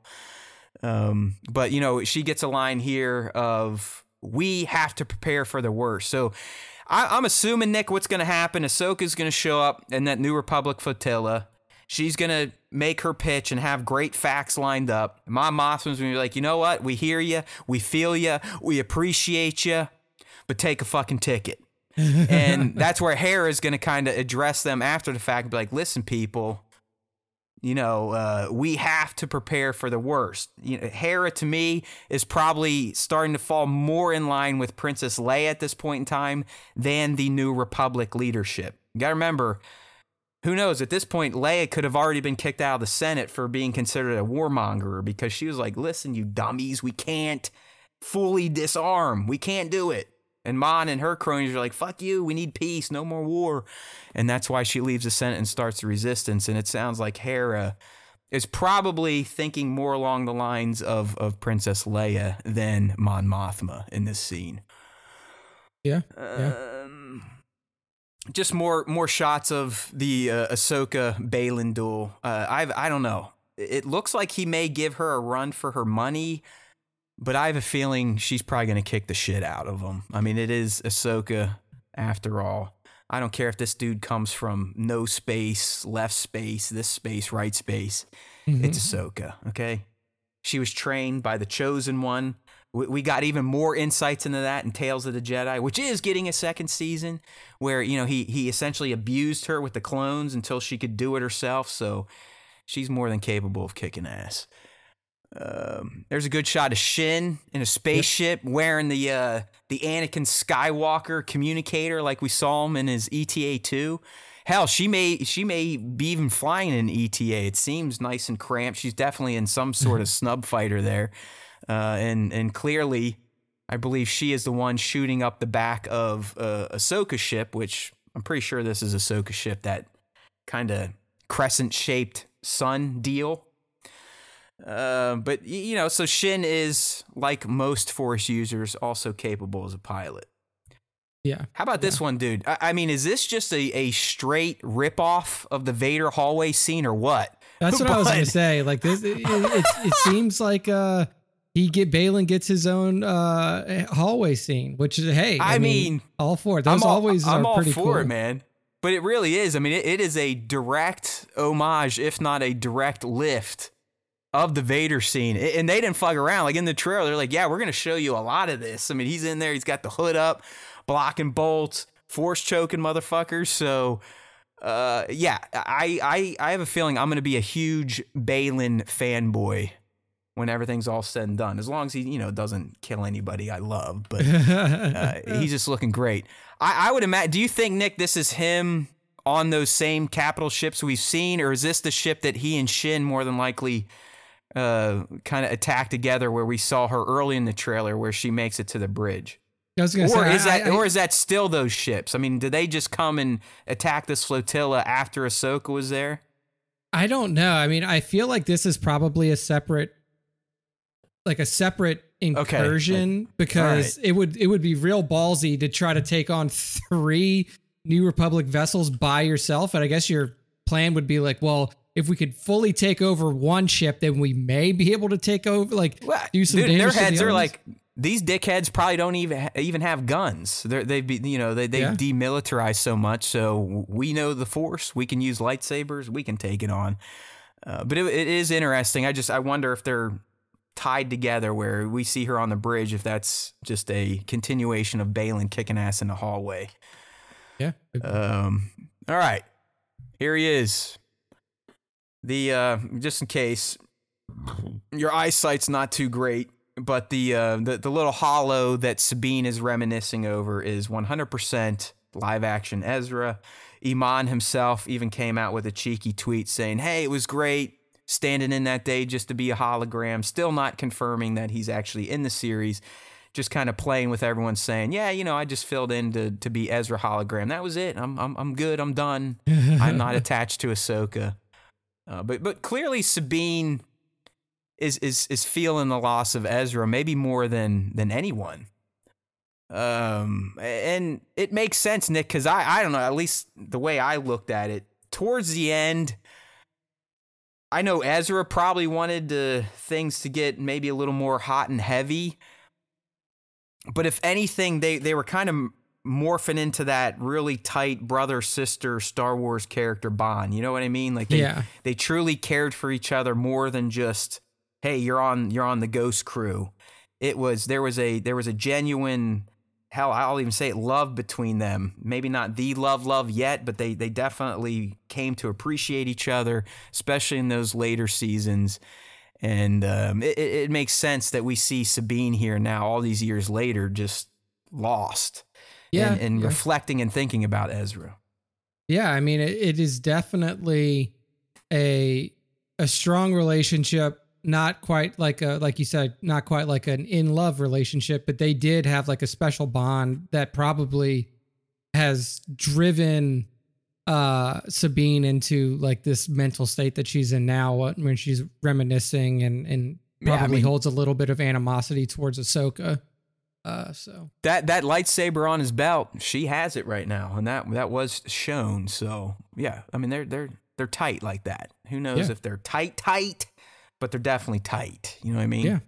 Um, but, you know, she gets a line here of... we have to prepare for the worst. So I, I'm assuming, Nick, what's going to happen, Ahsoka's going to show up in that New Republic flotilla. She's going to make her pitch and have great facts lined up. Mon Mothma's going to be like, you know what? We hear you. We feel you. We appreciate you. But take a fucking ticket. And that's where Hera is going to kind of address them after the fact and be like, listen, people, you know, uh, we have to prepare for the worst. You know, Hera, to me, is probably starting to fall more in line with Princess Leia at this point in time than the New Republic leadership. You got to remember, who knows? At this point, Leia could have already been kicked out of the Senate for being considered a warmonger because she was like, listen, you dummies, we can't fully disarm. We can't do it. And Mon and her cronies are like, fuck you, we need peace, no more war. And that's why she leaves the Senate and starts the resistance. And it sounds like Hera is probably thinking more along the lines of, of Princess Leia than Mon Mothma in this scene. Yeah, yeah. Um, just more more shots of the uh, Ahsoka-Balin duel. Uh, I've, I don't know. It looks like he may give her a run for her money, but I have a feeling she's probably going to kick the shit out of him. I mean, it is Ahsoka after all. I don't care if this dude comes from no space, left space, this space, right space. Mm-hmm. It's Ahsoka, okay? She was trained by the Chosen One. We, we got even more insights into that in Tales of the Jedi, which is getting a second season where, you know, he he essentially abused her with the clones until she could do it herself. So she's more than capable of kicking ass. Um, there's a good shot of Shin in a spaceship yep. wearing the uh, the Anakin Skywalker communicator like we saw him in his E T A two. Hell, she may she may be even flying in E T A. It seems nice and cramped. She's definitely in some sort of snub fighter there. Uh, and, and clearly, I believe she is the one shooting up the back of uh, Ahsoka's ship, which I'm pretty sure this is Ahsoka's ship, that kind of crescent-shaped sun deal. Uh, but, you know, so Shin is, like most Force users, also capable as a pilot. Yeah. How about yeah. this one, dude? I, I mean, is this just a, a straight ripoff of the Vader hallway scene or what? That's what but... I was going to say. Like, this, it, it, it, it seems like uh, he get Balin gets his own uh, hallway scene, which is, hey, I, I mean, mean, all for it. Those I'm all, always I'm are all pretty for cool. it, man. But it really is. I mean, it, it is a direct homage, if not a direct lift of the Vader scene. And they didn't fuck around. Like in the trailer, they're like, yeah, we're going to show you a lot of this. I mean, he's in there. He's got the hood up, blocking bolts, force choking motherfuckers. So uh, yeah, I, I, I have a feeling I'm going to be a huge Balin fanboy when everything's all said and done, as long as he, you know, doesn't kill anybody I love, but uh, he's just looking great. I, I would imagine, do you think, Nick, this is him on those same capital ships we've seen, or is this the ship that he and Shin more than likely uh, kind of attack together, where we saw her early in the trailer where she makes it to the bridge? I was gonna or say, is I, that I, or is that still those ships? I mean, did they just come and attack this flotilla after Ahsoka was there? I don't know. I mean, I feel like this is probably a separate, like a separate incursion, okay. because right. it would it would be real ballsy to try to take on three New Republic vessels by yourself. And I guess your plan would be like, well, if we could fully take over one ship, then we may be able to take over, like, well, do some dude, damage. Their heads to the are like. These dickheads probably don't even even have guns. They're, they've be, you know, they they yeah. demilitarized so much. So we know the Force. We can use lightsabers. We can take it on. Uh, but it, it is interesting. I just I wonder if they're tied together where we see her on the bridge. If that's just a continuation of Balin kicking ass in the hallway. Yeah. Um. All right. Here he is. The uh, just in case your eyesight's not too great. But the, uh, the the little hollow that Sabine is reminiscing over is one hundred percent live-action Ezra. Iman himself even came out with a cheeky tweet saying, hey, it was great standing in that day just to be a hologram, still not confirming that he's actually in the series, just kind of playing with everyone saying, yeah, you know, I just filled in to, to be Ezra hologram. That was it. I'm, I'm, I'm good. I'm done. I'm not attached to Ahsoka. Uh, but, but clearly Sabine... Is, is is feeling the loss of Ezra maybe more than than anyone, um, and it makes sense, Nick, because I I don't know, at least the way I looked at it towards the end. I know Ezra probably wanted to, things to get maybe a little more hot and heavy, but if anything, they they were kind of morphing into that really tight brother sister Star Wars character bond. You know what I mean? Like they yeah. they truly cared for each other more than just. Hey, you're on you're on the Ghost Crew. It was there was a there was a genuine, hell, I'll even say it, love between them. Maybe not the love love yet, but they they definitely came to appreciate each other, especially in those later seasons. And um, it, it makes sense that we see Sabine here now, all these years later, just lost, yeah, and, and yeah. reflecting and thinking about Ezra. Yeah, I mean, it, it is definitely a a strong relationship. Not quite like a, like you said, not quite like an in love relationship, but they did have like a special bond that probably has driven uh, Sabine into like this mental state that she's in now when she's reminiscing and, and probably yeah, I mean, holds a little bit of animosity towards Ahsoka. Uh, so that, that lightsaber on his belt, she has it right now. And that, that was shown. So yeah, I mean, they're, they're, they're tight like that. Who knows yeah. if they're tight, tight. But they're definitely tight. You know what I mean? Yeah.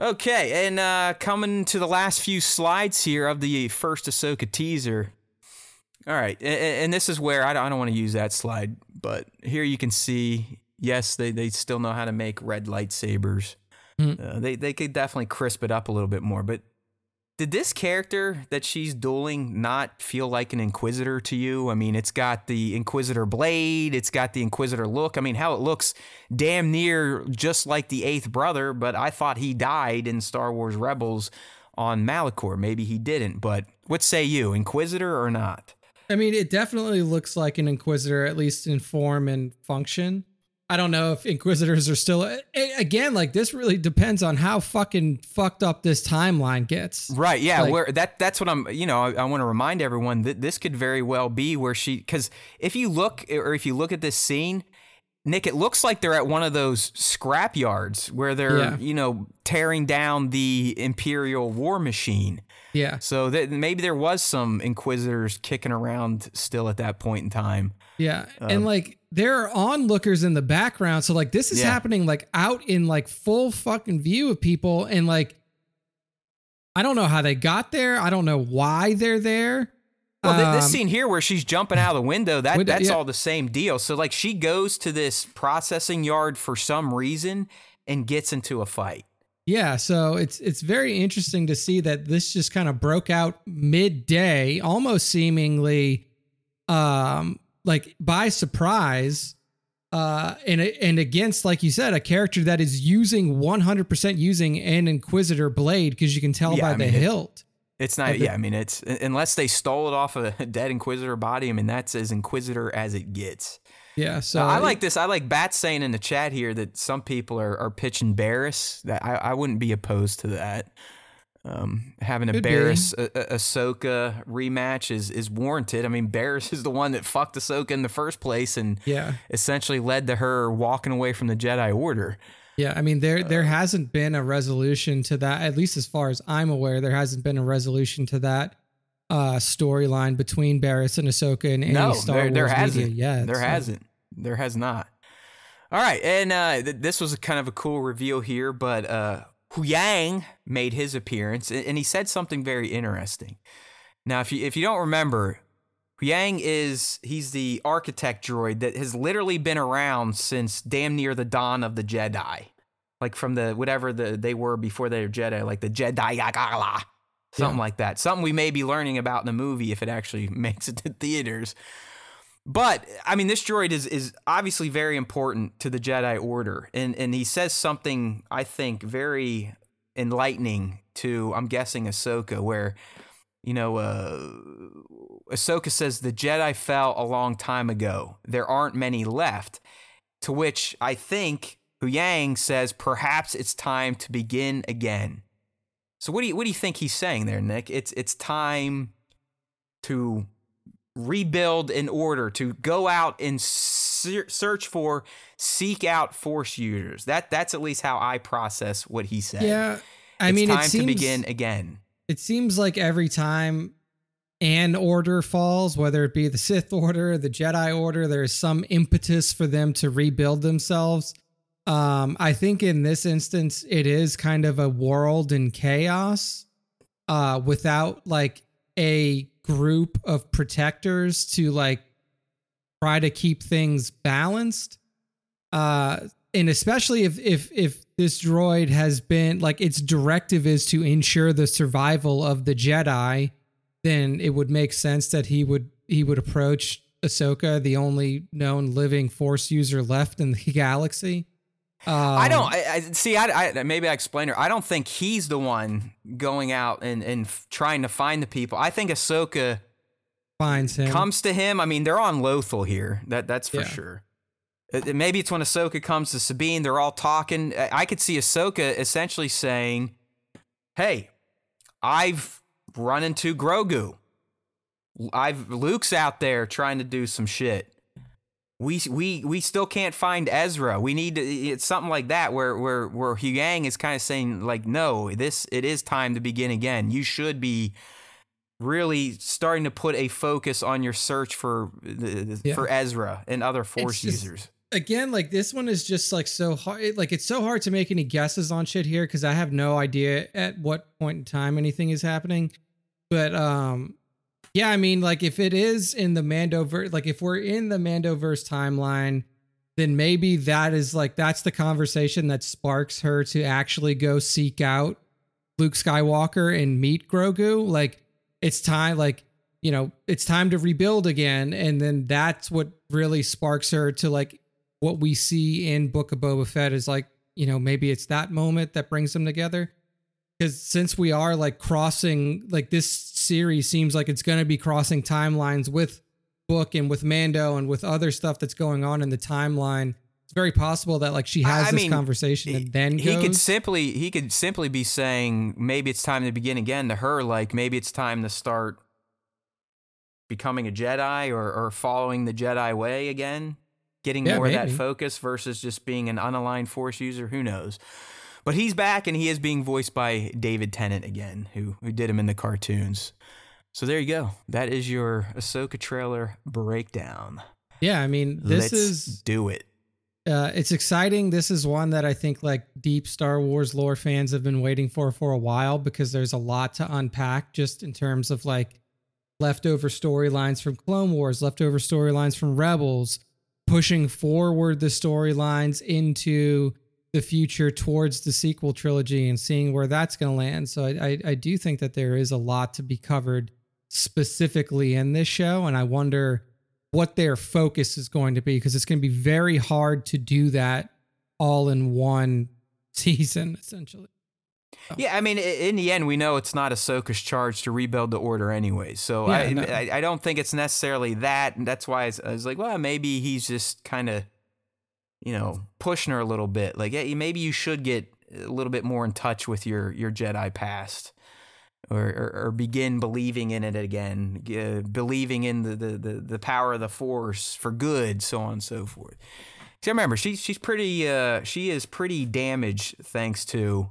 Okay, and uh, coming to the last few slides here of the first Ahsoka teaser. All right, and, and this is where I don't, I don't want to use that slide, but here you can see, yes, they, they still know how to make red lightsabers. Mm. Uh, they, they could definitely crisp it up a little bit more, but did this character that she's dueling not feel like an Inquisitor to you? I mean, it's got the Inquisitor blade. It's got the Inquisitor look. I mean, how it looks damn near just like the Eighth Brother, but I thought he died in Star Wars Rebels on Malachor. Maybe he didn't, but what say you, Inquisitor or not? I mean, it definitely looks like an Inquisitor, at least in form and function. I don't know if Inquisitors are still, again, like this really depends on how fucking fucked up this timeline gets. Right. Yeah. Like, where that that's what I'm, you know, I, I want to remind everyone that this could very well be where she, because if you look or if you look at this scene, Nick, it looks like they're at one of those scrap yards where they're, yeah. you know, tearing down the Imperial war machine. Yeah. So that maybe there was some Inquisitors kicking around still at that point in time. Yeah. Um, and like, there are onlookers in the background. So like this is yeah. happening like out in like full fucking view of people. And like, I don't know how they got there. I don't know why they're there. Well, um, this scene here where she's jumping out of the window, that window, that's yeah. all the same deal. So like she goes to this processing yard for some reason and gets into a fight. Yeah. So it's, it's very interesting to see that this just kind of broke out midday, almost seemingly, um, like by surprise, uh, and and against, like you said, a character that is using one hundred percent using an Inquisitor blade, because you can tell yeah, by I mean, the it, hilt. It's not. The, yeah, I mean, it's unless they stole it off a dead Inquisitor body. I mean, that's as Inquisitor as it gets. Yeah. So uh, I like this. I like Bat saying in the chat here that some people are, are pitching Barriss. That I, I wouldn't be opposed to that. Um, having a Barriss ah- Ahsoka rematch is, is warranted. I mean, Barriss is the one that fucked Ahsoka in the first place, and yeah. essentially led to her walking away from the Jedi Order. Yeah, I mean, there uh, there hasn't been a resolution to that, at least as far as I'm aware. There hasn't been a resolution to that uh, storyline between Barriss and Ahsoka and any no, Star there, Wars there hasn't. media yet. There so. hasn't. There has not. All right, and uh, th- this was a kind of a cool reveal here, but uh, Huyang made his appearance, and he said something very interesting. Now, if you if you don't remember, Huyang is he's the architect droid that has literally been around since damn near the dawn of the Jedi, like from the whatever the they were before they were Jedi, like the Jedi Agala, something yeah. like that. Something we may be learning about in the movie if it actually makes it to theaters. But I mean, this droid is is obviously very important to the Jedi Order, and and he says something I think very enlightening to I'm guessing Ahsoka, where you know. Uh, Ahsoka says the Jedi fell a long time ago. There aren't many left. To which I think Huyang says, perhaps it's time to begin again. So what do you what do you think he's saying there, Nick? It's it's time to rebuild an order, to go out and ser- search for, seek out Force users. That that's at least how I process what he said. Yeah, I it's mean, time it seems, to begin again. It seems like every time an order falls, whether it be the Sith Order, the Jedi Order, there is some impetus for them to rebuild themselves. Um, I think in this instance, it is kind of a world in chaos uh, without like a group of protectors to like try to keep things balanced. Uh, and especially if, if, if this droid has been like its directive is to ensure the survival of the Jedi, then it would make sense that he would he would approach Ahsoka, the only known living Force user left in the galaxy. Um, I don't I, I, see. I, I maybe I explained her. I don't think he's the one going out and and trying to find the people. I think Ahsoka finds him, comes to him. I mean, they're on Lothal here. That that's for yeah. sure. It, maybe it's when Ahsoka comes to Sabine. They're all talking. I could see Ahsoka essentially saying, "Hey, I've." run into Grogu. I've Luke's out there trying to do some shit. We we we still can't find Ezra. We need to, it's something like that where where where Huyang is kind of saying like, no, this it is time to begin again. You should be really starting to put a focus on your search for the, yeah. for Ezra and other Force just, users. Again, like this one is just like so hard. Like it's so hard to make any guesses on shit here because I have no idea at what point in time anything is happening. But, um, yeah, I mean, like if it is in the Mandoverse, like if we're in the Mandoverse timeline, then maybe that is like, that's the conversation that sparks her to actually go seek out Luke Skywalker and meet Grogu. Like it's time, like, you know, it's time to rebuild again. And then that's what really sparks her to like what we see in Book of Boba Fett is like, you know, maybe it's that moment that brings them together. Because since we are like crossing, like this series seems like it's going to be crossing timelines with Book and with Mando and with other stuff that's going on in the timeline. It's very possible that like she has I this mean, conversation and then he goes. could simply he could simply be saying maybe it's time to begin again to her. Like maybe it's time to start becoming a Jedi or or following the Jedi way again, getting yeah, more maybe. of that focus versus just being an unaligned Force user. Who knows? But he's back, and he is being voiced by David Tennant again, who, who did him in the cartoons. So there you go. That is your Ahsoka trailer breakdown. Yeah, I mean, this Let's is... do it. Uh, it's exciting. This is one that I think, like, deep Star Wars lore fans have been waiting for for a while because there's a lot to unpack just in terms of, like, leftover storylines from Clone Wars, leftover storylines from Rebels, pushing forward the storylines into the future towards the sequel trilogy and seeing where that's going to land. So I, I, I do think that there is a lot to be covered specifically in this show. And I wonder what their focus is going to be, because it's going to be very hard to do that all in one season, essentially. So. Yeah, I mean, in the end, we know it's not Ahsoka's charge to rebuild the Order anyway. So yeah, I, no. I I don't think it's necessarily that. And that's why I was, I was like, well, maybe he's just kind of, you know, pushing her a little bit. Like, yeah, maybe you should get a little bit more in touch with your, your Jedi past, or, or, or begin believing in it again, uh, believing in the, the, the, the power of the Force for good, so on and so forth. See, I remember, she, she's pretty, uh, she is pretty damaged thanks to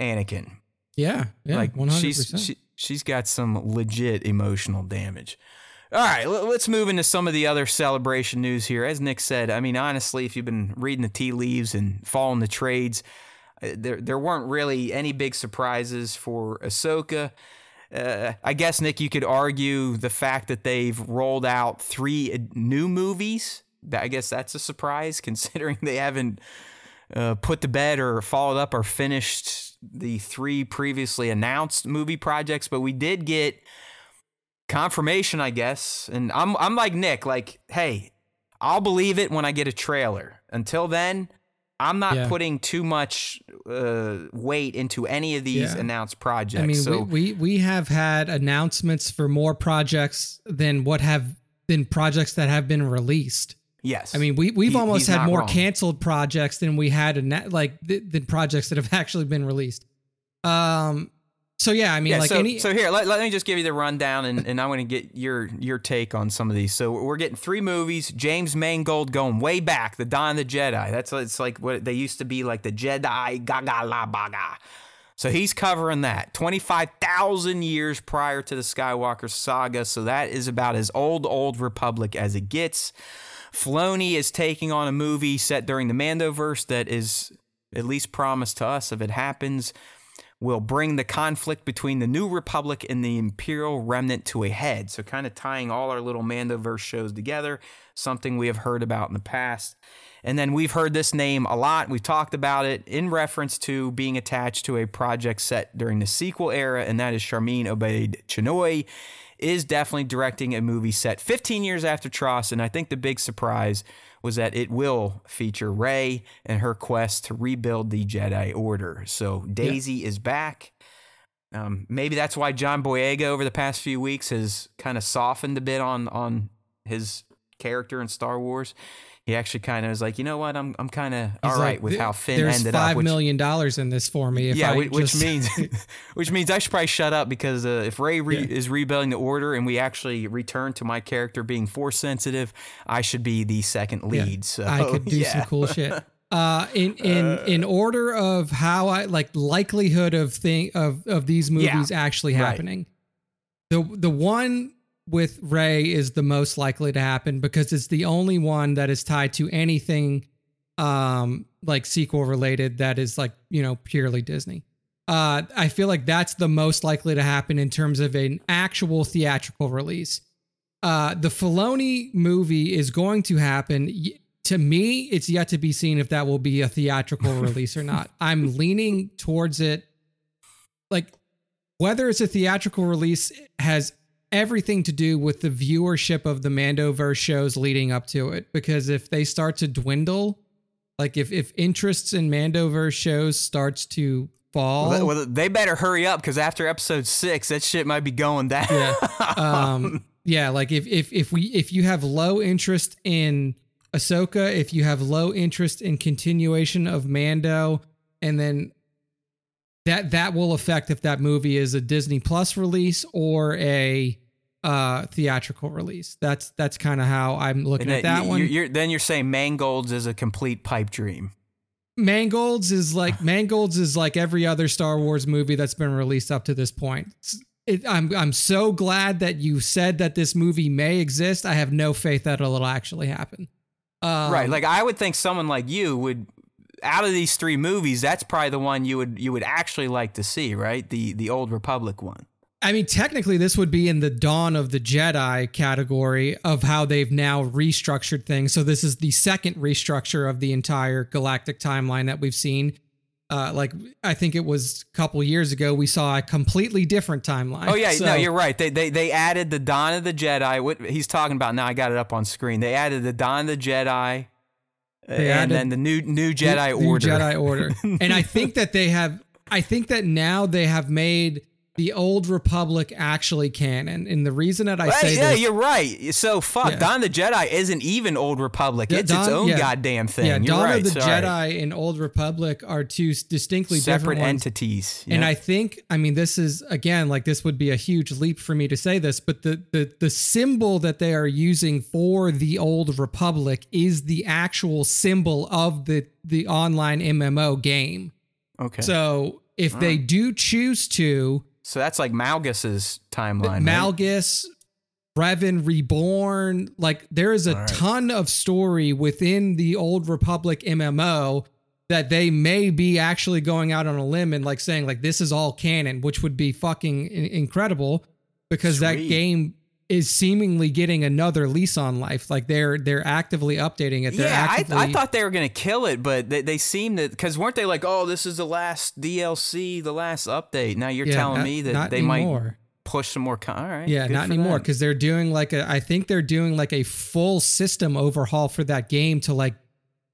Anakin. Yeah, yeah, like one hundred percent. she's she, she's got some legit emotional damage. All right, let's move into some of the other celebration news here. As Nick said, I mean, honestly, if you've been reading the tea leaves and following the trades, there there weren't really any big surprises for Ahsoka. Uh, I guess, Nick, you could argue the fact that they've rolled out three new movies. I guess that's a surprise, considering they haven't uh, put to bed or followed up or finished the three previously announced movie projects. But we did get confirmation, I guess. And I'm I'm like Nick, like, hey, I'll believe it when I get a trailer. Until then, I'm not yeah. putting too much uh, weight into any of these yeah. announced projects. I mean, so, we, we we have had announcements for more projects than what have been projects that have been released. Yes. I mean, we, we've he, almost had more wrong. canceled projects than we had, in, like, th- than projects that have actually been released. Um, so, yeah, I mean, yeah, like so, any... So here, let, let me just give you the rundown, and, and I want to get your your take on some of these. So we're getting three movies. James Mangold going way back, The Dawn of the Jedi. That's it's like what they used to be, like the Jedi Gaga La Baga. So he's covering that. twenty-five thousand years prior to the Skywalker saga. So that is about as old, old Republic as it gets. Filoni is taking on a movie set during the Mandoverse that is at least promised to us, if it happens, will bring the conflict between the New Republic and the Imperial Remnant to a head. So kind of tying all our little Mandoverse shows together, something we have heard about in the past. And then we've heard this name a lot. We've talked about it in reference to being attached to a project set during the sequel era, and that is Charmin Obaid Chenoy is definitely directing a movie set fifteen years after Tross, and I think the big surprise was that it will feature Rey and her quest to rebuild the Jedi Order. So Daisy yeah. is back. Um, maybe that's why John Boyega over the past few weeks has kind of softened a bit on on his character in Star Wars. He actually kind of was like, you know what, I'm I'm kind of all right like, with how Finn ended up. There's five million dollars in this for me. If yeah, I which, just... which means, which means I should probably shut up, because uh, if Rey re- yeah. is rebuilding the Order and we actually return to my character being force sensitive, I should be the second lead. Yeah. So I could do yeah. some cool shit. Uh, in in uh, in order of how I like likelihood of thing of of these movies yeah, actually happening, right. the the one. with Rey is the most likely to happen, because it's the only one that is tied to anything um, like sequel related that is like, you know, purely Disney. Uh, I feel like that's the most likely to happen in terms of an actual theatrical release. Uh, the Filoni movie is going to happen. To me, it's yet to be seen if that will be a theatrical release or not. I'm leaning towards it. Like, whether it's a theatrical release has everything to do with the viewership of the Mandoverse shows leading up to it, because if they start to dwindle, like if, if interests in Mandoverse shows starts to fall, well, well, they better hurry up, because after episode six, that shit might be going down. Yeah, um, yeah like if, if if we if you have low interest in Ahsoka, if you have low interest in continuation of Mando, and then That that will affect if that movie is a Disney Plus release or a uh, theatrical release. That's that's kind of how I'm looking and at that, that one. You're, you're, then you're saying Mangold's is a complete pipe dream. Mangold's is like Mangold's is like every other Star Wars movie that's been released up to this point. It, I'm I'm so glad that you said that this movie may exist. I have no faith that it'll actually happen. Um, right, like I would think someone like you would. Out of these three movies, that's probably the one you would you would actually like to see, right? The the Old Republic one. I mean, technically, this would be in the Dawn of the Jedi category of how they've now restructured things. So this is the second restructure of the entire galactic timeline that we've seen. Uh, like I think it was a couple years ago, we saw a completely different timeline. Oh yeah, so, no, you're right. They they they added the Dawn of the Jedi. What he's talking about now, I got it up on screen. They added the Dawn of the Jedi, and then the new new Jedi new, Order. New Jedi Order. And I think that they have. I think that now they have made the Old Republic actually canon. And the reason that I right, say yeah, this, you're right. So fuck, yeah. Dawn of the Jedi isn't even Old Republic. Yeah, it's Dawn, its own yeah. goddamn thing. Yeah, you're Dawn right, of the sorry. Jedi and Old Republic are two distinctly separate different ones. entities. Yep. And I think, I mean, this is again, like this would be a huge leap for me to say this, but the the the symbol that they are using for the Old Republic is the actual symbol of the the online M M O game. Okay. So if All they right. do choose to, so that's like Malgus's timeline. Malgus, right? Revan Reborn, like there is a right. ton of story within the Old Republic M M O that they may be actually going out on a limb and like saying like this is all canon, which would be fucking incredible because Sweet. that game is seemingly getting another lease on life. Like they're they're actively updating it. They're yeah, actively... I, I thought they were gonna kill it, but they, they seem that because weren't they like, oh, this is the last D L C, the last update. Now you're yeah, telling not, me that they anymore. might push some more. Con- All right, yeah, not anymore because they're doing like a. I think they're doing like a full system overhaul for that game to like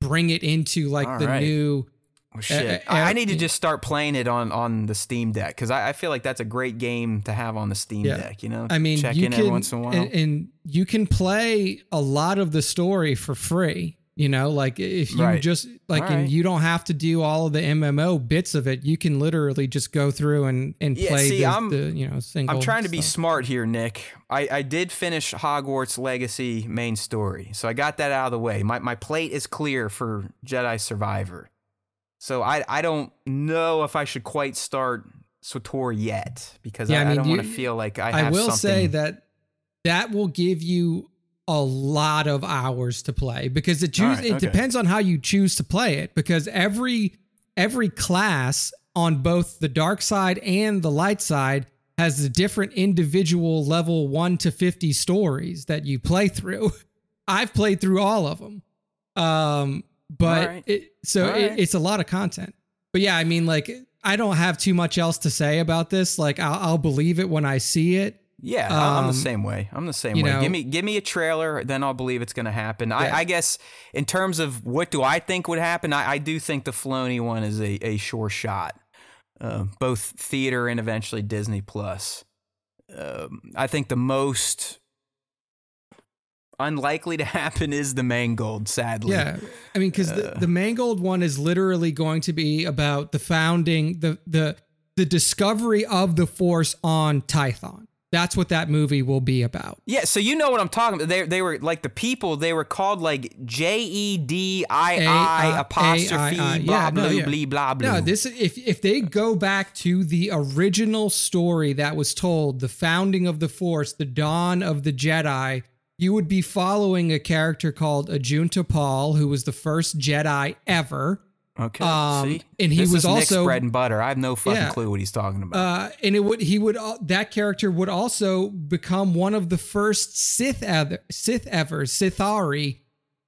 bring it into like All the right. new. Oh, shit. Uh, uh, I need to just start playing it on, on the Steam Deck because I, I feel like that's a great game to have on the Steam yeah. Deck, you know? I mean, check you in can, every once in a while. And, and you can play a lot of the story for free, you know? Like, if you right. just, like, all and right. you don't have to do all of the M M O bits of it, you can literally just go through and, and yeah, play see, the, I'm, the, you know, single. I'm trying to stuff. be smart here, Nick. I, I did finish Hogwarts Legacy main story, so I got that out of the way. My, my plate is clear for Jedi Survivor. So I I don't know if I should quite start S W T O R yet because yeah, I, I, mean, I don't want to feel like I, I have something. I will say that that will give you a lot of hours to play because it choose, right, it okay. depends on how you choose to play it because every every class on both the dark side and the light side has the different individual level one to fifty stories that you play through. I've played through all of them. Um But right. it, so right. it, it's a lot of content. But yeah, I mean, like, I don't have too much else to say about this. Like, I'll, I'll believe it when I see it. Yeah, um, I'm the same way. I'm the same way. Know, give me give me a trailer, then I'll believe it's going to happen. Yeah. I, I guess in terms of what do I think would happen, I, I do think the Filoni one is a, a sure shot, uh, both theater and eventually Disney Plus. Um, I think the most unlikely to happen is the Mangold, sadly. Yeah, I mean, because uh, the, the Mangold one is literally going to be about the founding, the the the discovery of the Force on Tython. That's what that movie will be about. Yeah, so you know what I'm talking about. They they were like the people. They were called like J E D I I apostrophe blah yeah, blah, no, yeah. blah blah blah. No, this if if they go back to the original story that was told, the founding of the Force, the dawn of the Jedi. You would be following a character called Ajunta Pal, who was the first Jedi ever. Okay, um, see? And he this was is also Nick's bread and butter. I have no fucking yeah, clue what he's talking about. Uh, and it would he would uh, that character would also become one of the first Sith ever, Sith ever Sithari.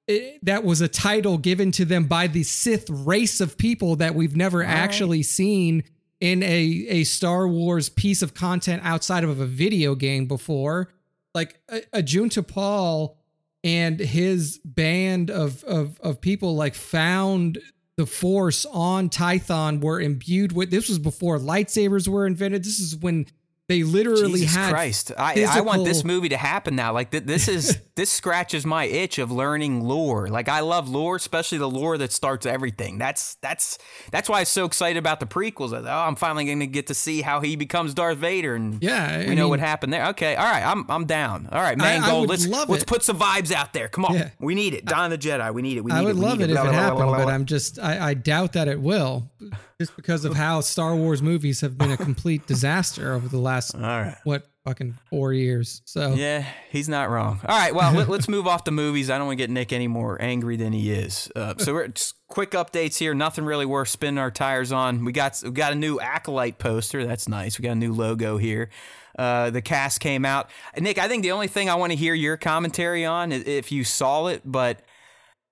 It, that was a title given to them by the Sith race of people that we've never All actually right. seen in a a Star Wars piece of content outside of a video game before. Like Ajunta Pal and his band of, of of people like found the Force on Tython, were imbued with. This was before lightsabers were invented. This is when they literally Jesus had. Christ, I, I want this movie to happen now. Like th- this is this scratches my itch of learning lore. Like I love lore, especially the lore that starts everything. That's that's that's why I'm so excited about the prequels. I, oh, I'm finally going to get to see how he becomes Darth Vader, and yeah, we I know mean, what happened there. Okay, all right, I'm I'm down. All right, Mangold, let's let's it. put some vibes out there. Come on, yeah. we need it. Dawn of the Jedi, we need it. We need I would it, love it, it if it happened, but I'm just I, I doubt that it will, just because of how Star Wars movies have been a complete disaster over the last. All right. What fucking four years? So yeah, he's not wrong. All right, well let, let's move off the movies. I don't want to get Nick any more angry than he is. Uh, so we're just quick updates here. Nothing really worth spinning our tires on. We got we got a new Acolyte poster. That's nice. We got a new logo here. Uh, the cast came out. Nick, I think the only thing I want to hear your commentary on is if you saw it, but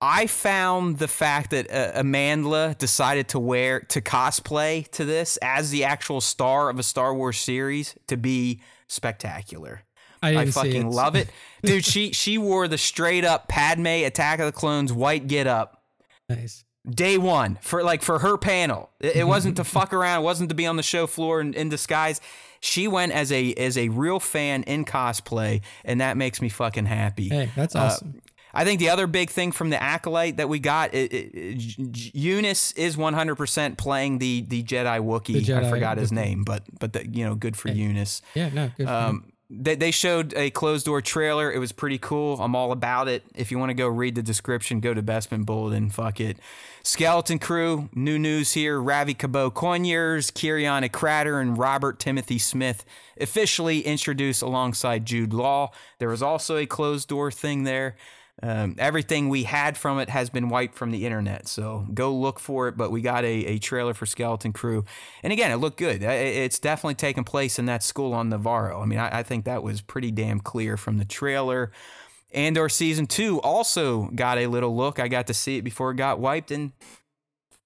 I found the fact that uh, Amandla decided to wear to cosplay to this as the actual star of a Star Wars series to be spectacular. I, I fucking it. love it, dude. she she wore the straight up Padme Attack of the Clones white get up. Nice. Day one for like for her panel. It, it wasn't to fuck around. It wasn't to be on the show floor in, in disguise. She went as a as a real fan in cosplay, and that makes me fucking happy. Hey, that's awesome. Uh, I think the other big thing from the Acolyte that we got, it, it, it, Eunice is one hundred percent playing the the Jedi Wookiee. The Jedi I forgot Wookiee. his name, but but the, you know, good for hey. Eunice. Yeah, no, good for um, they, they showed a closed door trailer. It was pretty cool. I'm all about it. If you want to go read the description, go to Bestman Bulletin. Fuck it. Skeleton Crew, new news here. Ravi Cabot Conyers, Kiriana Cratter, and Robert Timothy Smith officially introduced alongside Jude Law. There was also a closed door thing there. Um, everything we had from it has been wiped from the internet, so go look for it. But we got a, a trailer for Skeleton Crew, and again, it looked good. It's definitely taking place in that school on Navarro. I mean, I, I think that was pretty damn clear from the trailer. Andor Season two also got a little look. I got to see it before it got wiped, and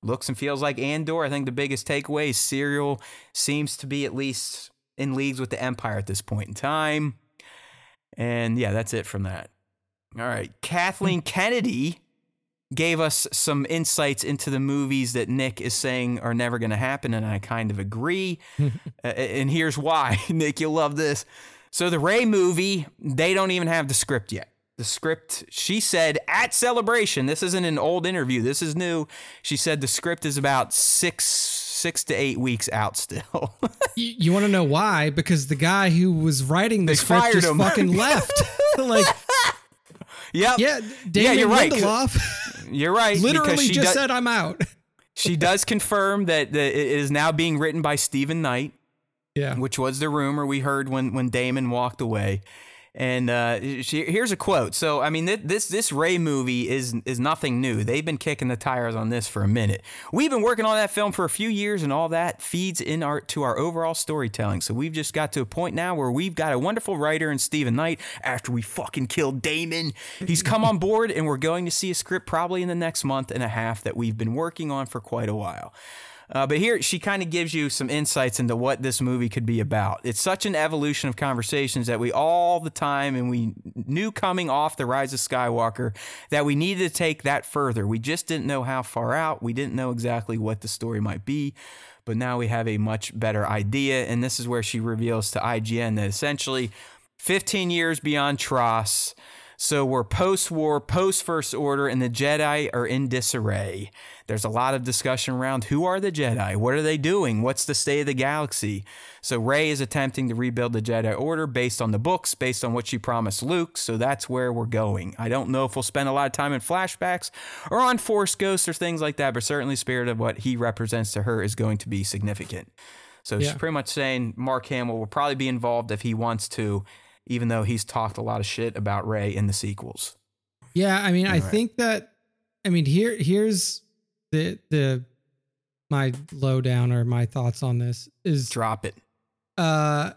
looks and feels like Andor. I think the biggest takeaway is Serial seems to be at least in leagues with the Empire at this point in time. And yeah, that's it from that. All right, Kathleen Kennedy gave us some insights into the movies that Nick is saying are never going to happen, and I kind of agree. uh, and here's why, Nick, you'll love this. So the Rey movie, they don't even have the script yet. The script, she said, at Celebration, this isn't an old interview, this is new. She said the script is about six, six to eight weeks out still. you you want to know why? Because the guy who was writing the they script just him. fucking left. Like... Yep. Yeah, Damon yeah, you're right. Lindelof you're right. Literally she just do- said, I'm out. She does confirm that, that it is now being written by Stephen Knight, yeah, which was the rumor we heard when, when Damon walked away. And uh, she, here's a quote. So, I mean, th- this this Rey movie is is nothing new. They've been kicking the tires on this for a minute. We've been working on that film for a few years, and all that feeds in our to our overall storytelling. So we've just got to a point now where we've got a wonderful writer in Stephen Knight. After we fucking killed Damon, he's come on board, and we're going to see a script probably in the next month and a half that we've been working on for quite a while. Uh, but here she kind of gives you some insights into what this movie could be about. It's such an evolution of conversations that we all the time, and we knew coming off The Rise of Skywalker that we needed to take that further. We just didn't know how far out. We didn't know exactly what the story might be, but now we have a much better idea. And this is where she reveals to I G N that essentially fifteen years beyond Tross. So we're post-war, post-First Order, and the Jedi are in disarray. There's a lot of discussion around who are the Jedi? What are they doing? What's the state of the galaxy? So Rey is attempting to rebuild the Jedi Order based on the books, based on what she promised Luke. So that's where we're going. I don't know if we'll spend a lot of time in flashbacks or on Force Ghosts or things like that, but certainly the spirit of what he represents to her is going to be significant. So yeah. She's pretty much saying Mark Hamill will probably be involved if he wants to, even though he's talked a lot of shit about Rey in the sequels. Yeah, I mean, All I right. think that, I mean, here, here's the the my lowdown or my thoughts on this is drop it. Uh,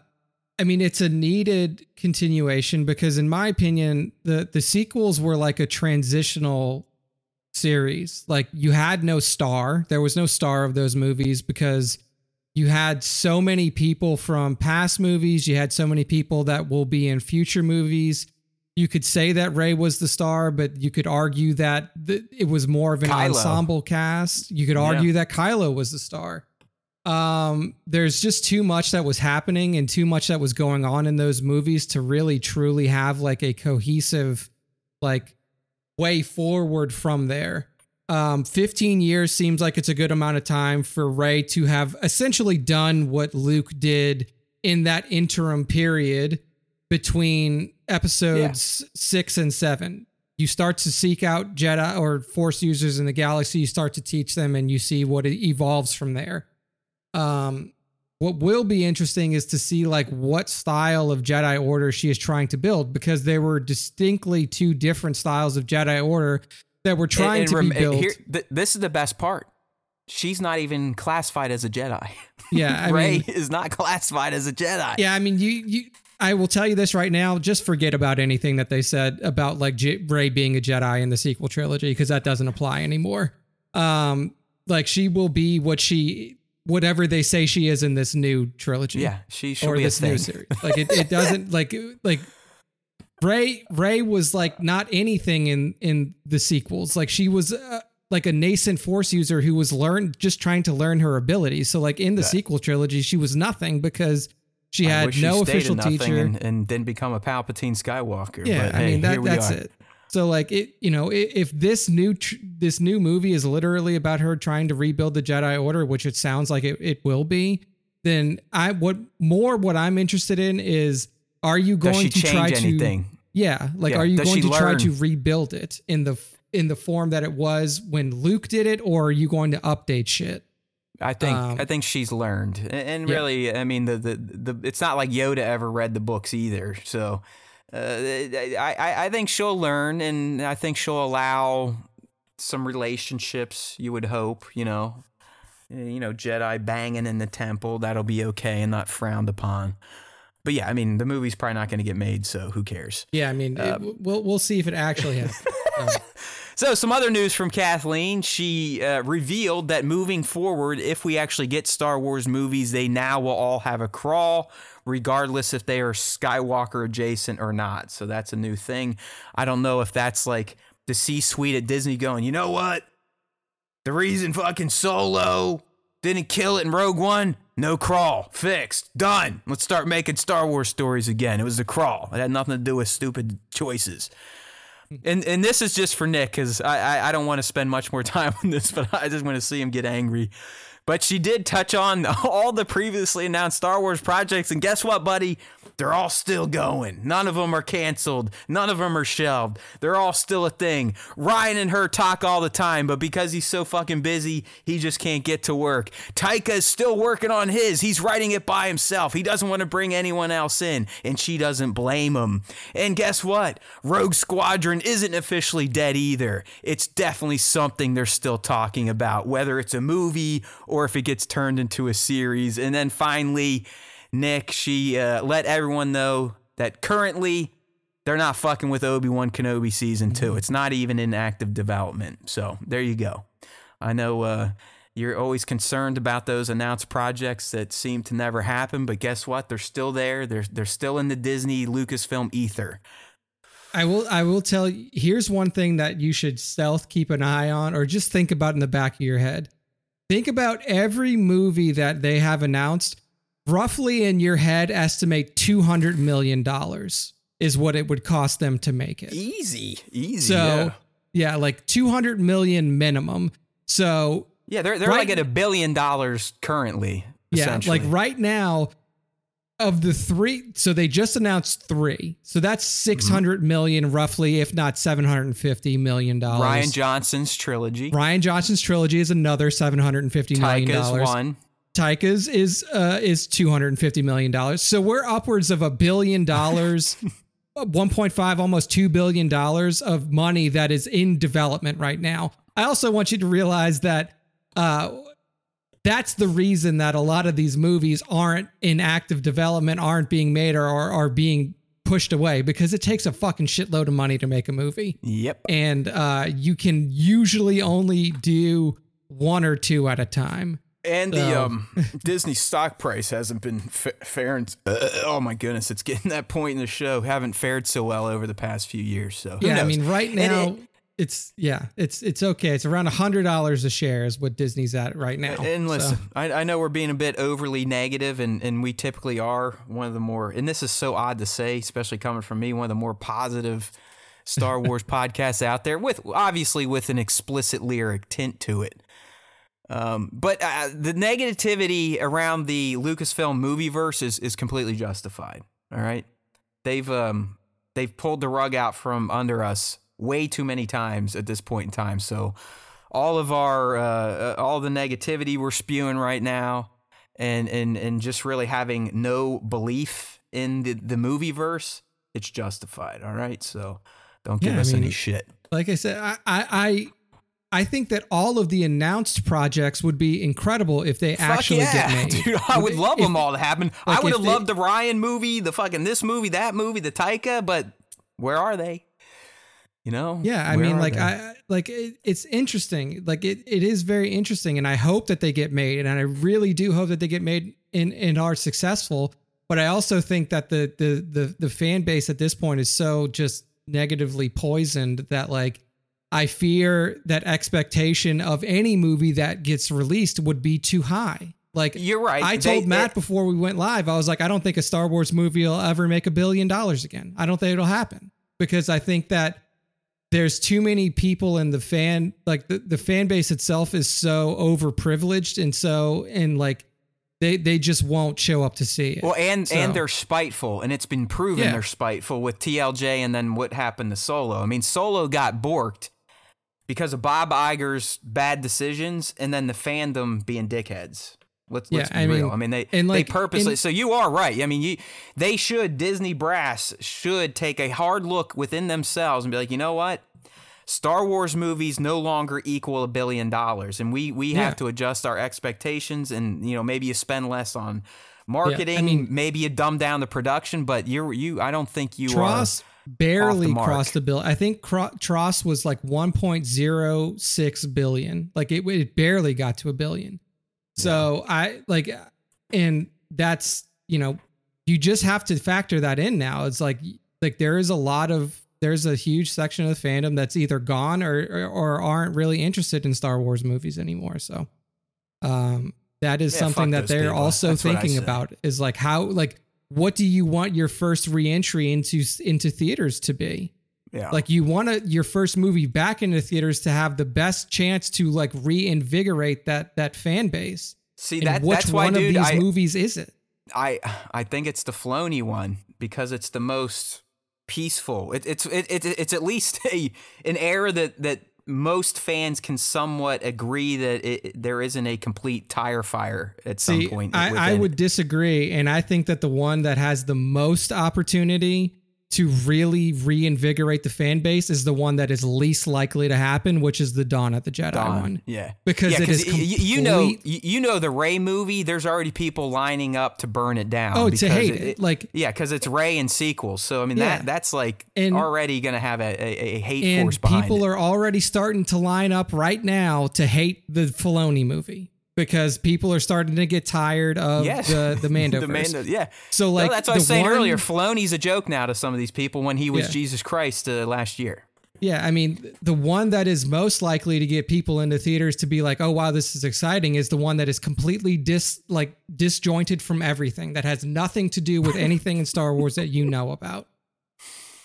I mean, it's a needed continuation because, in my opinion, the the sequels were like a transitional series. Like you had no star, there was no star of those movies because. You had so many people from past movies. You had so many people that will be in future movies. You could say that Rey was the star, but you could argue that th- it was more of an Kylo. ensemble cast. You could argue yeah. that Kylo was the star. Um, there's just too much that was happening and too much that was going on in those movies to really truly have like a cohesive, like way forward from there. Um, fifteen years seems like it's a good amount of time for Rey to have essentially done what Luke did in that interim period between episodes yeah. six and seven. You start to seek out Jedi or Force users in the galaxy. You start to teach them and you see what it evolves from there. Um, what will be interesting is to see like what style of Jedi Order she is trying to build, because there were distinctly two different styles of Jedi Order that we're trying and, and, to be built. Here, th- this is the best part. She's not even classified as a Jedi. Yeah, I Rey mean, is not classified as a Jedi. Yeah, I mean, you, you. I will tell you this right now, just forget about anything that they said about like J- Rey being a Jedi in the sequel trilogy, because that doesn't apply anymore. Um, like she will be what she, whatever they say she is in this new trilogy. Yeah, she should be this a thing. New series. Like it, it doesn't like like Rey Rey was like not anything in in the sequels. Like she was uh, like a nascent Force user who was learned just trying to learn her abilities. So like in the yeah. sequel trilogy, she was nothing because she had I no she official teacher and, and then become a Palpatine Skywalker. Yeah, but, I hey, mean that, that's are. it. So like it, you know, if this new tr- this new movie is literally about her trying to rebuild the Jedi Order, which it sounds like it, it will be, then I what more what I'm interested in is are you going Does she to change try anything? to yeah, like yeah. are you Does going to learn? try to rebuild it in the in the form that it was when Luke did it, or are you going to update shit? I think um, I think she's learned, and, and yeah. really, I mean the, the the it's not like Yoda ever read the books either, so. Uh, I, I think she'll learn, and I think she'll allow some relationships, you would hope, you know, you know, Jedi banging in the temple. That'll be okay and not frowned upon. But yeah, I mean, the movie's probably not going to get made, so who cares? Yeah, I mean, uh, it, we'll we'll see if it actually happens. um. So some other news from Kathleen. She uh, revealed that moving forward, if we actually get Star Wars movies, they now will all have a crawl, regardless if they are Skywalker adjacent or not. So that's a new thing. I don't know if that's like the C-suite at Disney going, you know what? The reason fucking Solo didn't kill it in Rogue One, no crawl, fixed, done. Let's start making Star Wars stories again. It was the crawl. It had nothing to do with stupid choices. And and this is just for Nick, because I, I, I don't want to spend much more time on this, but I just want to see him get angry. But she did touch on all the previously announced Star Wars projects, and guess what, buddy? They're all still going. None of them are canceled. None of them are shelved. They're all still a thing. Ryan and her talk all the time, but because he's so fucking busy, he just can't get to work. Taika's still working on his. He's writing it by himself. He doesn't want to bring anyone else in, and she doesn't blame him. And guess what? Rogue Squadron isn't officially dead either. It's definitely something they're still talking about, whether it's a movie or if it gets turned into a series. And then finally, Nick, she uh, let everyone know that currently they're not fucking with Obi-Wan Kenobi season two. It's not even in active development. So there you go. I know uh, you're always concerned about those announced projects that seem to never happen, but guess what? They're still there. They're they're still in the Disney Lucasfilm ether. I will I will tell you, here's one thing that you should stealth keep an eye on or just think about in the back of your head. Think about every movie that they have announced. Roughly in your head, estimate two hundred million dollars is what it would cost them to make it. Easy, easy. So, yeah, yeah like two hundred million dollars minimum. So, yeah, they're, they're right, like at a billion dollars currently. Yeah, like right now, of the three, so they just announced three. So that's six hundred million dollars roughly, if not seven hundred fifty million dollars. Ryan Johnson's trilogy. Ryan Johnson's trilogy is another seven hundred fifty million dollars. Taika's one. Taika's is uh, is two hundred fifty million dollars. So we're upwards of a billion dollars, one point five, almost two billion dollars of money that is in development right now. I also want you to realize that uh, that's the reason that a lot of these movies aren't in active development, aren't being made or are, are being pushed away, because it takes a fucking shitload of money to make a movie. Yep. And uh, you can usually only do one or two at a time. And the so. um, Disney stock price hasn't been fa- faring. Uh, oh my goodness, it's getting that point in the show. Haven't fared so well over the past few years. So who yeah, knows? I mean, right now it, it's yeah, it's it's okay. It's around a hundred dollars a share is what Disney's at right now. And listen, so. I, I know we're being a bit overly negative, and and we typically are one of the more. And this is so odd to say, especially coming from me, one of the more positive Star Wars podcasts out there, with obviously with an explicit lyric tint to it. Um, but uh, the negativity around the Lucasfilm movieverse is, is completely justified. All right, they've um, they've pulled the rug out from under us way too many times at this point in time. So all of our uh, all the negativity we're spewing right now, and and and just really having no belief in the the movieverse, it's justified. All right, so don't give yeah, us I mean, any shit. Like I said, I I. I I think that all of the announced projects would be incredible if they Fuck actually yeah. get made. Dude, I would love if, them all to happen. Like I would have loved the Ryan movie, the fucking this movie, that movie, the Taika, but where are they? You know? Yeah, I mean, like, they? I like it, it's interesting. Like, it, it is very interesting, and I hope that they get made, and I really do hope that they get made and, and are successful. But I also think that the, the the the fan base at this point is so just negatively poisoned that, like, I fear that expectation of any movie that gets released would be too high. Like, you're right. I told they, Matt they, before we went live, I was like, I don't think a Star Wars movie will ever make a billion dollars again. I don't think it'll happen, because I think that there's too many people in the fan, like the, the fan base itself is so overprivileged. And so, and like, They they just won't show up to see it. Well, and, so. and they're spiteful, and it's been proven yeah. they're spiteful with T L J and then what happened to Solo. I mean, Solo got borked because of Bob Iger's bad decisions and then the fandom being dickheads. Let's, yeah, let's be I real. Mean, I mean, they, they like, purposely... And, so you are right. I mean, you, they should, Disney brass should take a hard look within themselves and be like, you know what? Star Wars movies no longer equal a billion dollars, and we we yeah. have to adjust our expectations. And, you know, maybe you spend less on marketing, yeah, I mean, maybe you dumb down the production, but you're you. I don't think you Tross are barely off the mark. Crossed the bill. I think Tross was like one point oh six billion. Like it, it barely got to a billion. So yeah. I like, and that's, you know, you just have to factor that in now. It's like like there is a lot of. There's a huge section of the fandom that's either gone or, or, or aren't really interested in Star Wars movies anymore. So um, that is yeah, something that they're people. also that's thinking about is like how, like, what do you want your first reentry into, into theaters to be? Yeah. Like you want to, your first movie back into theaters to have the best chance to like reinvigorate that, that fan base. See and that, which that's one why, dude, of these I, movies is it? I, I think it's the Filoni one because it's the most peaceful. It, it's it, it it's at least a, an era that that most fans can somewhat agree that it, there isn't a complete tire fire at some See, point. I, I would disagree, and I think that the one that has the most opportunity to really reinvigorate the fan base is the one that is least likely to happen, which is the Dawn of the Jedi Dawn. one. Yeah, because yeah, it is. Complete- you know, you know the Rey movie. There's already people lining up to burn it down. Oh, to hate it, it, like yeah, because it's Rey and sequels. So I mean yeah. that that's like and, already going to have a, a, a hate and force behind people it. People are already starting to line up right now to hate the Filoni movie. Because people are starting to get tired of yes. the the Mandoverse. the Mando, yeah. So like no, that's what I was saying one, earlier. Filoni's a joke now to some of these people when he was yeah. Jesus Christ uh, last year. Yeah, I mean, the one that is most likely to get people into theaters to be like, "Oh wow, this is exciting," is the one that is completely dis like disjointed from everything that has nothing to do with anything in Star Wars that you know about.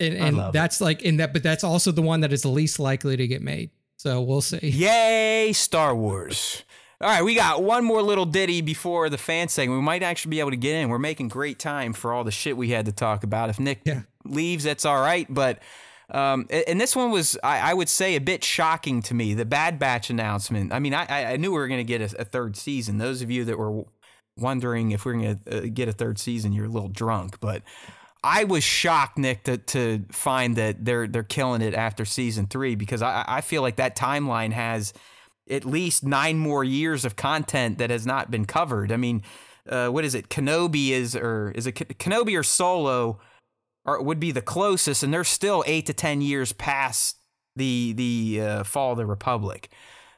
And, and that's it. like in that, but that's also the one that is least likely to get made. So we'll see. Yay, Star Wars. All right, we got one more little ditty before the fan segment. We might actually be able to get in. We're making great time for all the shit we had to talk about. If Nick yeah. leaves, that's all right. But um, and this one was, I, I would say, a bit shocking to me. The Bad Batch announcement. I mean, I, I knew we were going to get a, a third season. Those of you that were wondering if we we're going to get a third season, you're a little drunk. But I was shocked, Nick, to, to find that they're they're killing it after season three because I, I feel like that timeline has at least nine more years of content that has not been covered. I mean, uh, what is it? Kenobi is, or is it Kenobi or Solo or would be the closest, and they're still eight to ten years past the the uh, fall of the Republic.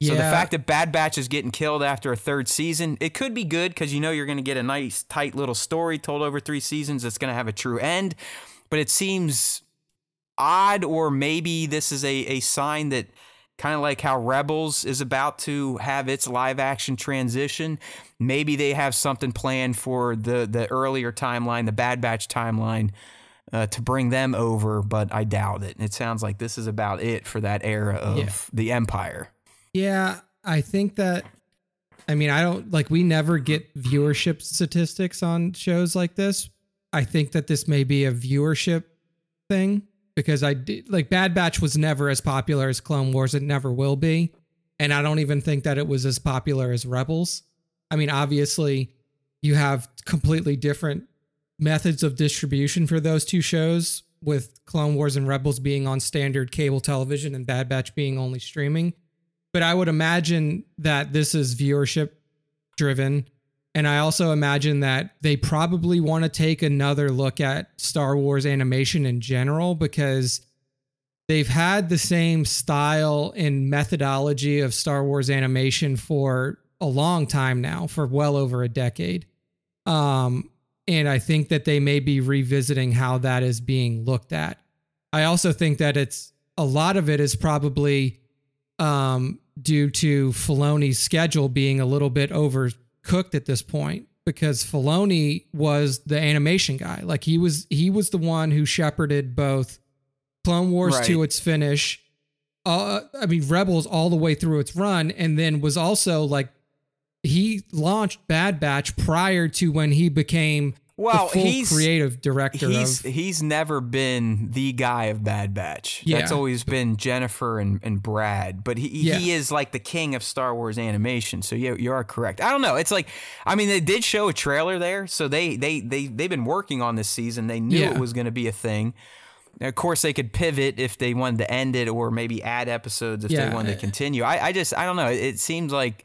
Yeah. So the fact that Bad Batch is getting killed after a third season, it could be good because you know you're going to get a nice, tight little story told over three seasons that's going to have a true end. But it seems odd, or maybe this is a, a sign that kind of like how Rebels is about to have its live action transition. Maybe they have something planned for the, the earlier timeline, the Bad Batch timeline, uh, to bring them over, but I doubt it. And it sounds like this is about it for that era of yeah. the Empire. Yeah, I think that, I mean, I don't, like, we never get viewership statistics on shows like this. I think that this may be a viewership thing. Because I did, like Bad Batch was never as popular as Clone Wars. It never will be. And I don't even think that it was as popular as Rebels. I mean, obviously, you have completely different methods of distribution for those two shows, with Clone Wars and Rebels being on standard cable television and Bad Batch being only streaming. but I would imagine that this is viewership driven. And I also imagine that they probably want to take another look at Star Wars animation in general, because they've had the same style and methodology of Star Wars animation for a long time now, for well over a decade. Um, and I think that they may be revisiting how that is being looked at. I also think that it's a lot of it is probably um, due to Filoni's schedule being a little bit overcooked at this point, because Filoni was the animation guy. Like he was, he was the one who shepherded both Clone Wars right. to its finish. Uh, I mean, Rebels all the way through its run, and then was also like he launched Bad Batch prior to when he became well, the full he's, creative director. He's, of, he's never been the guy of Bad Batch. Yeah. That's always been Jennifer and, and Brad, but he yeah. he is like the king of Star Wars animation. So yeah, you are correct. I don't know. It's like, I mean, they did show a trailer there, so they they they they've been working on this season. They knew yeah. it was going to be a thing. Of course, they could pivot if they wanted to end it, or maybe add episodes if yeah. they wanted to continue. I, I just, I don't know. It seems like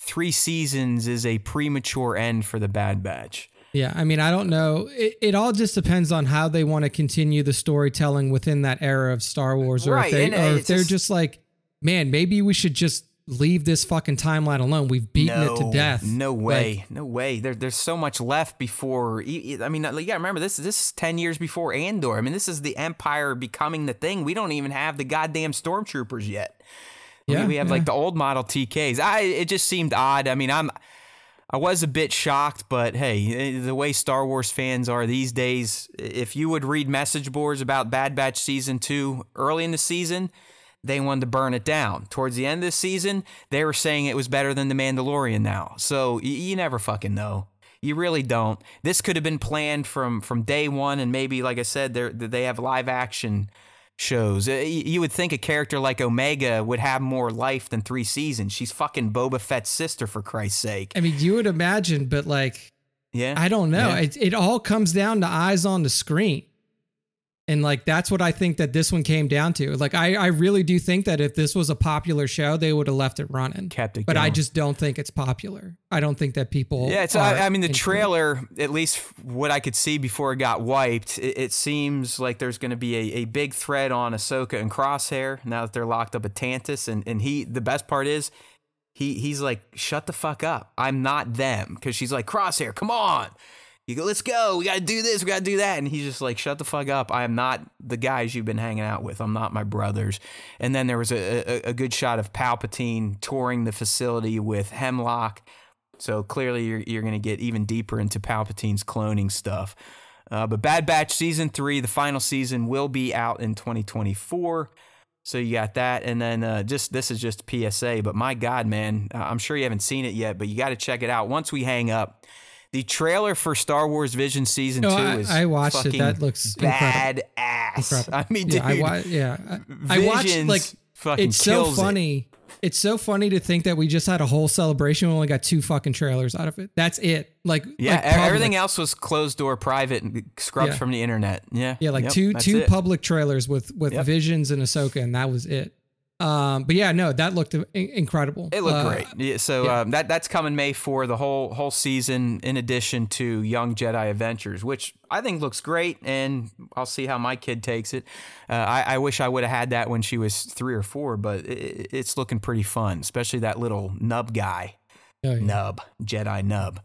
three seasons is a premature end for the Bad Batch. Yeah, I mean, I don't know. It, it all just depends on how they want to continue the storytelling within that era of Star Wars, or right. if, they, and, or if they're just, just like, man, maybe we should just leave this fucking timeline alone. We've beaten no, it to death. No way. Like, no way. There, there's so much left before. I mean, you gotta remember this, this is ten years before Andor. I mean, this is the Empire becoming the thing. We don't even have the goddamn stormtroopers yet. I yeah, mean, we have yeah. like the old model T Ks. I, it just seemed odd. I mean, I'm, I was a bit shocked, but hey, the way Star Wars fans are these days, if you would read message boards about Bad Batch season two early in the season, they wanted to burn it down. Towards the end of the season, they were saying it was better than The Mandalorian now. So y- you never fucking know. You really don't. This could have been planned from, from day one, and maybe, like I said, they they have live action shows. Uh, you would think a character like Omega would have more life than three seasons. She's fucking Boba Fett's sister, for Christ's sake. I mean, you would imagine, but like, yeah, I don't know. Yeah. It, it all comes down to eyes on the screen. And like, that's what I think that this one came down to. Like, I, I really do think that if this was a popular show, they would have left it running. Kept it but going. I just don't think it's popular. I don't think that people. Yeah, it's, I, I mean, the trailer, at least what I could see before it got wiped, it, it seems like there's going to be a, a big thread on Ahsoka and Crosshair now that they're locked up at Tantus. And, and he, the best part is, he he's like, shut the fuck up. I'm not them. Because she's like, Crosshair, come on. You go, let's go. We got to do this. We got to do that. And he's just like, shut the fuck up. I am not the guys you've been hanging out with. I'm not my brothers. And then there was a, a, a good shot of Palpatine touring the facility with Hemlock. So clearly you're, you're going to get even deeper into Palpatine's cloning stuff. Uh, but Bad Batch Season three, the final season, will be out in twenty twenty-four. So you got that. And then uh, just this is just P S A. But my God, man, I'm sure you haven't seen it yet, but you got to check it out. Once we hang up, the trailer for Star Wars Vision Season oh, two is I, I watched fucking it. That looks badass. Incredible. I mean, dude. Yeah, I, wa- yeah. I, I watched, like, fucking it's so funny. It. It's so funny to think that we just had a whole celebration. We only got two fucking trailers out of it. That's it. Like, yeah, like everything else was closed door, private, and scrubbed yeah. from the internet. Yeah, yeah, like yep, two two it. public trailers with with yep. Visions and Ahsoka, and that was it. Um, but yeah, no, that looked incredible. It looked uh, great. Yeah, so yeah. Um, that that's coming May fourth, the whole whole season, in addition to Young Jedi Adventures, which I think looks great, and I'll see how my kid takes it. Uh, I, I wish I would have had that when she was three or four, but it, it's looking pretty fun, especially that little nub guy. Oh, yeah. Nub, Jedi nub.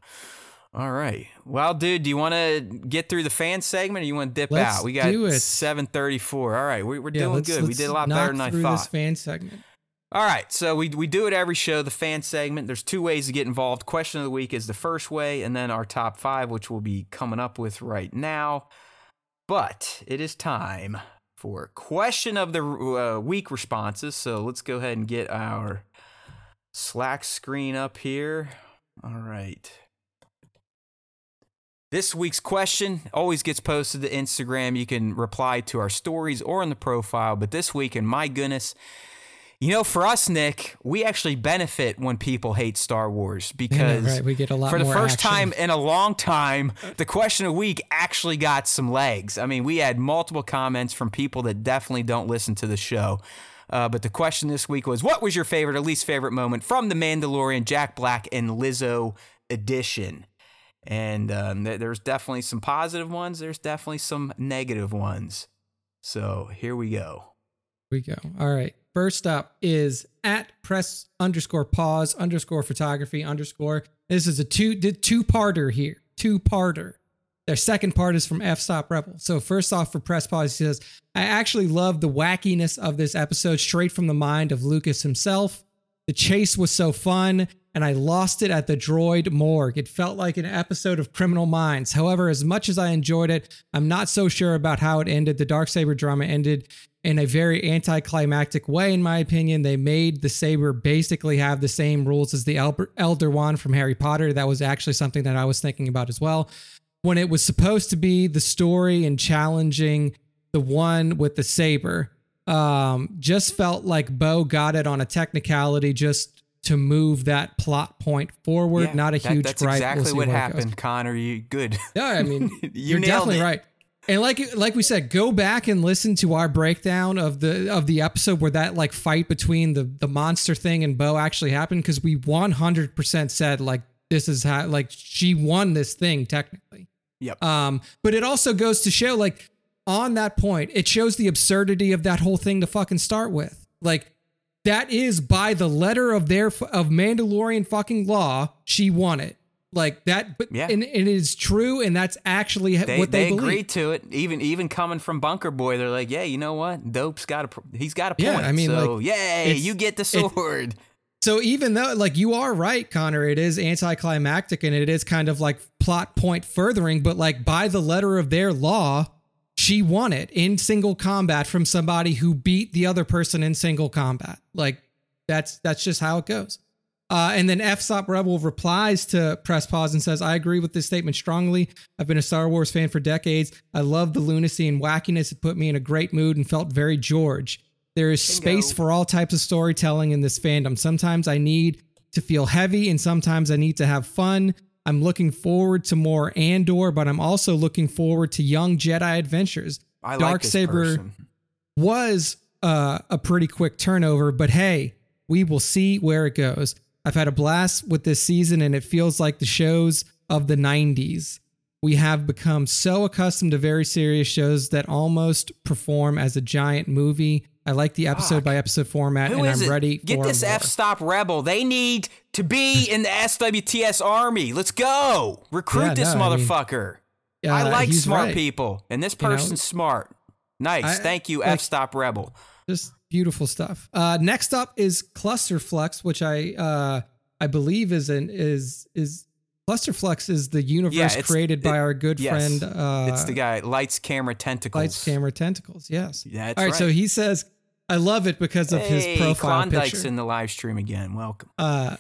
All right. Well, dude, do you want to get through the fan segment, or you want to dip let's out? We got seven thirty-four. All right, we, we're yeah, doing let's, good. Let's we did a lot better than I thought. This fan segment. All right, so we we do it every show, the fan segment. There's two ways to get involved. Question of the week is the first way, and then our top five, which we'll be coming up with right now. But it is time for question of the uh, week responses. So let's go ahead and get our Slack screen up here. All right. This week's question always gets posted to Instagram. You can reply to our stories or on the profile. But this week, and my goodness, you know, for us, Nick, we actually benefit when people hate Star Wars, because yeah, right. we get a lot for the more first action. Time in a long time, the question of the week actually got some legs. I mean, we had multiple comments from people that definitely don't listen to the show. Uh, but the question this week was, what was your favorite or least favorite moment from The Mandalorian, Jack Black and Lizzo edition? And um, th- there's definitely some positive ones. There's definitely some negative ones. So here we go. Here we go. All right. First up is at press underscore pause underscore photography underscore. This is a two two parter here. Two parter. Their second part is from F Stop Rebel. So first off, for press pause, he says, I actually love the wackiness of this episode straight from the mind of Lucas himself. The chase was so fun, and I lost it at the droid morgue. It felt like an episode of Criminal Minds. However, as much as I enjoyed it, I'm not so sure about how it ended. The Darksaber drama ended in a very anticlimactic way, in my opinion. They made the saber basically have the same rules as the Elder Wand from Harry Potter. That was actually something that I was thinking about as well. When it was supposed to be the story and challenging the one with the saber, um, just felt like Bo got it on a technicality, just to move that plot point forward. Yeah, not a that, huge that's gripe. Exactly we'll what happened, Connor. You good? No, I mean you you're definitely it. Right. And like like we said, go back and listen to our breakdown of the of the episode where that like fight between the the monster thing and Bo actually happened, because we one hundred percent said like this is how like she won this thing technically. Yep. Um, but it also goes to show like on that point, it shows the absurdity of that whole thing to fucking start with, like. That is by the letter of their of Mandalorian fucking law. She won it like that. But yeah. and, and it is true. And that's actually they, what they, they agreed to it. Even even coming from Bunker Boy, they're like, yeah, you know what? Dope's got a he's got a point. Yeah, I mean, so like, yay, you get the sword. It, so even though like you are right, Connor, it is anticlimactic and it is kind of like plot point furthering. But like by the letter of their law, she won it in single combat from somebody who beat the other person in single combat. Like that's, that's just how it goes. Uh, and then F-Stop Rebel replies to Press Pause and says, I agree with this statement strongly. I've been a Star Wars fan for decades. I love the lunacy and wackiness. It put me in a great mood and felt very George. There is space for all types of storytelling in this fandom. Sometimes I need to feel heavy and sometimes I need to have fun. I'm looking forward to more Andor, but I'm also looking forward to young Jedi adventures. I like this person. Darksaber was uh, a pretty quick turnover, but hey, we will see where it goes. I've had a blast with this season, and it feels like the shows of the nineties. We have become so accustomed to very serious shows that almost perform as a giant movie. I like the episode by episode format, Who and I'm it? ready Get for Get this F Stop Rebel. They need to be in the S W T S army. Let's go. Recruit yeah, this no, motherfucker. I, mean, uh, I like smart right. people, and this person's you know, smart. Nice. I, Thank you, like, F Stop Rebel. Just beautiful stuff. Uh, next up is Clusterflux, which I uh, I believe is an is is Clusterflux is the universe yeah, created by it, our good yes. friend. Uh, it's the guy. Lights, camera, tentacles. Lights, camera, tentacles. Yes. That's All right, right. So he says. I love it because of hey, his profile Klondike's picture. Klondike's in the live stream again. Welcome. Uh,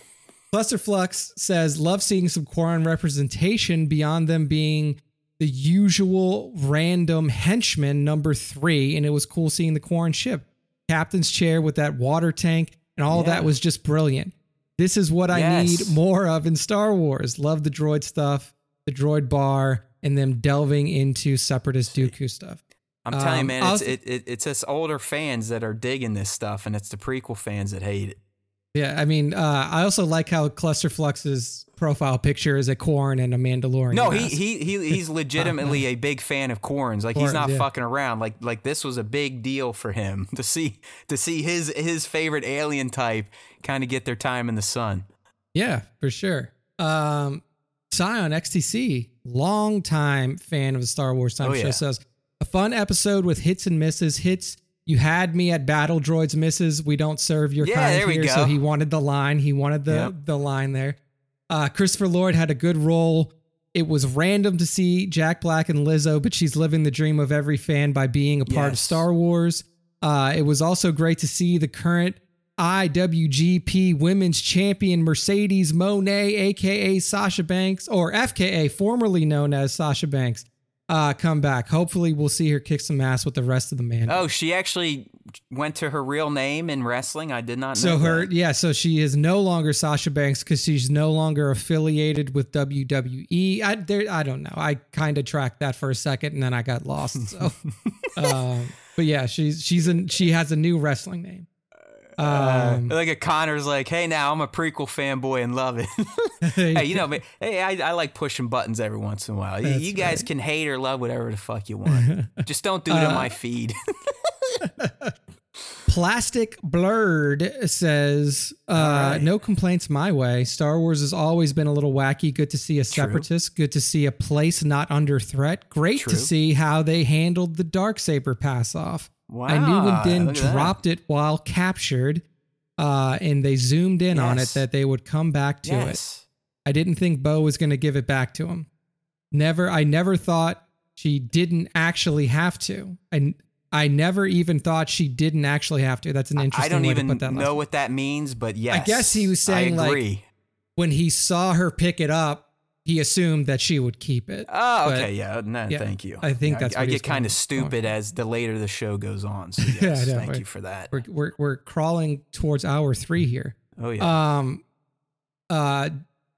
Clusterflux says, love seeing some Quarren representation beyond them being the usual random henchman number three. And it was cool seeing the Quarren ship. Captain's chair with that water tank and all yeah. that was just brilliant. This is what yes. I need more of in Star Wars. Love the droid stuff, the droid bar, and them delving into Separatist Dooku stuff. I'm telling um, you, man, it's, th- it, it, it's us older fans that are digging this stuff, and it's the prequel fans that hate it. Yeah, I mean, uh, I also like how Clusterflux's profile picture is a Quarren and a Mandalorian. No, he, he he he's legitimately a big fan of Quarrens. Like Quarren, he's not yeah. fucking around. Like like this was a big deal for him to see to see his his favorite alien type kind of get their time in the sun. Yeah, for sure. Um, Scion X T C, longtime fan of the Star Wars Time oh, Show, yeah. says. A fun episode with hits and misses. Hits, you had me at battle droids. Misses, we don't serve your yeah, kind there here. We go. So he wanted the line. He wanted the, yep. the line there. Uh, Christopher Lloyd had a good role. It was random to see Jack Black and Lizzo, but she's living the dream of every fan by being a part yes. of Star Wars. Uh, it was also great to see the current I W G P Women's Champion Mercedes Moné, a k a. Sasha Banks, or F K A, formerly known as Sasha Banks. Uh, come back. Hopefully we'll see her kick some ass with the rest of the man. Oh, she actually went to her real name in wrestling. I did not know So her, that. yeah, so she is no longer Sasha Banks because she's no longer affiliated with W W E. I, there, I don't know. I kind of tracked that for a second and then I got lost. So, um, but yeah, she's she's an, she has a new wrestling name. Um, uh, like a Connor's like, hey, now I'm a prequel fanboy and love it. Hey, you know, hey, I, I like pushing buttons every once in a while. You, you guys right. can hate or love whatever the fuck you want. Just don't do it uh, on my feed. Plastic Blurred says, uh, right. no complaints my way. Star Wars has always been a little wacky. Good to see a separatist. True. Good to see a place not under threat. Great True. To see how they handled the Darksaber pass off. Wow, I knew when Din dropped that. It while captured uh, and they zoomed in yes. on it that they would come back to yes. it. I didn't think Bo was going to give it back to him. Never, I never thought she didn't actually have to. I, I never even thought she didn't actually have to. That's an interesting way to put that. I don't even know what that means, but yes. I guess he was saying like when he saw her pick it up, he assumed that she would keep it. Oh, okay. Yeah. No, yeah, thank you. I think yeah, that's I, what I get kind of stupid on. As the later the show goes on. So yes, yeah, no, thank you for that. We're, we're we're crawling towards hour three here. Oh, yeah. Um, uh,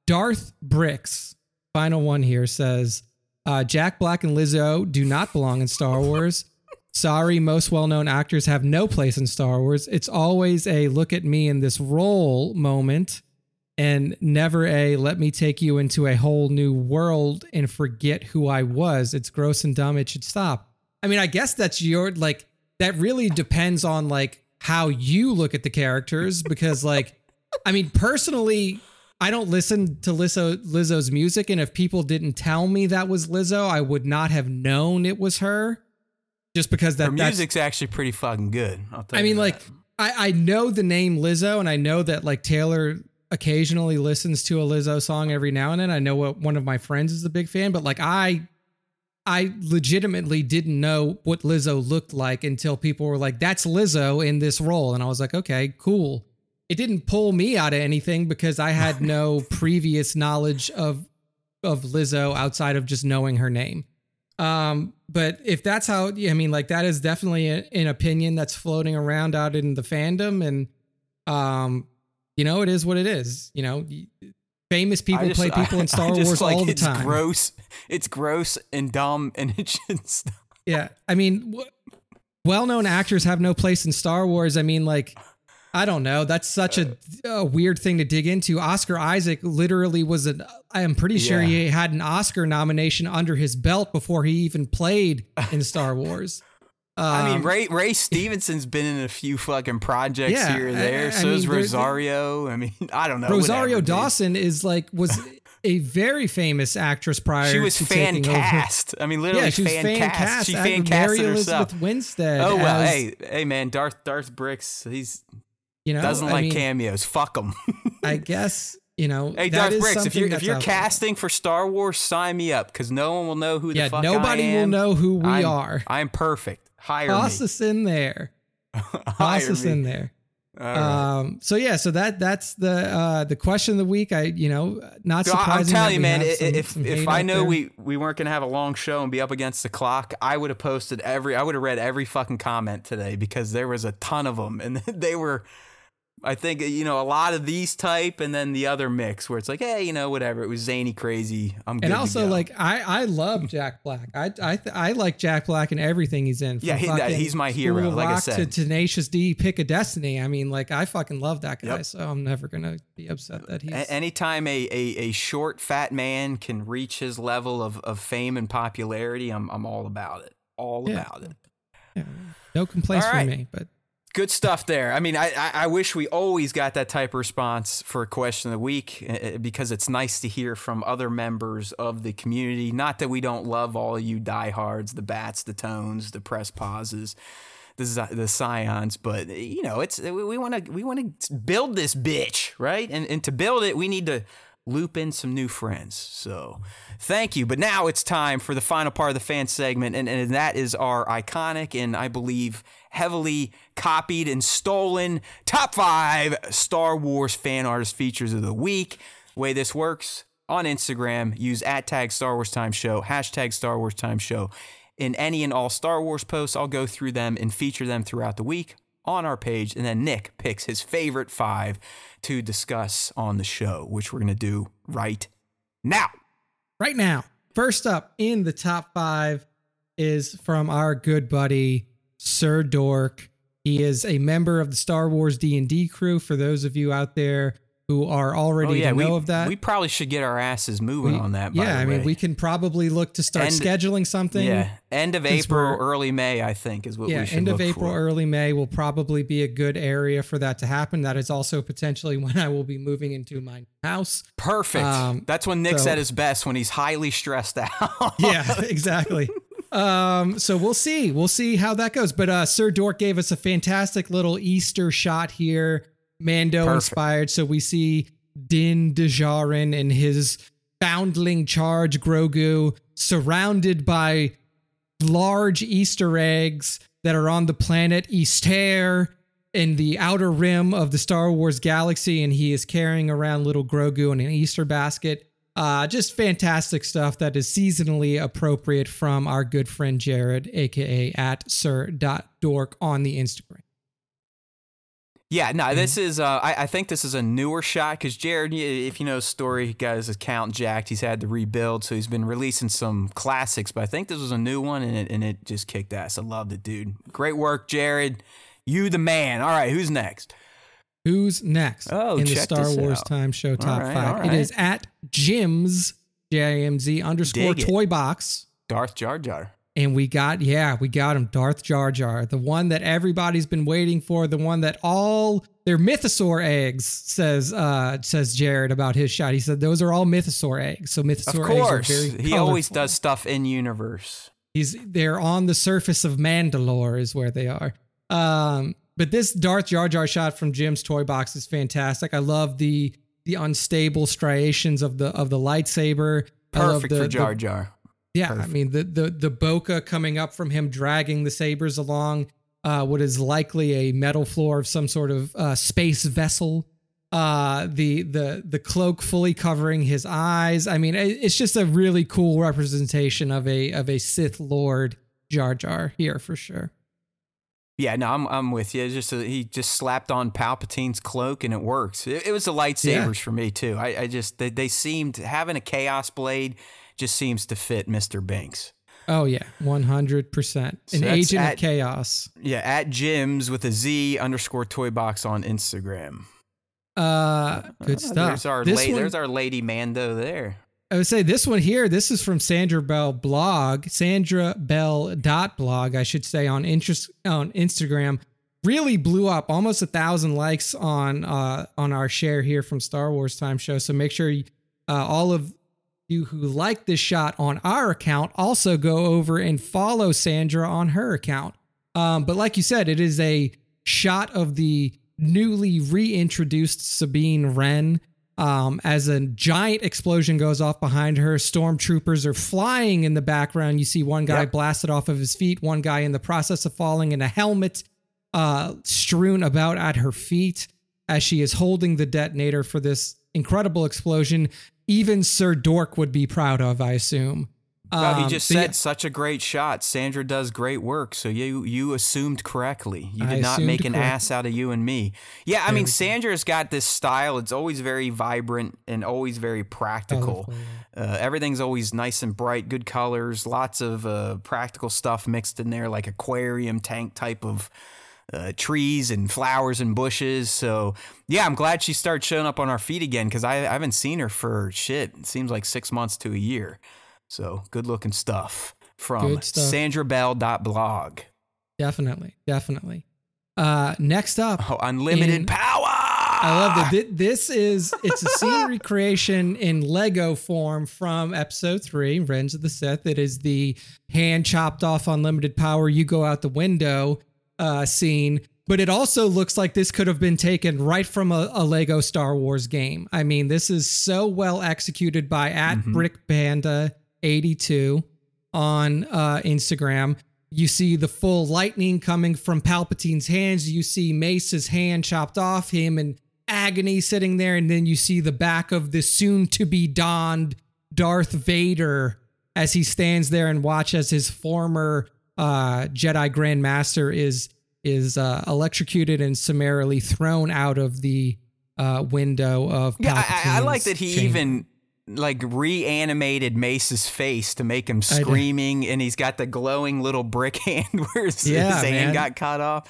Darth Bricks, final one here, says, uh, Jack Black and Lizzo do not belong in Star Wars. Sorry, most well-known actors have no place in Star Wars. It's always a look at me in this role moment. And never a, let me take you into a whole new world and forget who I was. It's gross and dumb. It should stop. I mean, I guess that's your, like, that really depends on, like, how you look at the characters. Because, like, I mean, personally, I don't listen to Lizzo, Lizzo's music. And if people didn't tell me that was Lizzo, I would not have known it was her. Just because that her music's actually pretty fucking good. I'll tell I mean, you like, I, I know the name Lizzo, and I know that, like, Taylor occasionally listens to a Lizzo song every now and then. I know what one of my friends is a big fan, but like I, I legitimately didn't know what Lizzo looked like until people were like, that's Lizzo in this role. And I was like, okay, cool. It didn't pull me out of anything because I had no previous knowledge of, of Lizzo outside of just knowing her name. Um, but if that's how, I mean, like that is definitely a, an opinion that's floating around out in the fandom. And, um, you know, it is what it is. You know, famous people just, play people I, in Star Wars like, all the it's time. It's gross. It's gross and dumb and it should stop. Yeah. I mean, well-known actors have no place in Star Wars. I mean, like, I don't know. That's such a, a weird thing to dig into. Oscar Isaac literally was an, I'm pretty sure yeah. he had an Oscar nomination under his belt before he even played in Star Wars. Um, I mean, Ray Ray Stevenson's been in a few fucking projects yeah, here or there. I, I so mean, is Rosario. I mean, I don't know. Rosario Dawson is. is like was a very famous actress prior. She was to fan cast. Over. I mean, literally yeah, she fan, was fan cast. cast. She fan casted herself. Elizabeth Winstead. Oh well, as, hey, hey man, Darth Darth Bricks. He's you know doesn't I like mean, cameos. Fuck him. I guess you know. Hey that Darth is Bricks, if you're if you're casting there. For Star Wars, sign me up because no one will know who yeah, the fuck I am. Yeah, nobody will know who we I'm, are. I'm perfect. Hire Toss me. us in there. Toss us me. in there. Right. Um, so yeah, so that that's the uh, the question of the week. I you know not so surprising. I'm telling you, man. Some, if some if I know we, we weren't gonna have a long show and be up against the clock, I would have posted every. I would have read every fucking comment today because there was a ton of them, and they were. I think you know a lot of these type, and then the other mix where it's like, hey, you know, whatever. It was zany, crazy. I'm good and also to go. Like I, I love Jack Black. I, I, th- I like Jack Black and everything he's in. Yeah, he, that, he's my hero. Like I said, to Tenacious D, Pick a Destiny. I mean, like I fucking love that guy. Yep. So I'm never gonna be upset that he's. A- anytime a, a a short fat man can reach his level of, of fame and popularity, I'm I'm all about it. All yeah. about it. Yeah. No complaints right. from me, but. Good stuff there. I mean, I, I, I wish we always got that type of response for a question of the week because it's nice to hear from other members of the community. Not that we don't love all you diehards, the bats, the tones, the press pauses, the the scions, but you know, it's we want to we want to build this bitch, right? And and to build it, we need to loop in some new friends. So thank you. But now it's time for the final part of the fan segment. And, and that is our iconic and I believe heavily copied and stolen top five Star Wars fan artist features of the week. The way this works on Instagram, use at tag Star Wars Time Show, hashtag Star Wars Time Show. In any and all Star Wars posts, I'll go through them and feature them throughout the week on our page, and then Nick picks his favorite five to discuss on the show, which we're going to do right now. Right now. First up in the top five is from our good buddy, Sir Dork. He is a member of the Star Wars D and D crew. For those of you out there who are already oh, yeah, to know we, of that. We probably should get our asses moving we, on that. By yeah, the I way. mean, we can probably look to start end, scheduling something. Yeah, end of April, early May, I think, is what yeah, we should look for. Yeah, end of April, early May will probably be a good area for that to happen. That is also potentially when I will be moving into my house. Perfect. Um, That's when Nick's so, at his best, when he's highly stressed out. Yeah, exactly. Um, so we'll see. We'll see how that goes. But uh, Sir Dork gave us a fantastic little Easter shot here. Mando Perfect. inspired. So we see Din Djarin in his foundling charge Grogu surrounded by large Easter eggs that are on the planet Easter in the outer rim of the Star Wars galaxy. And he is carrying around little Grogu in an Easter basket. Uh, just fantastic stuff that is seasonally appropriate from our good friend Jared, a k a at sir dot dork on the Instagram. Yeah, no, this is, uh, I, I think this is a newer shot because Jared, if you know his story, he got his account jacked. He's had to rebuild, so he's been releasing some classics, but I think this was a new one, and it, and it just kicked ass. I loved it, dude. Great work, Jared. You the man. All right, who's next? Who's next oh, in the Star Wars out. Time Show Top right, five? Right. It is at Jim's, J I M Z underscore toy box. Darth Jar Jar. And we got, yeah, we got him, Darth Jar Jar, the one that everybody's been waiting for, the one that all their Mythosaur eggs, says uh, says Jared about his shot. He said those are all Mythosaur eggs. So Mythosaur eggs are very colorful. He always does stuff in universe. He's they're on the surface of Mandalore is where they are. Um, but this Darth Jar Jar shot from Jim's toy box is fantastic. I love the the unstable striations of the of the lightsaber. Perfect the, for Jar Jar. Yeah, Perfect. I mean, the, the the bokeh coming up from him, dragging the sabers along uh, what is likely a metal floor of some sort of uh, space vessel. Uh, the the the cloak fully covering his eyes. I mean, it's just a really cool representation of a of a Sith Lord Jar Jar here for sure. Yeah, no, I'm I'm with you. It's just a, he just slapped on Palpatine's cloak and it works. It, it was the lightsabers yeah. for me too. I, I just they, they seemed having a Chaos Blade. Just seems to fit Mister Binks. Oh yeah, one hundred percent. An agent at, of chaos. Yeah, at Jim's with a Z underscore toy box on Instagram. Uh, good stuff. There's our this la- one, there's our Lady Mando there. I would say this one here. This is from Sandra Bell blog. Sandra Bell dot blog, I should say, on interest on Instagram. Really blew up, almost a thousand likes on uh on our share here from Star Wars Time Show. So make sure you, uh, all of you who like this shot on our account also go over and follow Sandra on her account. Um, but like you said, it is a shot of the newly reintroduced Sabine Wren. Um, as a giant explosion goes off behind her, stormtroopers are flying in the background. You see one guy yep. blasted off of his feet, one guy in the process of falling, and a helmet uh, strewn about at her feet as she is holding the detonator for this incredible explosion. Even Sir Dork would be proud of, I assume. Um, well, he just said yeah. such a great shot. Sandra does great work. So you you assumed correctly. You did I not make an correctly. ass out of you and me. Yeah, I mean, Sandra's got this style. It's always very vibrant and always very practical. Uh, everything's always nice and bright, good colors, lots of uh, practical stuff mixed in there, like aquarium tank type of Uh, trees and flowers and bushes. So yeah, I'm glad she started showing up on our feed again because I, I haven't seen her for shit. It seems like six months to a year. So good looking stuff from stuff. Sandra Bell dot blog. Definitely, definitely. Uh, next up, oh, unlimited in, power. I love that. This is it's a scene recreation in Lego form from episode three, Revenge of the Sith. It is the hand chopped off unlimited power. You go out the window. Uh, scene, but it also looks like this could have been taken right from a, a Lego Star Wars game. I mean, this is so well executed by at mm-hmm. brick panda eighty-two on uh, Instagram. You see the full lightning coming from Palpatine's hands. You see Mace's hand chopped off, him in agony sitting there, and then you see the back of the soon-to-be-donned Darth Vader as he stands there and watches as his former Uh, Jedi Grand Master is is uh, electrocuted and summarily thrown out of the uh, window of Palpatine's yeah, I, I like that he chamber. even like reanimated Mace's face to make him screaming, and he's got the glowing little brick hand where his, yeah, his hand got cut off.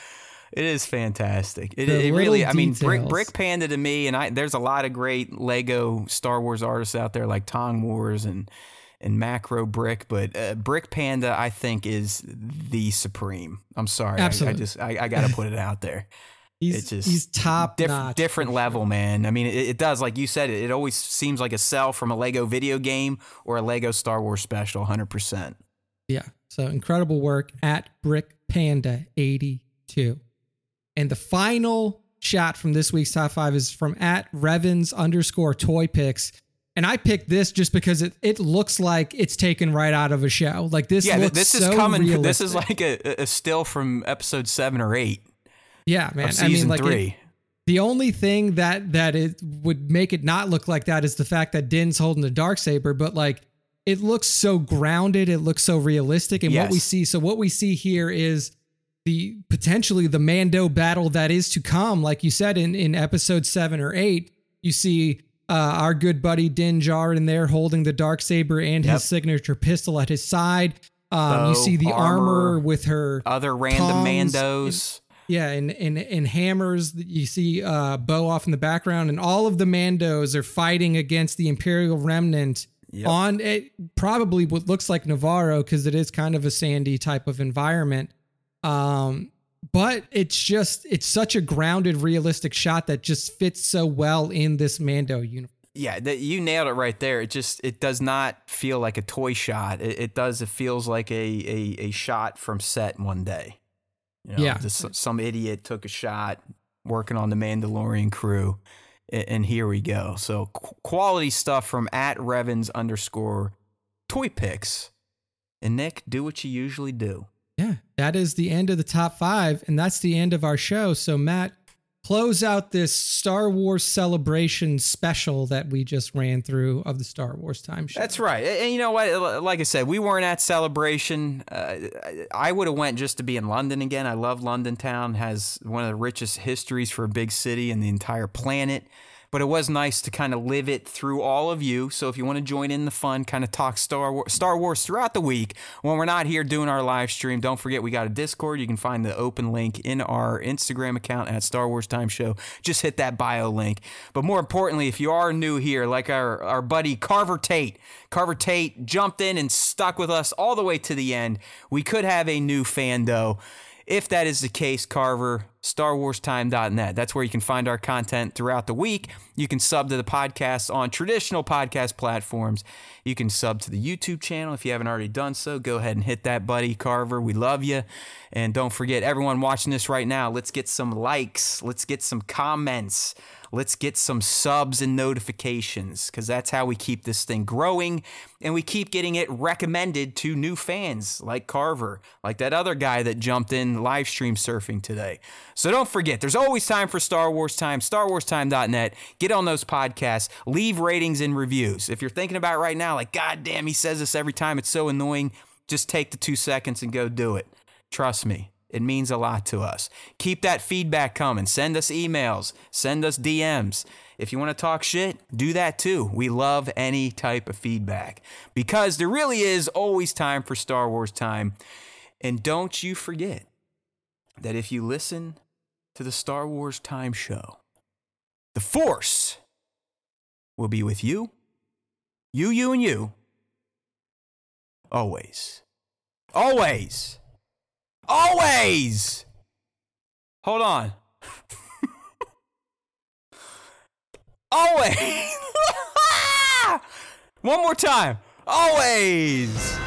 It is fantastic. It, it really, details. I mean, Brick, Brick Panda to me, and I, there's a lot of great Lego Star Wars artists out there like Tong Wars and, and Macro Brick, but uh, Brick Panda, I think, is the supreme. I'm sorry. Absolutely. I, I just, I, I got to put it out there. He's, it's just he's top diff- notch. Different level, man. I mean, it, it does. Like you said, it, it always seems like a sell from a Lego video game or a Lego Star Wars special, one hundred percent. Yeah. So incredible work at Brick Panda eighty-two. And the final shot from this week's top five is from at Revens underscore toy picks. And I picked this just because it, it looks like it's taken right out of a show. Like this. Yeah, looks this is so coming. Realistic. This is like a, a still from episode seven or eight. Yeah, man. Of season I mean, like three. It, the only thing that that it would make it not look like that is the fact that Din's holding the Darksaber, but like it looks so grounded, it looks so realistic, and yes. what we see. So what we see here is the potentially the Mando battle that is to come. Like you said in in episode seven or eight, you see uh, our good buddy Din Djarin there holding the Darksaber and yep. his signature pistol at his side. Um, Bow, you see the armor, armor with her other random Mandos. And, Yeah, and, and and hammers, you see uh, Bo off in the background, and all of the Mandos are fighting against the Imperial Remnant yep. on it, probably what looks like Navarro, because it is kind of a sandy type of environment. Um, but it's just, it's such a grounded, realistic shot that just fits so well in this Mando universe. Yeah, that you nailed it right there. It just, it does not feel like a toy shot. It, it does, it feels like a, a, a shot from set one day. You know, yeah, just some idiot took a shot working on the Mandalorian crew, and here we go. So quality stuff from at Revens underscore toy picks. And Nick, do what you usually do. Yeah, that is the end of the top five, and that's the end of our show. So Matt, close out this Star Wars celebration special that we just ran through of the Star Wars time show. That's right. And you know what? Like I said, we weren't at Celebration. Uh, I would have went just to be in London again. I love London town. Has one of the richest histories for a big city in the entire planet. But it was nice to kind of live it through all of you. So if you want to join in the fun, kind of talk Star Wars, Star Wars throughout the week when we're not here doing our live stream, don't forget we got a Discord. You can find the open link in our Instagram account at Star Wars Time Show. Just hit that bio link. But more importantly, if you are new here, like our, our buddy Carver Tate, Carver Tate jumped in and stuck with us all the way to the end. We could have a new fando. If that is the case, Carver, Star Wars Time dot net. That's where you can find our content throughout the week. You can sub to the podcast on traditional podcast platforms. You can sub to the YouTube channel. If you haven't already done so, go ahead and hit that, buddy, Carver. We love you. And don't forget, everyone watching this right now, let's get some likes. Let's get some comments. Let's get some subs and notifications, because that's how we keep this thing growing, and we keep getting it recommended to new fans like Carver, like that other guy that jumped in live stream surfing today. So don't forget, there's always time for Star Wars Time, Star Wars Time dot net. Get on those podcasts, leave ratings and reviews. If you're thinking about right now, like, God damn, he says this every time, it's so annoying, just take the two seconds and go do it. Trust me. It means a lot to us. Keep that feedback coming. Send us emails. Send us D Ms. If you want to talk shit, do that too. We love any type of feedback, because there really is always time for Star Wars Time. And don't you forget that if you listen to the Star Wars Time Show, the Force will be with you, you, you, and you. Always. Always. Always. Hold on. Always. One more time. Always.